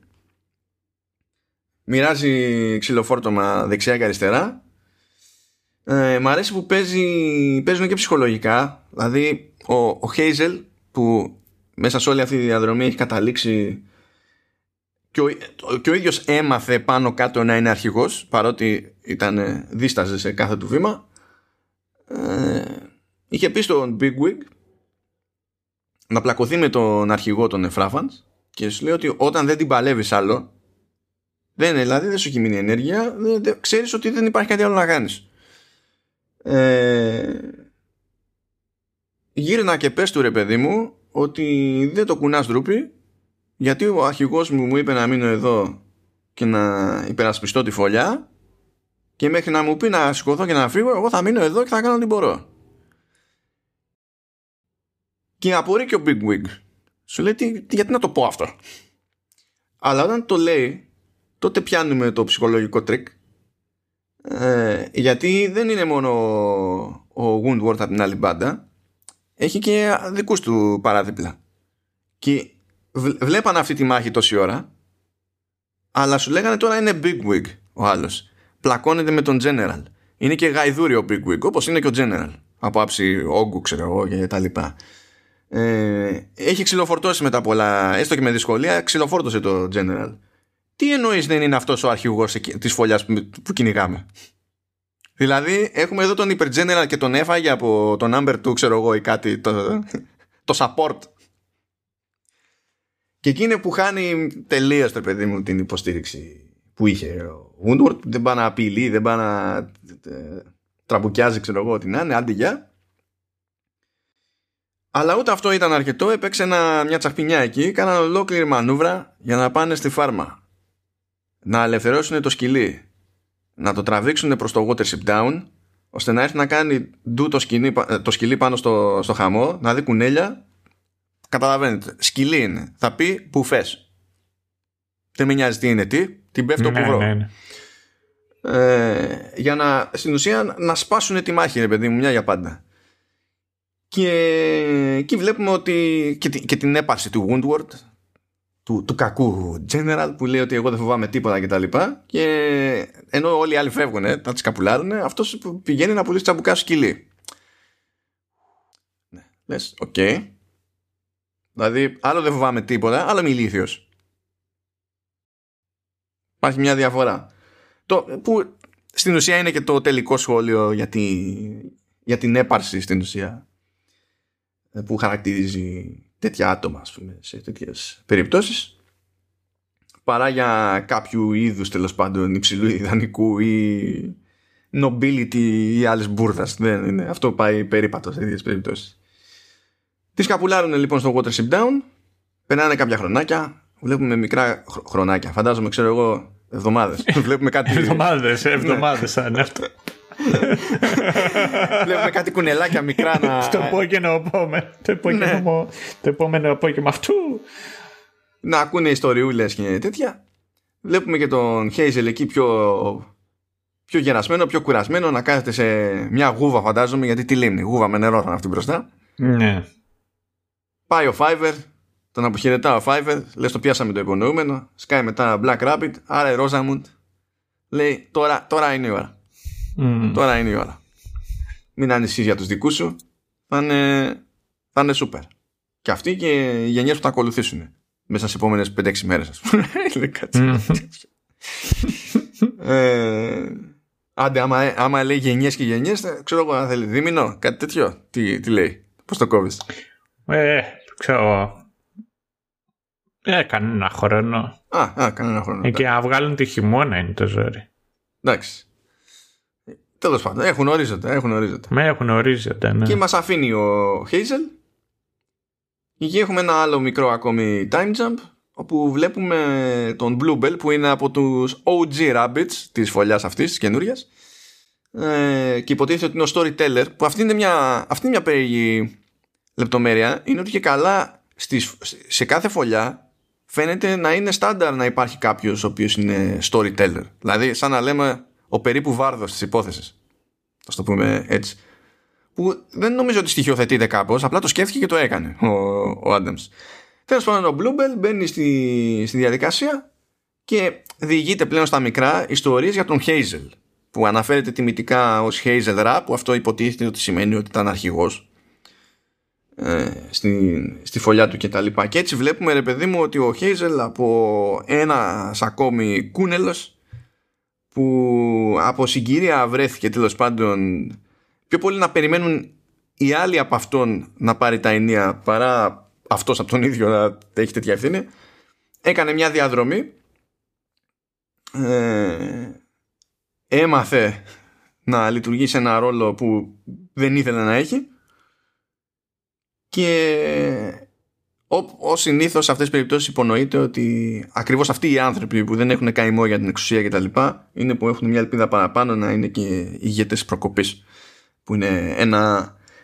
Μοιράζει ξυλοφόρτωμα δεξιά και αριστερά. Μ' αρέσει που παίζουν και ψυχολογικά. Δηλαδή ο Hazel, που μέσα σε όλη αυτή τη διαδρομή έχει καταλήξει, και ο ίδιος έμαθε πάνω κάτω να είναι αρχηγός, παρότι ήταν δίσταζε σε κάθε του βήμα. Είχε πει στον Bigwig να πλακωθεί με τον αρχηγό των Εφράφαν και σου λέει ότι όταν δεν την παλεύεις άλλο, δεν σου έχει μείνει ενέργεια, ξέρεις ότι δεν υπάρχει κάτι άλλο να κάνεις. Γύρνα και πες του, ρε παιδί μου, ότι δεν το κουνάς ντρούπι, γιατί ο αρχηγός μου είπε να μείνω εδώ και να υπερασπιστώ τη φωλιά, και μέχρι να μου πει να σηκωθώ και να φύγω, εγώ θα μείνω εδώ και θα κάνω ό,τι μπορώ. Και απορεί και ο Bigwig. Σου λέει γιατί να το πω αυτό? Αλλά όταν το λέει, τότε πιάνουμε το ψυχολογικό τρίκ, γιατί δεν είναι μόνο ο Woundwort από την άλλη μπάντα, έχει και δικούς του παράδειπλα. Και βλέπανε αυτή τη μάχη τόση ώρα, αλλά σου λέγανε τώρα είναι Bigwig ο άλλος. Πλακώνεται με τον General. Είναι και γαϊδούρι ο Bigwig, όπως είναι και ο General. Από άψη όγκου, ξέρω εγώ, και τα λοιπά. Έχει ξυλοφορτώσει μετά πολλά, έστω και με δυσκολία, ξυλοφόρτωσε το General. Τι εννοείς δεν είναι αυτός ο αρχηγός της φωλιάς που κυνηγάμε? Δηλαδή, έχουμε εδώ τον Hyper General και τον έφαγε από τον number 2, ξέρω εγώ, ή κάτι, το support. Και εκείνη που χάνει τελείως, το παιδί μου, την υποστήριξη που είχε ο Woundwort, δεν πάει να απειλεί, δεν πάει να τραμπουκιάζει, ξέρω εγώ, ό,τι να είναι, άντε γεια. Αλλά ούτε αυτό ήταν αρκετό, έπαιξε μια τσαχπινιά εκεί, κάνανε ολόκληρη μανούβρα για να πάνε στη φάρμα, να ελευθερώσουν το σκυλί, να το τραβήξουν προς το Watership Down, ώστε να έρθει να κάνει ντου το σκυλί πάνω στο χαμό, να δει κουνέλια. Καταλαβαίνετε, σκυλί είναι. Θα πει που φες. Δεν με νοιάζει τι είναι τι, την πέφτω που βρω. Ναι. Για να, στην ουσία, να σπάσουν τη μάχη, ρε παιδί μου, μια για πάντα. Και εκεί βλέπουμε ότι και την έπαρση του Woundwort, του κακού General, που λέει ότι εγώ δεν φοβάμαι τίποτα κτλ. Και ενώ όλοι οι άλλοι φεύγουν, τα τσικαπουλάρουνε, αυτός πηγαίνει να πουλήσει τσαμπουκά σκυλί. Ναι, λες, οκ. Okay. Δηλαδή, άλλο δεν φοβάμαι τίποτα, άλλο είμαι ηλίθιος. Υπάρχει μια διαφορά. Που στην ουσία είναι και το τελικό σχόλιο για την έπαρση, στην ουσία, που χαρακτηρίζει τέτοια άτομα, ας πούμε, σε τέτοιες περιπτώσεις, παρά για κάποιου είδους, τέλος πάντων, υψηλού ιδανικού ή nobility ή άλλες μπουρδας. Δεν είναι. Αυτό πάει περίπατο σε τέτοιες περιπτώσεις. Τις καπουλάρουν λοιπόν στο Watership Down, περνάνε κάποια χρονάκια, βλέπουμε μικρά χρονάκια, φαντάζομαι, ξέρω εγώ, εβδομάδες. Βλέπουμε κάτι... εβδομάδες θα είναι αυτό. Βλέπουμε κάτι κουνελάκια μικρά να... Στο επόμενο απόγευμα αυτού. Να ακούνε ιστοριούλες και τέτοια. Βλέπουμε και τον Hazel εκεί πιο γερασμένο, πιο κουρασμένο, να κάθεται σε μια γούβα, φαντάζομαι, γιατί τη λίμνη, γούβα με νερό θα είναι αυτή μπροστά. Ναι. Πάει ο Fiverr, τον αποχαιρετά ο Fiverr, λες το πιάσαμε το υπονοούμενο, σκάει μετά Black Rabbit, άρα η Rosamund λέει τώρα είναι η ώρα. Τώρα είναι η ώρα. Μην ανησυχείς για τους δικούς σου, θα είναι super. Και αυτοί και οι γενιές που τα ακολουθήσουν μέσα στις επόμενες 5-6 μέρες, ας πούμε. Άντε, άμα λέει γενιές και γενιές, ξέρω εγώ αν θέλει δίμηνο, κάτι τέτοιο. Τι λέει, πώς το κόβεις? Ξέρω. Κανένα χρόνο. Κανένα χρόνο. Και να βγάλουν τη χειμώνα είναι το ζόρι. Εντάξει. Τέλος πάντων, έχουν ορίζοντα. Έχουν ορίζοντα, ναι. Και μας αφήνει ο Hazel. Εκεί έχουμε ένα άλλο μικρό ακόμη time jump, όπου βλέπουμε τον Bluebell, που είναι από τους OG Rabbits της φωλιάς αυτής, της καινούριας, και υποτίθεται ότι είναι ο storyteller, που αυτή είναι μια περίεργη λεπτομέρεια, είναι ότι και καλά σε κάθε φωλιά φαίνεται να είναι στάνταρ να υπάρχει κάποιος ο οποίος είναι storyteller. Δηλαδή σαν να λέμε ο περίπου βάρδος της υπόθεσης, ας το πούμε έτσι, που δεν νομίζω ότι στοιχειοθετείται κάπως, απλά το σκέφτηκε και το έκανε ο Adams. Τέλος πάντων, ο Bluebell μπαίνει στη διαδικασία και διηγείται πλέον στα μικρά ιστορίες για τον Hazel, που αναφέρεται τιμητικά ως Hazel Ra, που αυτό υποτίθεται ότι σημαίνει ότι ήταν αρχηγός στη φωλιά του κτλ. Και έτσι βλέπουμε, ρε παιδί μου, ότι ο Hazel, από ένας ακόμη κούνελος που από συγκυρία βρέθηκε, τέλος πάντων, πιο πολύ να περιμένουν οι άλλοι από αυτόν να πάρει τα ενία παρά αυτός από τον ίδιο να έχει τέτοια ευθύνη, έκανε μια διαδρομή, έμαθε να λειτουργεί σε ένα ρόλο που δεν ήθελε να έχει, και ως συνήθως σε αυτές τις περιπτώσεις υπονοείται ότι ακριβώς αυτοί οι άνθρωποι που δεν έχουν καημό για την εξουσία και τα λοιπά είναι που έχουν μια ελπίδα παραπάνω να είναι και ηγέτες προκοπής, που είναι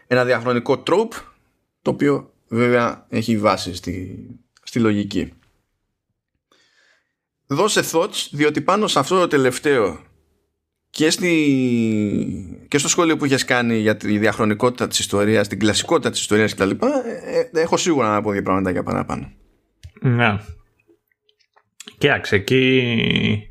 ένα διαχρονικό τρόπ, το οποίο βέβαια έχει βάση στη λογική. Δώσε thoughts, διότι πάνω σε αυτό το τελευταίο και στο σχόλιο που είχες κάνει για τη διαχρονικότητα της ιστορίας, την κλασικότητα της ιστορίας κτλ, έχω σίγουρα να πω δύο πράγματα για παραπάνω. Ναι. Κοιτάξτε, εκεί...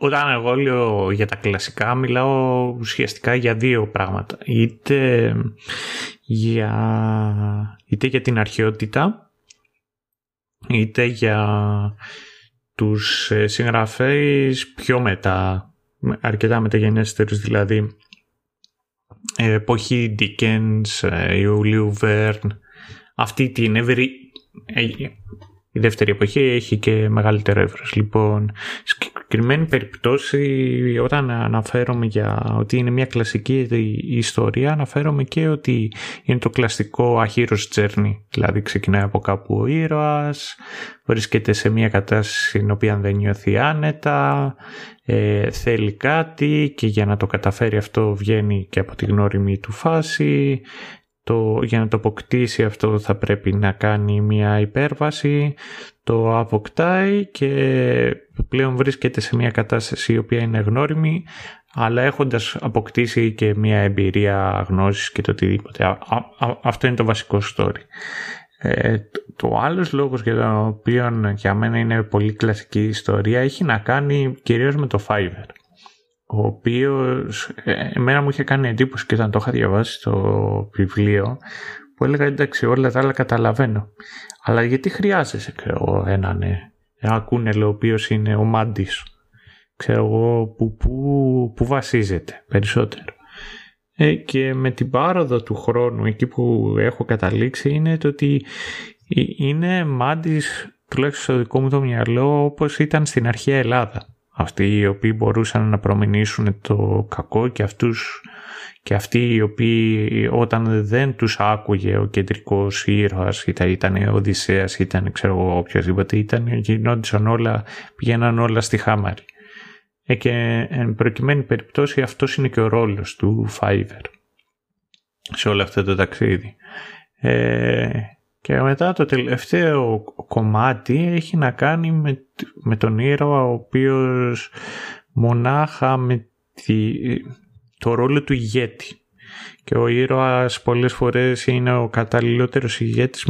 όταν εγώ λέω για τα κλασικά, μιλάω ουσιαστικά για δύο πράγματα. Είτε για την αρχαιότητα, είτε για τους συγγραφείς πιο μετά, αρκετά μεταγενέστερους, δηλαδή εποχή Dickens, Ιουλίου Βέρν, αυτή την ευρύ... Η δεύτερη εποχή έχει και μεγαλύτερο εύρος. Λοιπόν, συγκεκριμένη περίπτωση, όταν αναφέρομαι για ότι είναι μια κλασική ιστορία, αναφέρομαι και ότι είναι το κλασικό A Hero's Journey. Δηλαδή ξεκινάει από κάπου ο ήρωας, βρίσκεται σε μια κατάσταση στην οποία δεν νιώθει άνετα, θέλει κάτι και για να το καταφέρει αυτό βγαίνει και από τη γνώριμη του φάση. Για να το αποκτήσει αυτό θα πρέπει να κάνει μια υπέρβαση, το αποκτάει και πλέον βρίσκεται σε μια κατάσταση η οποία είναι γνώριμη, αλλά έχοντας αποκτήσει και μια εμπειρία γνώσης και το οτιδήποτε. Αυτό είναι το βασικό story. Το άλλος λόγος για τον οποίο για μένα είναι πολύ κλασική ιστορία έχει να κάνει κυρίως με το Fiverr, ο οποίος εμένα μου είχε κάνει εντύπωση και όταν το είχα διαβάσει στο βιβλίο, που έλεγα εντάξει, όλα τα άλλα καταλαβαίνω, αλλά γιατί χρειάζεσαι ένα κούνελο ο οποίος είναι ο μάντης, ξέρω εγώ, που βασίζεται περισσότερο. Και με την πάροδο του χρόνου εκεί που έχω καταλήξει είναι το ότι είναι μάντης, τουλάχιστον στο δικό μου το μυαλό, όπως ήταν στην αρχαία Ελλάδα. Αυτοί οι οποίοι μπορούσαν να προμηνήσουν το κακό και αυτοί οι οποίοι όταν δεν τους άκουγε ο κεντρικός ήρωας, ήταν ο Οδυσσέας, ήταν οποιοδήποτε ήταν, γινόντουσαν όλα, πηγαίναν όλα στη χάμαρη. Και εν προκειμένη περιπτώσει αυτός είναι και ο ρόλος του Fiverr σε όλο αυτό το ταξίδι. Και μετά το τελευταίο κομμάτι έχει να κάνει με τον ήρωα ο οποίος μονάχα με το ρόλο του ηγέτη. Και ο ήρωας πολλές φορές είναι ο καταλληλότερος ηγέτης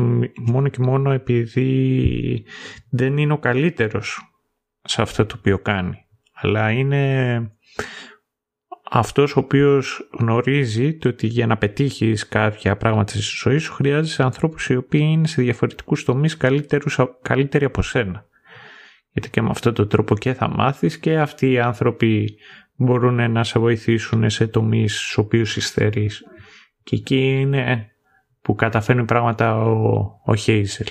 μόνο και μόνο επειδή δεν είναι ο καλύτερος σε αυτό το οποίο κάνει. Αλλά είναι αυτός ο οποίος γνωρίζει το ότι για να πετύχεις κάποια πράγματα στη ζωή σου χρειάζεσαι ανθρώπους οι οποίοι είναι σε διαφορετικούς τομείς καλύτεροι από σένα. Γιατί και με αυτόν τον τρόπο και θα μάθεις και αυτοί οι άνθρωποι μπορούν να σε βοηθήσουν σε τομείς στους οποίους υστερείς. Και εκεί είναι που καταφέρνει πράγματα ο Χέιζελ.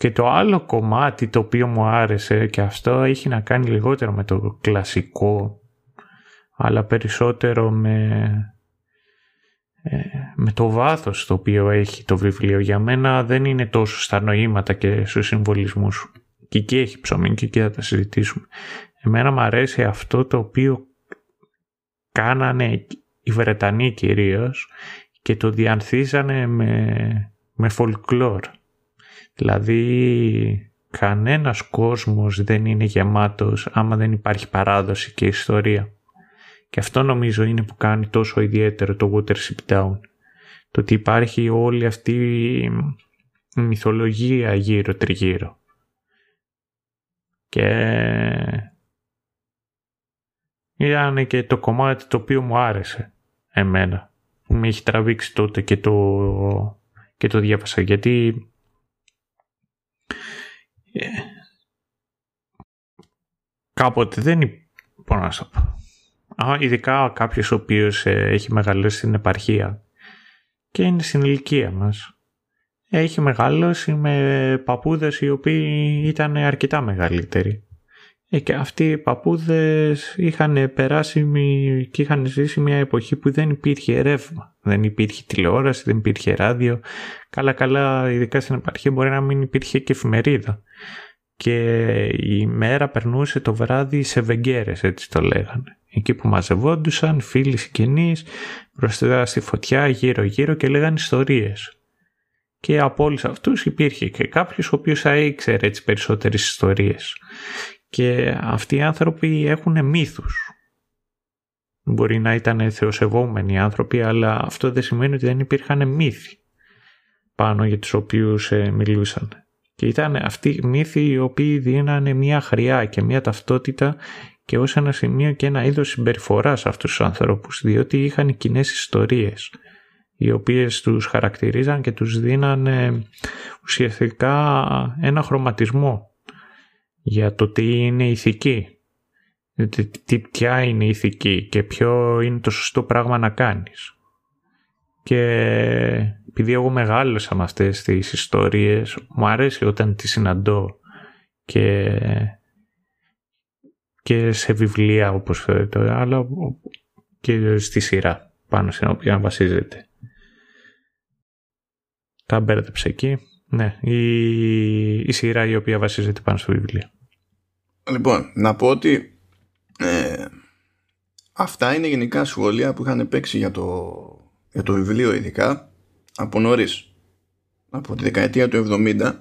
Και το άλλο κομμάτι το οποίο μου άρεσε, και αυτό έχει να κάνει λιγότερο με το κλασικό αλλά περισσότερο με το βάθος το οποίο έχει το βιβλίο. Για μένα δεν είναι τόσο στα νοήματα και στους συμβολισμούς. Και εκεί έχει ψωμί και εκεί θα τα συζητήσουμε. Εμένα μου αρέσει αυτό το οποίο κάνανε οι Βρετανοί κυρίως και το διανθίζανε με folklore. Δηλαδή κανένας κόσμος δεν είναι γεμάτος άμα δεν υπάρχει παράδοση και ιστορία. Και αυτό νομίζω είναι που κάνει τόσο ιδιαίτερο το Watership Down. Το ότι υπάρχει όλη αυτή η μυθολογία γύρω τριγύρω. Και ήταν και το κομμάτι το οποίο μου άρεσε εμένα. Που με έχει τραβήξει τότε και το διάβασα. Γιατί... κάποτε δεν μπορώ να σου πω. Ειδικά κάποιος ο οποίος έχει μεγαλώσει στην επαρχία και είναι στην ηλικία μας, έχει μεγαλώσει με παππούδες οι οποίοι ήταν αρκετά μεγαλύτεροι, και αυτοί οι παππούδες είχαν περάσει και είχαν ζήσει μια εποχή που δεν υπήρχε ρεύμα, δεν υπήρχε τηλεόραση, δεν υπήρχε ράδιο, καλά ειδικά στην επαρχία μπορεί να μην υπήρχε και εφημερίδα, και η μέρα περνούσε το βράδυ σε βεγγέρες, έτσι το λέγανε, εκεί που μαζευόντουσαν φίλοι συγγενείς μπροστά στη φωτιά γύρω γύρω και λέγανε ιστορίες. Και από όλους αυτούς υπήρχε και κάποιος ο οποίος θα ήξερε τις περισσότερες ιστορίες. Και αυτοί οι άνθρωποι έχουν μύθους. Μπορεί να ήταν θεοσεβόμενοι άνθρωποι, αλλά αυτό δεν σημαίνει ότι δεν υπήρχαν μύθοι πάνω για τους οποίους μιλούσαν. Και ήταν αυτοί οι μύθοι οι οποίοι δίνανε μια χρειά και μια ταυτότητα και ως ένα σημείο και ένα είδος συμπεριφοράς αυτούς τους ανθρώπους, διότι είχαν κοινές ιστορίες οι οποίες τους χαρακτηρίζαν και τους δίνανε ουσιαστικά ένα χρωματισμό για το τι είναι ηθική, ποια είναι ηθική και ποιο είναι το σωστό πράγμα να κάνεις. Και επειδή εγώ μεγάλωσα με αυτές τις ιστορίες, μου αρέσει όταν τις συναντώ και σε βιβλία όπως φαίνεται, αλλά και στη σειρά πάνω στην οποία βασίζεται. Τα μπέρδεψε εκεί. Ναι, η σειρά η οποία βασίζεται πάνω στο βιβλίο. Λοιπόν, να πω ότι αυτά είναι γενικά σχόλια που είχαν παίξει για το βιβλίο, ειδικά από νωρίς, από τη δεκαετία του 70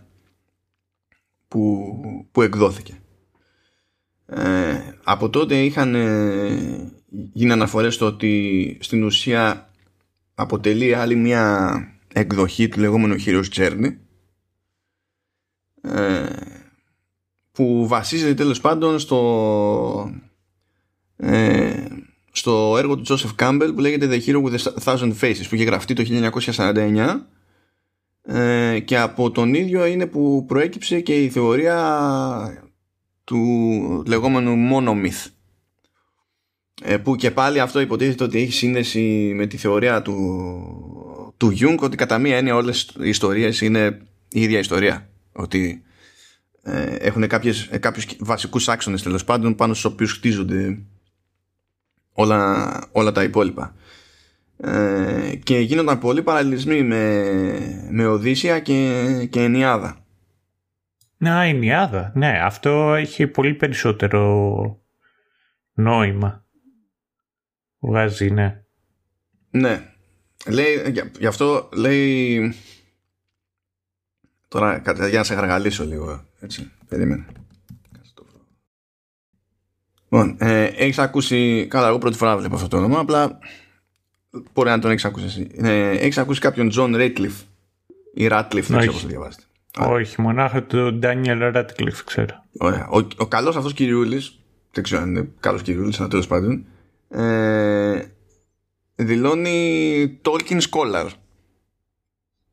που εκδόθηκε. Από τότε είχαν γίνει αναφορές στο ότι στην ουσία αποτελεί άλλη μια εκδοχή του λεγόμενου Hero's Journey, που βασίζεται τέλος πάντων στο έργο του Joseph Campbell που λέγεται The Hero with a Thousand Faces, που είχε γραφτεί το 1949, και από τον ίδιο είναι που προέκυψε και η θεωρία του λεγόμενου monomyth, που και πάλι αυτό υποτίθεται ότι έχει σύνδεση με τη θεωρία του Jung, ότι κατά μία έννοια όλες οι ιστορίες είναι η ίδια ιστορία, ότι έχουν κάποιους βασικούς άξονες τέλος πάντων πάνω στους οποίους χτίζονται όλα τα υπόλοιπα, και γίνονταν πολλοί παραλληλισμοί με Οδύσσια και Ενιάδα. Να, Ενιάδα, ναι, αυτό έχει πολύ περισσότερο νόημα βγάζει, ναι. Ναι, λέει, γι' αυτό λέει. Τώρα για να σε χαραγαλίσω λίγο, έτσι, περίμενε. Λοιπόν, έχεις ακούσει, καλά, εγώ πρώτη φορά βλέπω αυτό το όνομα, απλά μπορεί να τον έχεις ακούσει εσύ. Έχεις ακούσει κάποιον John Ratcliffe ή Ratcliffe, δεν ξέρω πώς το διαβάζετε. Όχι, μονάχα τον Daniel Radcliffe ξέρω. Ωραία, ο καλός αυτός κυριούλης, δεν ξέρω αν είναι καλός κυριούλης, αλλά τέλος πάντων, δηλώνει Tolkien Scholar.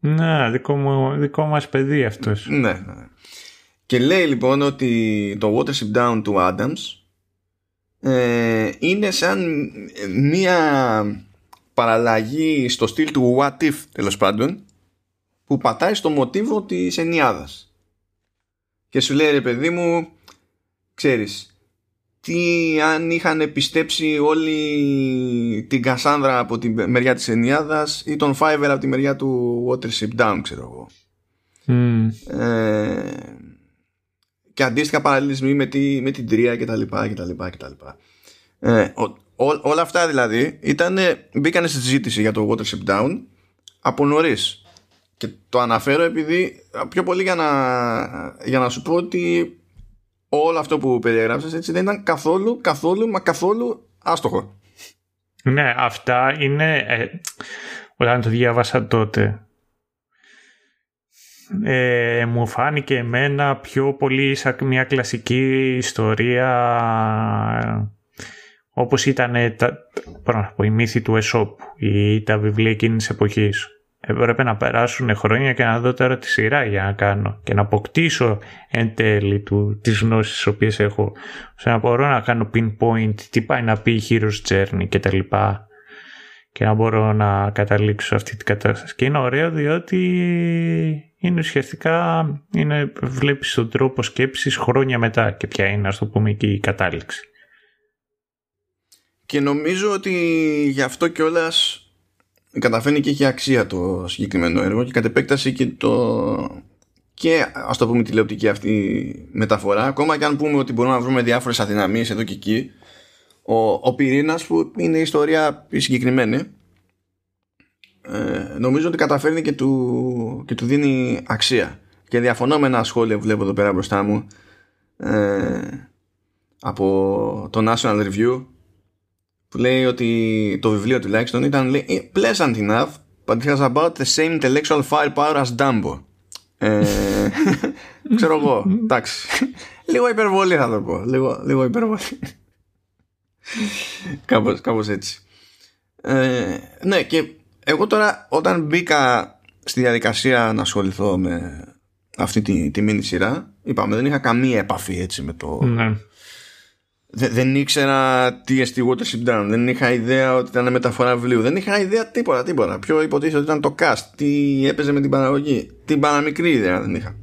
Να, δικό μας παιδί αυτός. Ναι, ναι. Και λέει λοιπόν ότι το Watership Down του Adams είναι σαν μία παραλλαγή στο στυλ του What If, τέλος πάντων, που πατάει στο μοτίβο της Ενιάδας. Και σου λέει, ρε παιδί μου, ξέρεις, τι αν είχαν πιστέψει όλοι την Κασάνδρα από τη μεριά της Ενιάδας ή τον Fiverr από τη μεριά του Watership Down, ξέρω εγώ. Και αντίστοιχα παραλληλισμοί με την Τρία κτλ. Όλα αυτά δηλαδή μπήκανε στη συζήτηση για το Watership Down από νωρίς. Και το αναφέρω επειδή πιο πολύ για να σου πω ότι όλο αυτό που περιγράψες έτσι δεν ήταν καθόλου άστοχο. Ναι, αυτά είναι όταν το διάβασα τότε. Μου φάνηκε εμένα πιο πολύ σαν μια κλασική ιστορία όπως ήταν η μύθη του Εσώπου ή τα βιβλία εκείνης της εποχής. Έπρεπε να περάσουν χρόνια και να δω τώρα τη σειρά για να κάνω και να αποκτήσω εν τέλει τις γνώσεις τις οποίες έχω, ώστε να μπορώ να κάνω pinpoint τι πάει να πει Hero's Journey και τα λοιπά, και να μπορώ να καταλήξω σε αυτή την κατάσταση. Και είναι ωραίο διότι είναι ουσιαστικά, βλέπεις τον τρόπο σκέψης χρόνια μετά και ποια είναι, ας το πούμε, και η κατάληξη. Και νομίζω ότι γι' αυτό κιόλας καταφέρνει και έχει αξία το συγκεκριμένο έργο και κατ' επέκταση και ας το πούμε τηλεοπτική αυτή μεταφορά, ακόμα και αν πούμε ότι μπορούμε να βρούμε διάφορες αδυναμίες εδώ και εκεί, ο πυρήνας που είναι η ιστορία συγκεκριμένη, νομίζω ότι καταφέρνει και του δίνει αξία. Και διαφωνώ με ένα σχόλιο που βλέπω εδώ πέρα μπροστά μου, από το National Review, που λέει ότι το βιβλίο τουλάχιστον ήταν, λέει, pleasant enough, but it has about the same intellectual firepower as Dumbo. Ξέρω εγώ, εντάξει. Λίγο υπερβολή θα το πω. Λίγο υπερβολή. Κάπως έτσι. Ναι, και εγώ τώρα όταν μπήκα στη διαδικασία να ασχοληθώ με αυτή τη μίνι σειρά, είπαμε, δεν είχα καμία επαφή έτσι με το... Ναι. Δεν ήξερα τι εστί Watership Down, δεν είχα ιδέα ότι ήταν μεταφορά βιβλίου, δεν είχα ιδέα τίποτα. Ποιο υποτίθεται ότι ήταν το cast, τι έπαιζε με την παραγωγή, την παραμικρή ιδέα δεν είχα.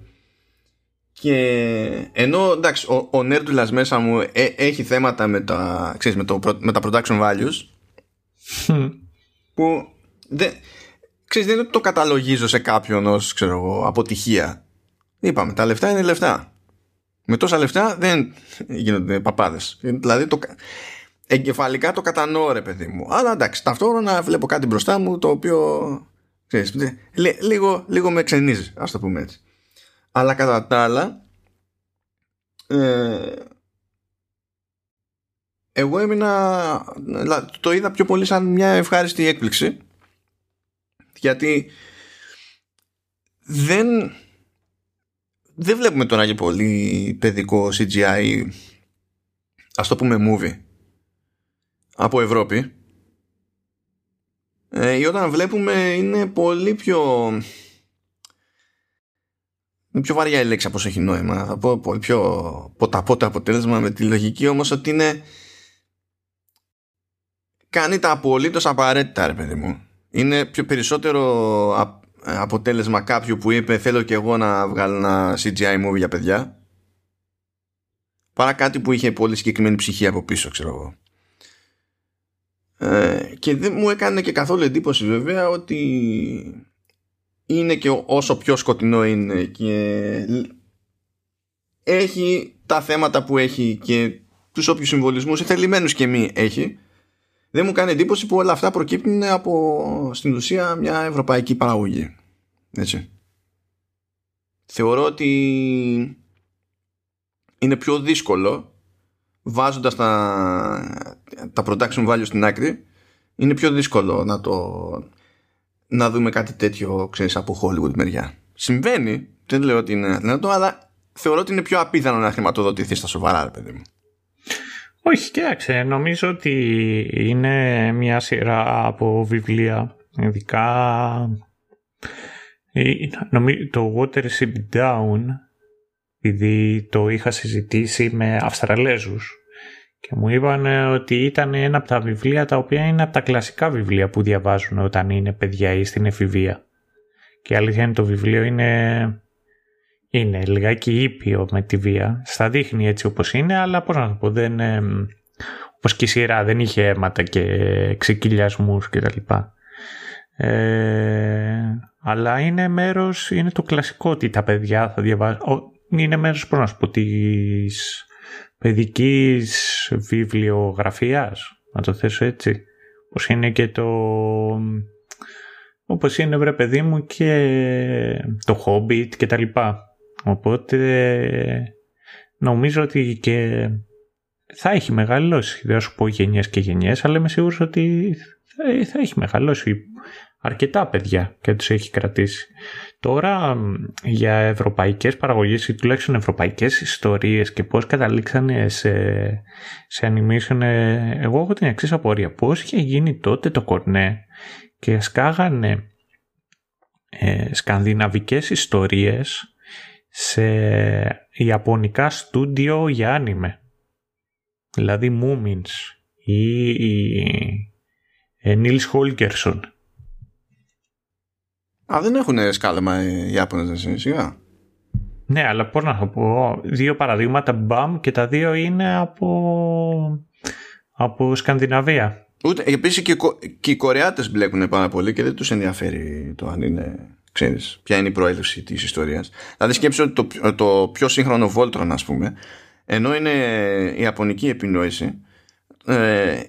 Και ενώ εντάξει, ο νέρντουλας μέσα μου έχει θέματα με τα, ξέρεις, με τα production values, που δεν είναι ότι το καταλογίζω σε κάποιον ως, ξέρω εγώ, αποτυχία. Είπαμε, τα λεφτά είναι λεφτά. Με τόσα λεφτά δεν γίνονται παπάδες. Δηλαδή εγκεφαλικά το κατανοώ, ρε παιδί μου. Αλλά εντάξει, ταυτόχρονα βλέπω κάτι μπροστά μου το οποίο, ξέρεις, λίγο με ξενίζει, ας το πούμε έτσι. Αλλά κατά τα άλλα, εγώ έμεινα, το είδα πιο πολύ σαν μια ευχάριστη έκπληξη, γιατί δεν βλέπουμε τώρα και πολύ παιδικό CGI, ας το πούμε movie, από Ευρώπη. Ή όταν βλέπουμε είναι πολύ πιο βαριά η λέξη από όσο έχει νόημα. Θα πω πολύ πιο ποταπότα αποτέλεσμα, με τη λογική όμως ότι είναι, κάνει τα απολύτως απαραίτητα, ρε παιδί μου. Είναι πιο περισσότερο αποτέλεσμα κάποιου που είπε θέλω και εγώ να βγάλω ένα CGI movie για παιδιά, παρά κάτι που είχε πολύ συγκεκριμένη ψυχή από πίσω, ξέρω εγώ. Και δεν μου έκανε και καθόλου εντύπωση βέβαια ότι είναι και όσο πιο σκοτεινό είναι και έχει τα θέματα που έχει και τους όποιους συμβολισμούς θελημένους και μη έχει. Δεν μου κάνει εντύπωση που όλα αυτά προκύπτουν από, στην ουσία, μια ευρωπαϊκή παραγωγή. Έτσι. Θεωρώ ότι είναι πιο δύσκολο, βάζοντας τα production value στην άκρη, είναι πιο δύσκολο να δούμε κάτι τέτοιο, ξέρεις, από Hollywood μεριά. Συμβαίνει, δεν λέω ότι είναι δυνατό, αλλά θεωρώ ότι είναι πιο απίθανο να χρηματοδοτηθεί στα σοβαρά, ρε παιδί μου. Όχι, κοιτάξτε, νομίζω ότι είναι μια σειρά από βιβλία, ειδικά το Watership Down, επειδή το είχα συζητήσει με Αυστραλέζους και μου είπαν ότι ήταν ένα από τα βιβλία τα οποία είναι από τα κλασικά βιβλία που διαβάζουν όταν είναι παιδιά ή στην εφηβεία. Και αλήθεια είναι, το βιβλίο είναι λιγάκι ήπιο με τη βία. Στα δείχνει έτσι όπως είναι, αλλά πώς να το πω, δεν, όπως και η σειρά, δεν είχε αίματα και ξεκυλιασμούς και τα λοιπά. Αλλά είναι μέρος, είναι το κλασικό ότι τα παιδιά θα διαβάζουν. Είναι μέρος, πώς να σου πω, της παιδικής βιβλιογραφίας, να το θέσω έτσι. Όπως είναι και όπως είναι, βρε παιδί μου, και το Hobbit και τα λοιπά. Οπότε νομίζω ότι και θα έχει μεγαλώσει, δεν θα σου πω γενιές και γενιές, αλλά είμαι σίγουρος ότι θα έχει μεγαλώσει αρκετά παιδιά και τους έχει κρατήσει. Τώρα για ευρωπαϊκές παραγωγές ή τουλάχιστον ευρωπαϊκές ιστορίες και πώς καταλήξανε σε animation, εγώ έχω την εξής απορία. Πώς είχε γίνει τότε το Κορνέ και σκάγανε σκανδιναβικές ιστορίες σε ιαπωνικά στούντιο για άνιμε, δηλαδή Moomins ή Νίλς Χόλγκερσον. Α, δεν έχουν σκάλεμα οι Ιάπωνες, σιγά. Ναι, αλλά πώς να το πω, δύο παραδείγματα μπαμ και τα δύο είναι από Σκανδιναβία. Ούτε, επίσης και οι Κορεάτες μπλέκουν πάρα πολύ και δεν τους ενδιαφέρει το αν είναι, ξέρεις, ποια είναι η προέλευση της ιστορίας. Δηλαδή σκέψου ότι το πιο σύγχρονο Βόλτρον, ας πούμε, ενώ είναι η ιαπωνική επινόηση,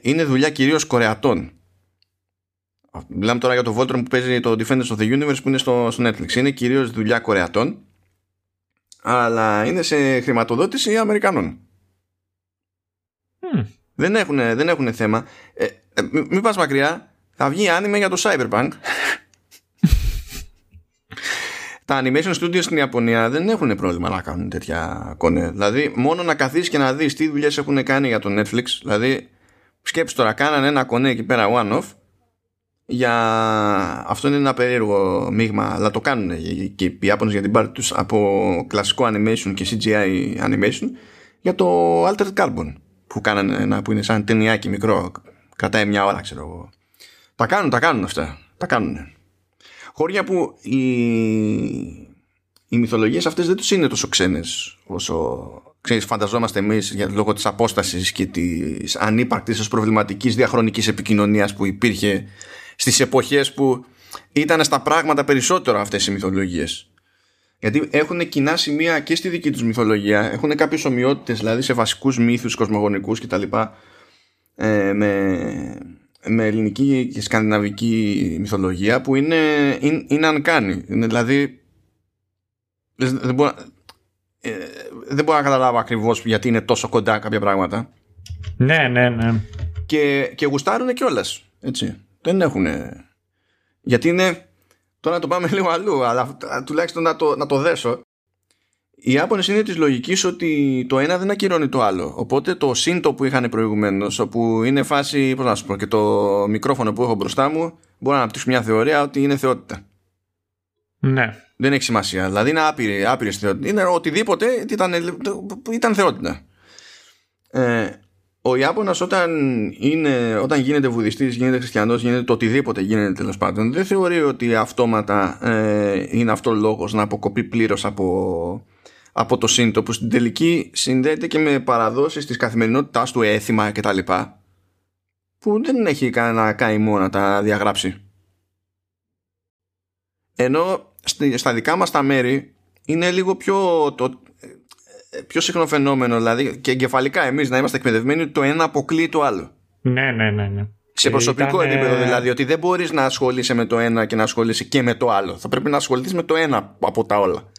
είναι δουλειά κυρίως Κορεατών. Μιλάμε τώρα για το Voltron που παίζει το Defenders of the Universe που είναι στο Netflix. Είναι κυρίως δουλειά Κορεατών, αλλά είναι σε χρηματοδότηση Αμερικανών. Δεν έχουν θέμα. Μην πας μακριά. Θα βγει άνιμε για το Cyberpunk. Τα animation studios στην Ιαπωνία δεν έχουν πρόβλημα να κάνουν τέτοια κόνε. Δηλαδή, μόνο να καθίσεις και να δεις τι δουλειές έχουν κάνει για το Netflix. Δηλαδή, σκέψου τώρα, κάνανε ένα κονέ εκεί πέρα one-off. Για... Αυτό είναι ένα περίεργο μείγμα, αλλά το κάνουν και οι Ιάπωνες για την πάρτι τους, από κλασικό animation και CGI animation, για το Altered Carbon που κάνανε ένα που είναι σαν ταινιάκι μικρό, κρατάει μια ώρα, ξέρω εγώ. Τα κάνουν αυτά, τα κάνουν. Χώρια που οι μυθολογίες αυτές δεν τους είναι τόσο ξένες όσο, ξέρεις, φανταζόμαστε εμείς, για λόγω της απόστασης και της ανύπαρκτης ως προβληματικής διαχρονικής επικοινωνίας που υπήρχε στις εποχές που ήταν στα πράγματα περισσότερο αυτές οι μυθολογίες. Γιατί έχουν κοινά σημεία και στη δική τους μυθολογία, έχουν κάποιες ομοιότητες, δηλαδή σε βασικούς μύθους, κοσμογονικούς κτλ. Με ελληνική και σκανδιναβική μυθολογία που είναι uncanny. Δηλαδή δεν μπορώ να καταλάβω ακριβώς γιατί είναι τόσο κοντά κάποια πράγματα. Ναι. Και γουστάρουν κιόλας, έτσι. Δεν έχουν. Γιατί είναι. Τώρα το πάμε λίγο αλλού, αλλά τουλάχιστον να το δέσω. Οι Ιάπωνες είναι της λογικής ότι το ένα δεν ακυρώνει το άλλο. Οπότε το σύντο που είχαν προηγουμένως, όπου είναι φάση, πώς να σου πω, και το μικρόφωνο που έχω μπροστά μου, μπορώ να αναπτύξω μια θεωρία ότι είναι θεότητα. Ναι. Δεν έχει σημασία. Δηλαδή είναι άπειρες θεότητες. Είναι οτιδήποτε ήταν θεότητα. Ο Ιάπωνας όταν γίνεται βουδιστής, γίνεται χριστιανός, γίνεται το οτιδήποτε γίνεται τέλος πάντων, δεν θεωρεί ότι αυτόματα είναι αυτό λόγος να αποκοπεί πλήρως από το σύντο, που στην τελική συνδέεται και με παραδόσεις της καθημερινότητάς του, έθιμα κτλ. Που δεν έχει κανένα καημό να τα διαγράψει. Ενώ στα δικά μας τα μέρη είναι λίγο πιο συχνό φαινόμενο, δηλαδή και εγκεφαλικά εμείς να είμαστε εκπαιδευμένοι ότι το ένα αποκλείει το άλλο. Ναι. Σε προσωπικό επίπεδο δηλαδή, ότι δεν μπορείς να ασχολείσαι με το ένα και να ασχολείσαι και με το άλλο. Θα πρέπει να ασχοληθείς με το ένα από τα όλα.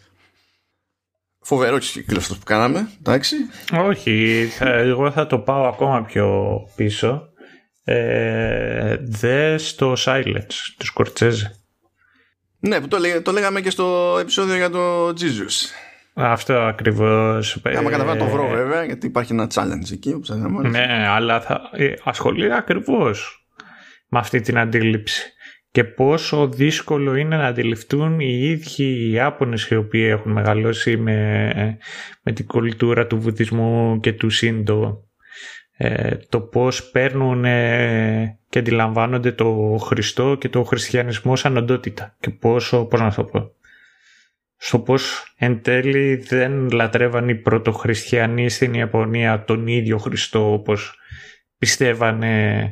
Φοβερό κύκλος αυτό που κάναμε, εντάξει. Όχι, εγώ θα το πάω ακόμα πιο πίσω. Δε στο Silence του Σκορτσέζε. Ναι, που το λέγαμε και στο επεισόδιο για το Jesus. Αυτό ακριβώς. Άμα καταφέρω να το βρω βέβαια, γιατί υπάρχει ένα challenge εκεί. Ναι, αλλά ασχολείται ακριβώς με αυτή την αντίληψη. Και πόσο δύσκολο είναι να αντιληφθούν οι ίδιοι οι Ιάπωνες, οι οποίοι έχουν μεγαλώσει με την κουλτούρα του βουδισμού και του Σίντο, το πώς παίρνουν και αντιλαμβάνονται το Χριστό και το χριστιανισμό σαν οντότητα. Και πόσο, πώς να το πω, στο πώς εν τέλει δεν λατρεύαν οι πρωτοχριστιανοί στην Ιαπωνία τον ίδιο Χριστό όπως πιστεύανε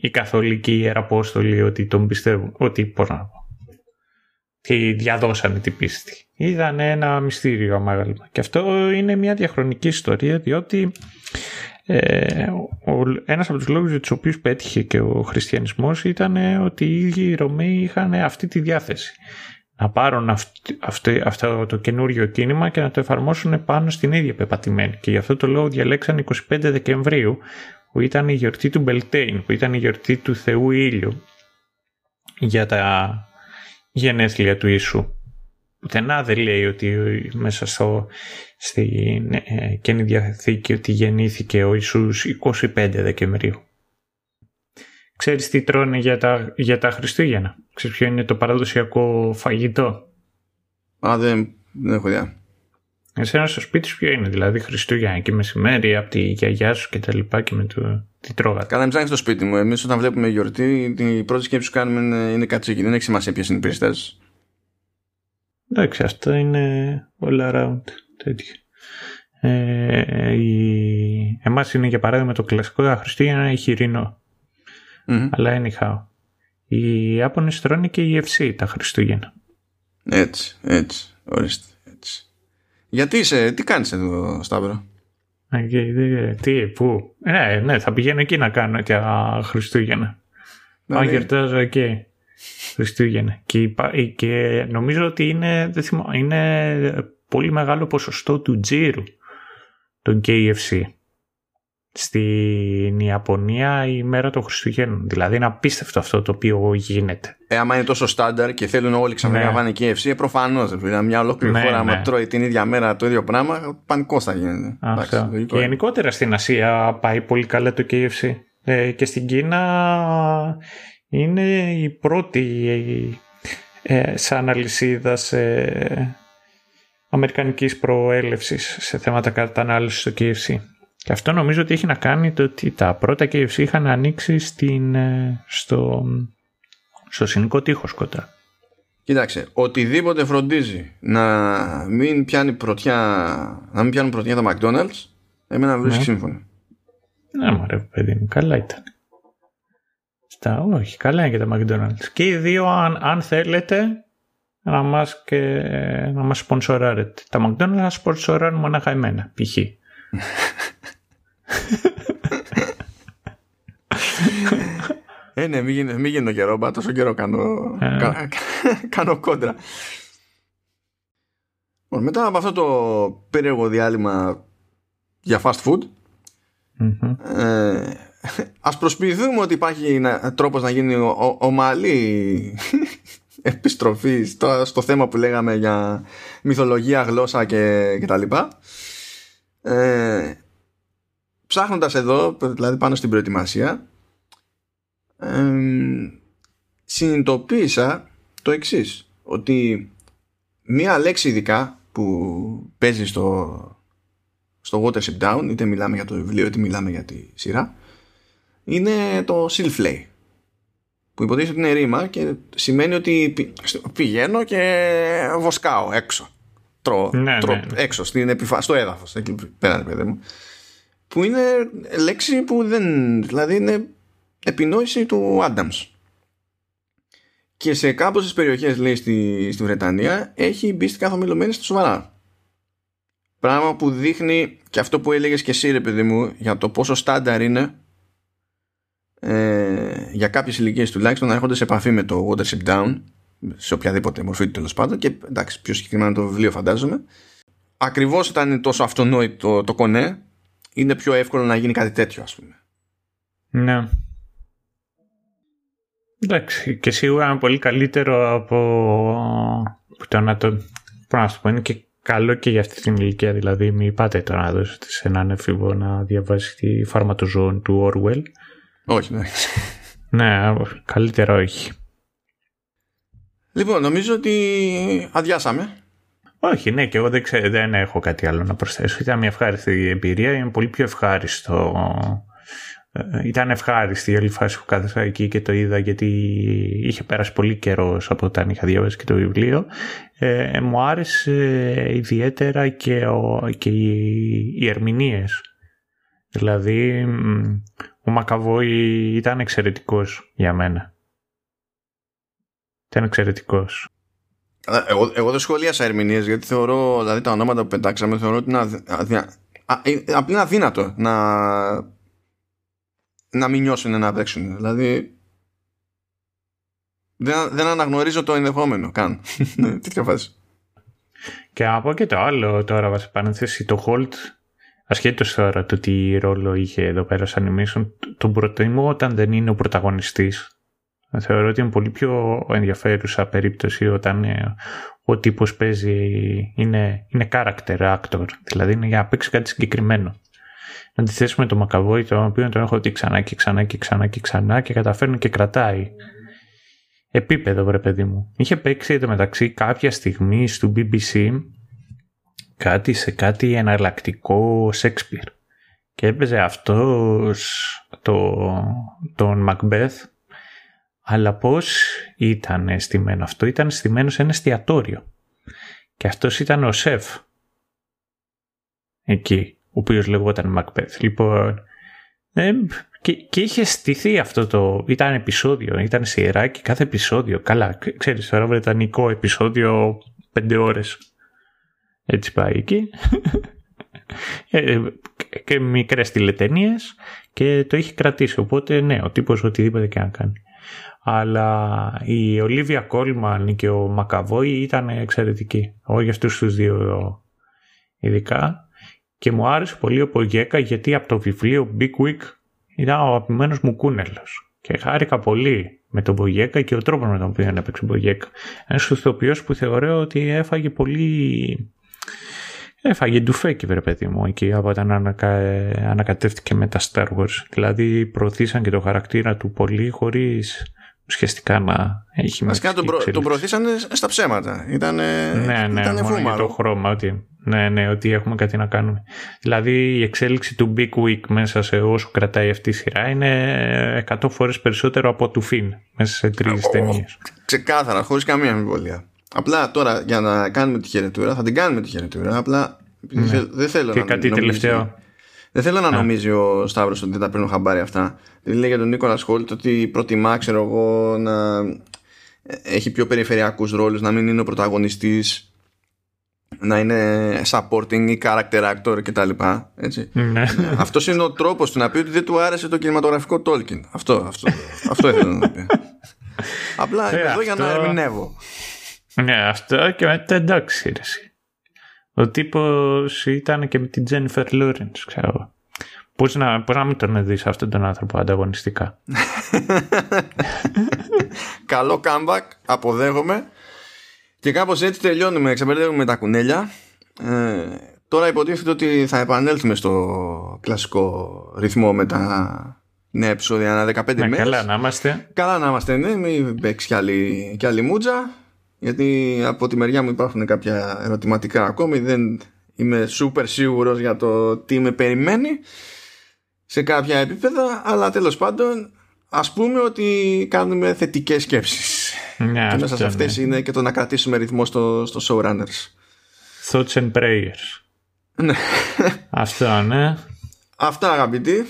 οι καθολικοί ιεραπόστολοι ότι τον πιστεύουν, ότι μπορούν, τι διαδώσανε την πίστη. Είδαν ένα μυστήριο αμάγαλμα. Και αυτό είναι μια διαχρονική ιστορία, διότι ένας από τους λόγους για τους οποίους πέτυχε και ο χριστιανισμός ήταν ότι οι ίδιοι οι Ρωμαίοι είχαν αυτή τη διάθεση. Να πάρουν αυτό το καινούριο κίνημα και να το εφαρμόσουν πάνω στην ίδια πεπατημένη. Και γι' αυτό το λόγο διαλέξαν 25 Δεκεμβρίου, που ήταν η γιορτή του Μπελτέιν, που ήταν η γιορτή του Θεού Ήλιου, για τα γενέθλια του Ιησού. Πουθενά δεν λέει ότι μέσα στην Καινή Διαθήκη ότι γεννήθηκε ο Ιησούς 25 Δεκεμβρίου. Ξέρεις τι τρώνε για τα Χριστούγεννα? Ξέρεις ποιο είναι το παραδοσιακό φαγητό? Δεν έχω ιδέα. Εσένα στο σπίτι σου ποιο είναι? Δηλαδή Χριστούγεννα και μεσημέρι από τη γιαγιά σου και τα λοιπά, και με τι τρώγατε? Καλά, ψάχνεις στο σπίτι μου. Εμείς όταν βλέπουμε γιορτή, την πρώτη σκέψη που κάνουμε είναι κατσίκι. Δεν έχει σημασία ποιες είναι οι περιστάσεις. Εντάξει, αυτό είναι all around τέτοιο. Εμάς είναι για παράδειγμα το κλασικό Χριστούγεννα η χοιρινό. Mm-hmm. Αλλά anyhow, οι Ιάπωνες τρώνε και η FC τα Χριστούγεννα. Έτσι, ορίστε, έτσι. Γιατί είσαι, τι κάνεις εδώ Σταύρο? Τι, πού? Ναι, θα πηγαίνω εκεί να κάνω τα Χριστούγεννα. Αν γιορτάζω εκεί Χριστούγεννα. Και νομίζω ότι είναι πολύ μεγάλο ποσοστό του τζίρου το KFC. στην Ιαπωνία η μέρα των Χριστουγέννων. Δηλαδή είναι απίστευτο αυτό το οποίο γίνεται. Άμα είναι τόσο στάνταρ και θέλουν όλοι ξαφνικά να πάνε και KFC, προφανώς. Δηλαδή μια ολόκληρη χώρα, άμα τρώει την ίδια μέρα το ίδιο πράγμα, πανικός θα γίνεται. Εντάξει, και γενικότερα στην Ασία πάει πολύ καλά το KFC. Και στην Κίνα είναι η πρώτη σαν αλυσίδα αμερικανικής προέλευσης σε θέματα κατανάλωσης στο KFC. Και αυτό νομίζω ότι έχει να κάνει το ότι τα πρώτα KFC είχαν ανοίξει στο Συνικό Τείχος κοντά. Κοιτάξτε, οτιδήποτε φροντίζει να μην πιάνει πρωτιά τα McDonald's, εμένα βρίσκει σύμφωνο. Ναι, μωρέ παιδί μου, καλά ήταν. Όχι, καλά είναι και τα McDonald's. Και οι δύο, αν θέλετε, να μας σπονσοράρετε. Τα McDonald's θα σπονσοράρουν μονάχα εμένα, π.χ. Ναι, μην γίνω καιρό, τόσο καιρό κάνω κόντρα. Μετά από αυτό το περίεργο διάλειμμα για fast food, ας προσποιηθούμε ότι υπάρχει τρόπος να γίνει ομαλή επιστροφή στο θέμα που λέγαμε για μυθολογία, γλώσσα και τα λοιπά. Ψάχνοντας εδώ, δηλαδή πάνω στην προετοιμασία, συνειδητοποίησα το εξής, ότι μία λέξη ειδικά που παίζει στο Watership Down, είτε μιλάμε για το βιβλίο είτε μιλάμε για τη σειρά, είναι το Silflay, που υποτίθεται ότι είναι ρήμα και σημαίνει ότι πηγαίνω και βοσκάω έξω, έξω στο έδαφος, εκεί πέραν, παιδί μου. Που είναι λέξη που δεν... Δηλαδή είναι επινόηση του Adams. Και σε κάποιες περιοχές, λέει, στη Βρετανία, έχει μπει στην καθομιλωμένη στα σοβαρά. Πράγμα που δείχνει και αυτό που έλεγες και εσύ, ρε παιδί μου, για το πόσο στάνταρ είναι για κάποιες ηλικίες τουλάχιστον να έρχονται σε επαφή με το Watership Down, σε οποιαδήποτε μορφή του τέλος πάντων. Και εντάξει, πιο συγκεκριμένα το βιβλίο φαντάζομαι. Ακριβώς όταν είναι τόσο αυτονόητο το κονέ, είναι πιο εύκολο να γίνει κάτι τέτοιο, ας πούμε. Ναι. Εντάξει, και σίγουρα είναι πολύ καλύτερο από το να το... Είναι και καλό και για αυτή την ηλικία, δηλαδή μην πάτε τώρα να δώσετε σε έναν εφήβο να διαβάσει τη φαρματοζωών του Orwell. Όχι, ναι. Ναι, καλύτερα όχι. Λοιπόν, νομίζω ότι αδειάσαμε. Όχι, ναι, και εγώ δεν έχω κάτι άλλο να προσθέσω. Ήταν μια ευχάριστη εμπειρία, είναι πολύ πιο ευχάριστο. Ήταν ευχάριστη η όλη φάση που κάθεσα εκεί και το είδα, γιατί είχε πέρασει πολύ καιρός από όταν είχα διαβάσει και το βιβλίο. Μου άρεσε ιδιαίτερα και οι ερμηνείες. Δηλαδή, ο Μακαβόη ήταν εξαιρετικός για μένα. Ήταν εξαιρετικός. Εγώ δεν σχολίασα ερμηνείες, γιατί θεωρώ, δηλαδή τα ονόματα που πετάξαμε, θεωρώ ότι είναι απλά αδύνατο να μην νιώσουν να παίξουν. Δηλαδή δεν αναγνωρίζω το ενδεχόμενο καν. Τέτοια φάση. Και από και το άλλο τώρα, βάσει παρένθεση, το Holt, ασχέτως τώρα το τι ρόλο είχε εδώ πέρα σαν ημίσον, τον προτιμώ όταν δεν είναι ο πρωταγωνιστής. Θεωρώ ότι είναι πολύ πιο ενδιαφέρουσα περίπτωση όταν ο τύπος παίζει, είναι character actor, δηλαδή είναι για να παίξει κάτι συγκεκριμένο. Να αντιθέσουμε τον Μακαβόη, τον οποίο τον έχω δει ξανά και ξανά και ξανά και ξανά και καταφέρνει και κρατάει επίπεδο, βρε παιδί μου. Είχε παίξει εντωμεταξύ κάποια στιγμή στο BBC κάτι εναλλακτικό Shakespeare και έπαιζε αυτός τον Macbeth. Αλλά πώς ήταν στημένο αυτό? Ήταν στημένο σε ένα εστιατόριο. Και αυτός ήταν ο σεφ εκεί, ο οποίος λεγόταν Macbeth. Λοιπόν, και είχε στηθεί αυτό το... Ήταν επεισόδιο, ήταν σειρά και κάθε επεισόδιο... Καλά, ξέρεις τώρα, βρετανικό επεισόδιο 5 ώρες. Έτσι πάει εκεί. Και μικρές τηλεταινίες και το είχε κρατήσει. Οπότε ναι, ο τύπος οτιδήποτε και αν κάνει. Αλλά η Ολίβια Κόλμαν και ο Μακαβόη ήταν εξαιρετικοί. Εγώ για αυτούς τους δύο ειδικά. και μου άρεσε πολύ ο Πογέκα γιατί από το βιβλίο Bigwig ήταν ο αγαπημένος μου κούνελος. Και χάρηκα πολύ με τον Πογέκα και ο τρόπος με τον οποίο έπαιξε τον Πογέκα. Ένας ηθοποιός που θεωρώ ότι έφαγε πολύ... Έφαγε ντουφέκι, βρε παιδί μου, εκεί από όταν ανακατεύτηκε με τα Star Wars. Δηλαδή προωθήσαν και το χαρακτήρα του πολύ χωρίς ουσιαστικά να έχει μεταφράσει. Βασικά τον προωθήσαν στα ψέματα. Ήτανε μόνο για το χρώμα. Ότι έχουμε κάτι να κάνουμε. Δηλαδή η εξέλιξη του Big Week μέσα σε όσο κρατάει αυτή η σειρά είναι 100 φορές περισσότερο από του Finn μέσα σε 3 ταινίες. Ξεκάθαρα, χωρίς καμία αμφιβολία. Απλά τώρα για να κάνουμε τη χαιρετούρα, θα την κάνουμε τη χαιρετούρα. Απλά δεν θέλω να νομίζει. Δεν θέλω να νομίζει ο Σταύρος ότι δεν τα παίρνω χαμπάρι αυτά. Δηλαδή λέει για τον Νίκολας Χολτ ότι προτιμά, ξέρω εγώ, να έχει πιο περιφερειακούς ρόλους, να μην είναι ο πρωταγωνιστής, να είναι supporting ή character actor κτλ. Αυτός είναι ο τρόπος του να πει ότι δεν του άρεσε το κινηματογραφικό Tolkien. Αυτό ήθελα να πει. Απλά εδώ για να ερμηνεύω. Ναι, αυτό και μετά εντάξει. Ο τύπος ήταν και με την Τζένιφερ Λόρενς, ξέρω. Πώς να μην τον δεις αυτόν τον άνθρωπο ανταγωνιστικά. Καλό comeback, αποδέχομαι. Και κάπως έτσι τελειώνουμε, ξεπερδεύουμε τα κουνέλια. Τώρα υποτίθεται ότι θα επανέλθουμε στο κλασικό ρυθμό με τα... Ναι, επεισόδια ανά 15 μέρες. Καλά να είμαστε. Καλά να είμαστε, ναι, μην παίξει κι άλλη μούτζα. Γιατί από τη μεριά μου υπάρχουν κάποια ερωτηματικά ακόμη. Δεν είμαι super σίγουρος για το τι με περιμένει σε κάποια επίπεδα. Αλλά τέλος πάντων ας πούμε ότι κάνουμε θετικές σκέψεις. Ναι, και μέσα σε αυτές είναι και το να κρατήσουμε ρυθμό στο showrunners. Thoughts and prayers. Ναι. Αυτά, ναι. Αυτά, αγαπητοί.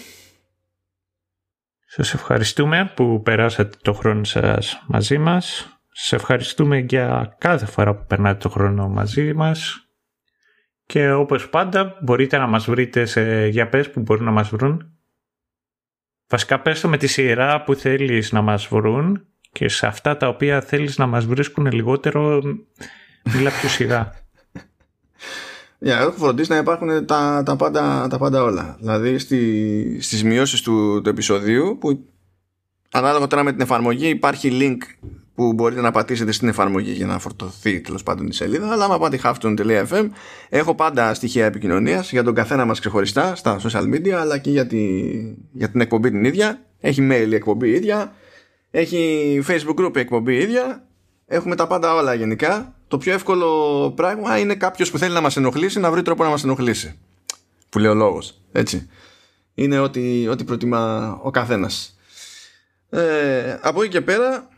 Σας ευχαριστούμε που περάσατε το χρόνο σας μαζί μας. Σας ευχαριστούμε για κάθε φορά που περνάτε το χρόνο μαζί μας και όπως πάντα μπορείτε να μας βρείτε σε γιαπές που μπορούν να μας βρουν. Βασικά πες το με τη σειρά που θέλεις να μας βρουν και σε αυτά τα οποία θέλεις να μας βρίσκουν λιγότερο μιλά πιο σιγά. Φροντίς να υπάρχουν τα πάντα όλα. Δηλαδή στις μειώσεις του επεισοδίου που ανάλογα τώρα με την εφαρμογή υπάρχει link που μπορείτε να πατήσετε στην εφαρμογή για να φορτωθεί τέλος πάντων η σελίδα. Αλλά άμα πάτε hafton.fm έχω πάντα στοιχεία επικοινωνίας για τον καθένα μας ξεχωριστά στα social media, αλλά και για την εκπομπή την ίδια. Έχει mail η εκπομπή ίδια, έχει facebook group η εκπομπή ίδια. Έχουμε τα πάντα όλα γενικά. Το πιο εύκολο πράγμα είναι κάποιος που θέλει να μας ενοχλήσει να βρει τρόπο να μας ενοχλήσει. Που λέει ο λόγος, έτσι. Είναι ό,τι προτιμά ο καθένας. Από εκεί και πέρα,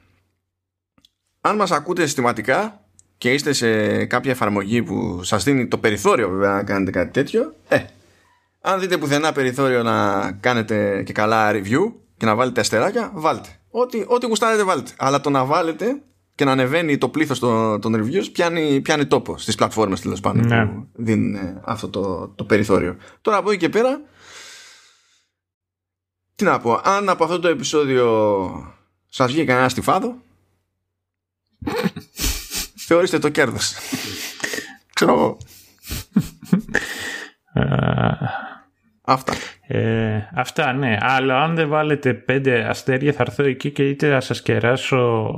αν μας ακούτε συστηματικά και είστε σε κάποια εφαρμογή που σας δίνει το περιθώριο βέβαια να κάνετε κάτι τέτοιο, αν δείτε πουθενά περιθώριο να κάνετε και καλά review και να βάλετε αστεράκια, βάλτε. Ό,τι γουστάρετε βάλτε. Αλλά το να βάλετε και να ανεβαίνει το πλήθος των reviews πιάνει τόπο στις πλατφόρμες τέλος πάντων που δίνουν αυτό το περιθώριο. Τώρα από εκεί και πέρα, τι να πω, αν από αυτό το επεισόδιο σας βγει κανένα στιφάδο, θεωρήστε το κέρδος. Ξέρω εγώ. Αυτά. Αυτά, ναι. Αλλά αν δεν βάλετε 5 αστέρια θα έρθω εκεί και είτε θα σας κεράσω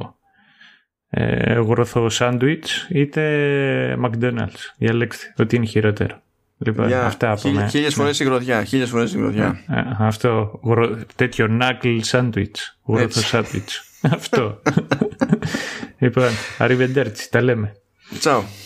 γροθό σάντουιτς είτε McDonald's. Διαλέξτε ότι είναι χειρότερο. Λοιπόν, αυτά από μένα. 1000 φορές η γροδιά. 1000 φορές η γροδιά. Αυτό. Τέτοιο knuckle σάντουιτς. Γροθό σάντουιτς. Αυτό. Λοιπόν, arrivederci, τα λέμε. Ciao.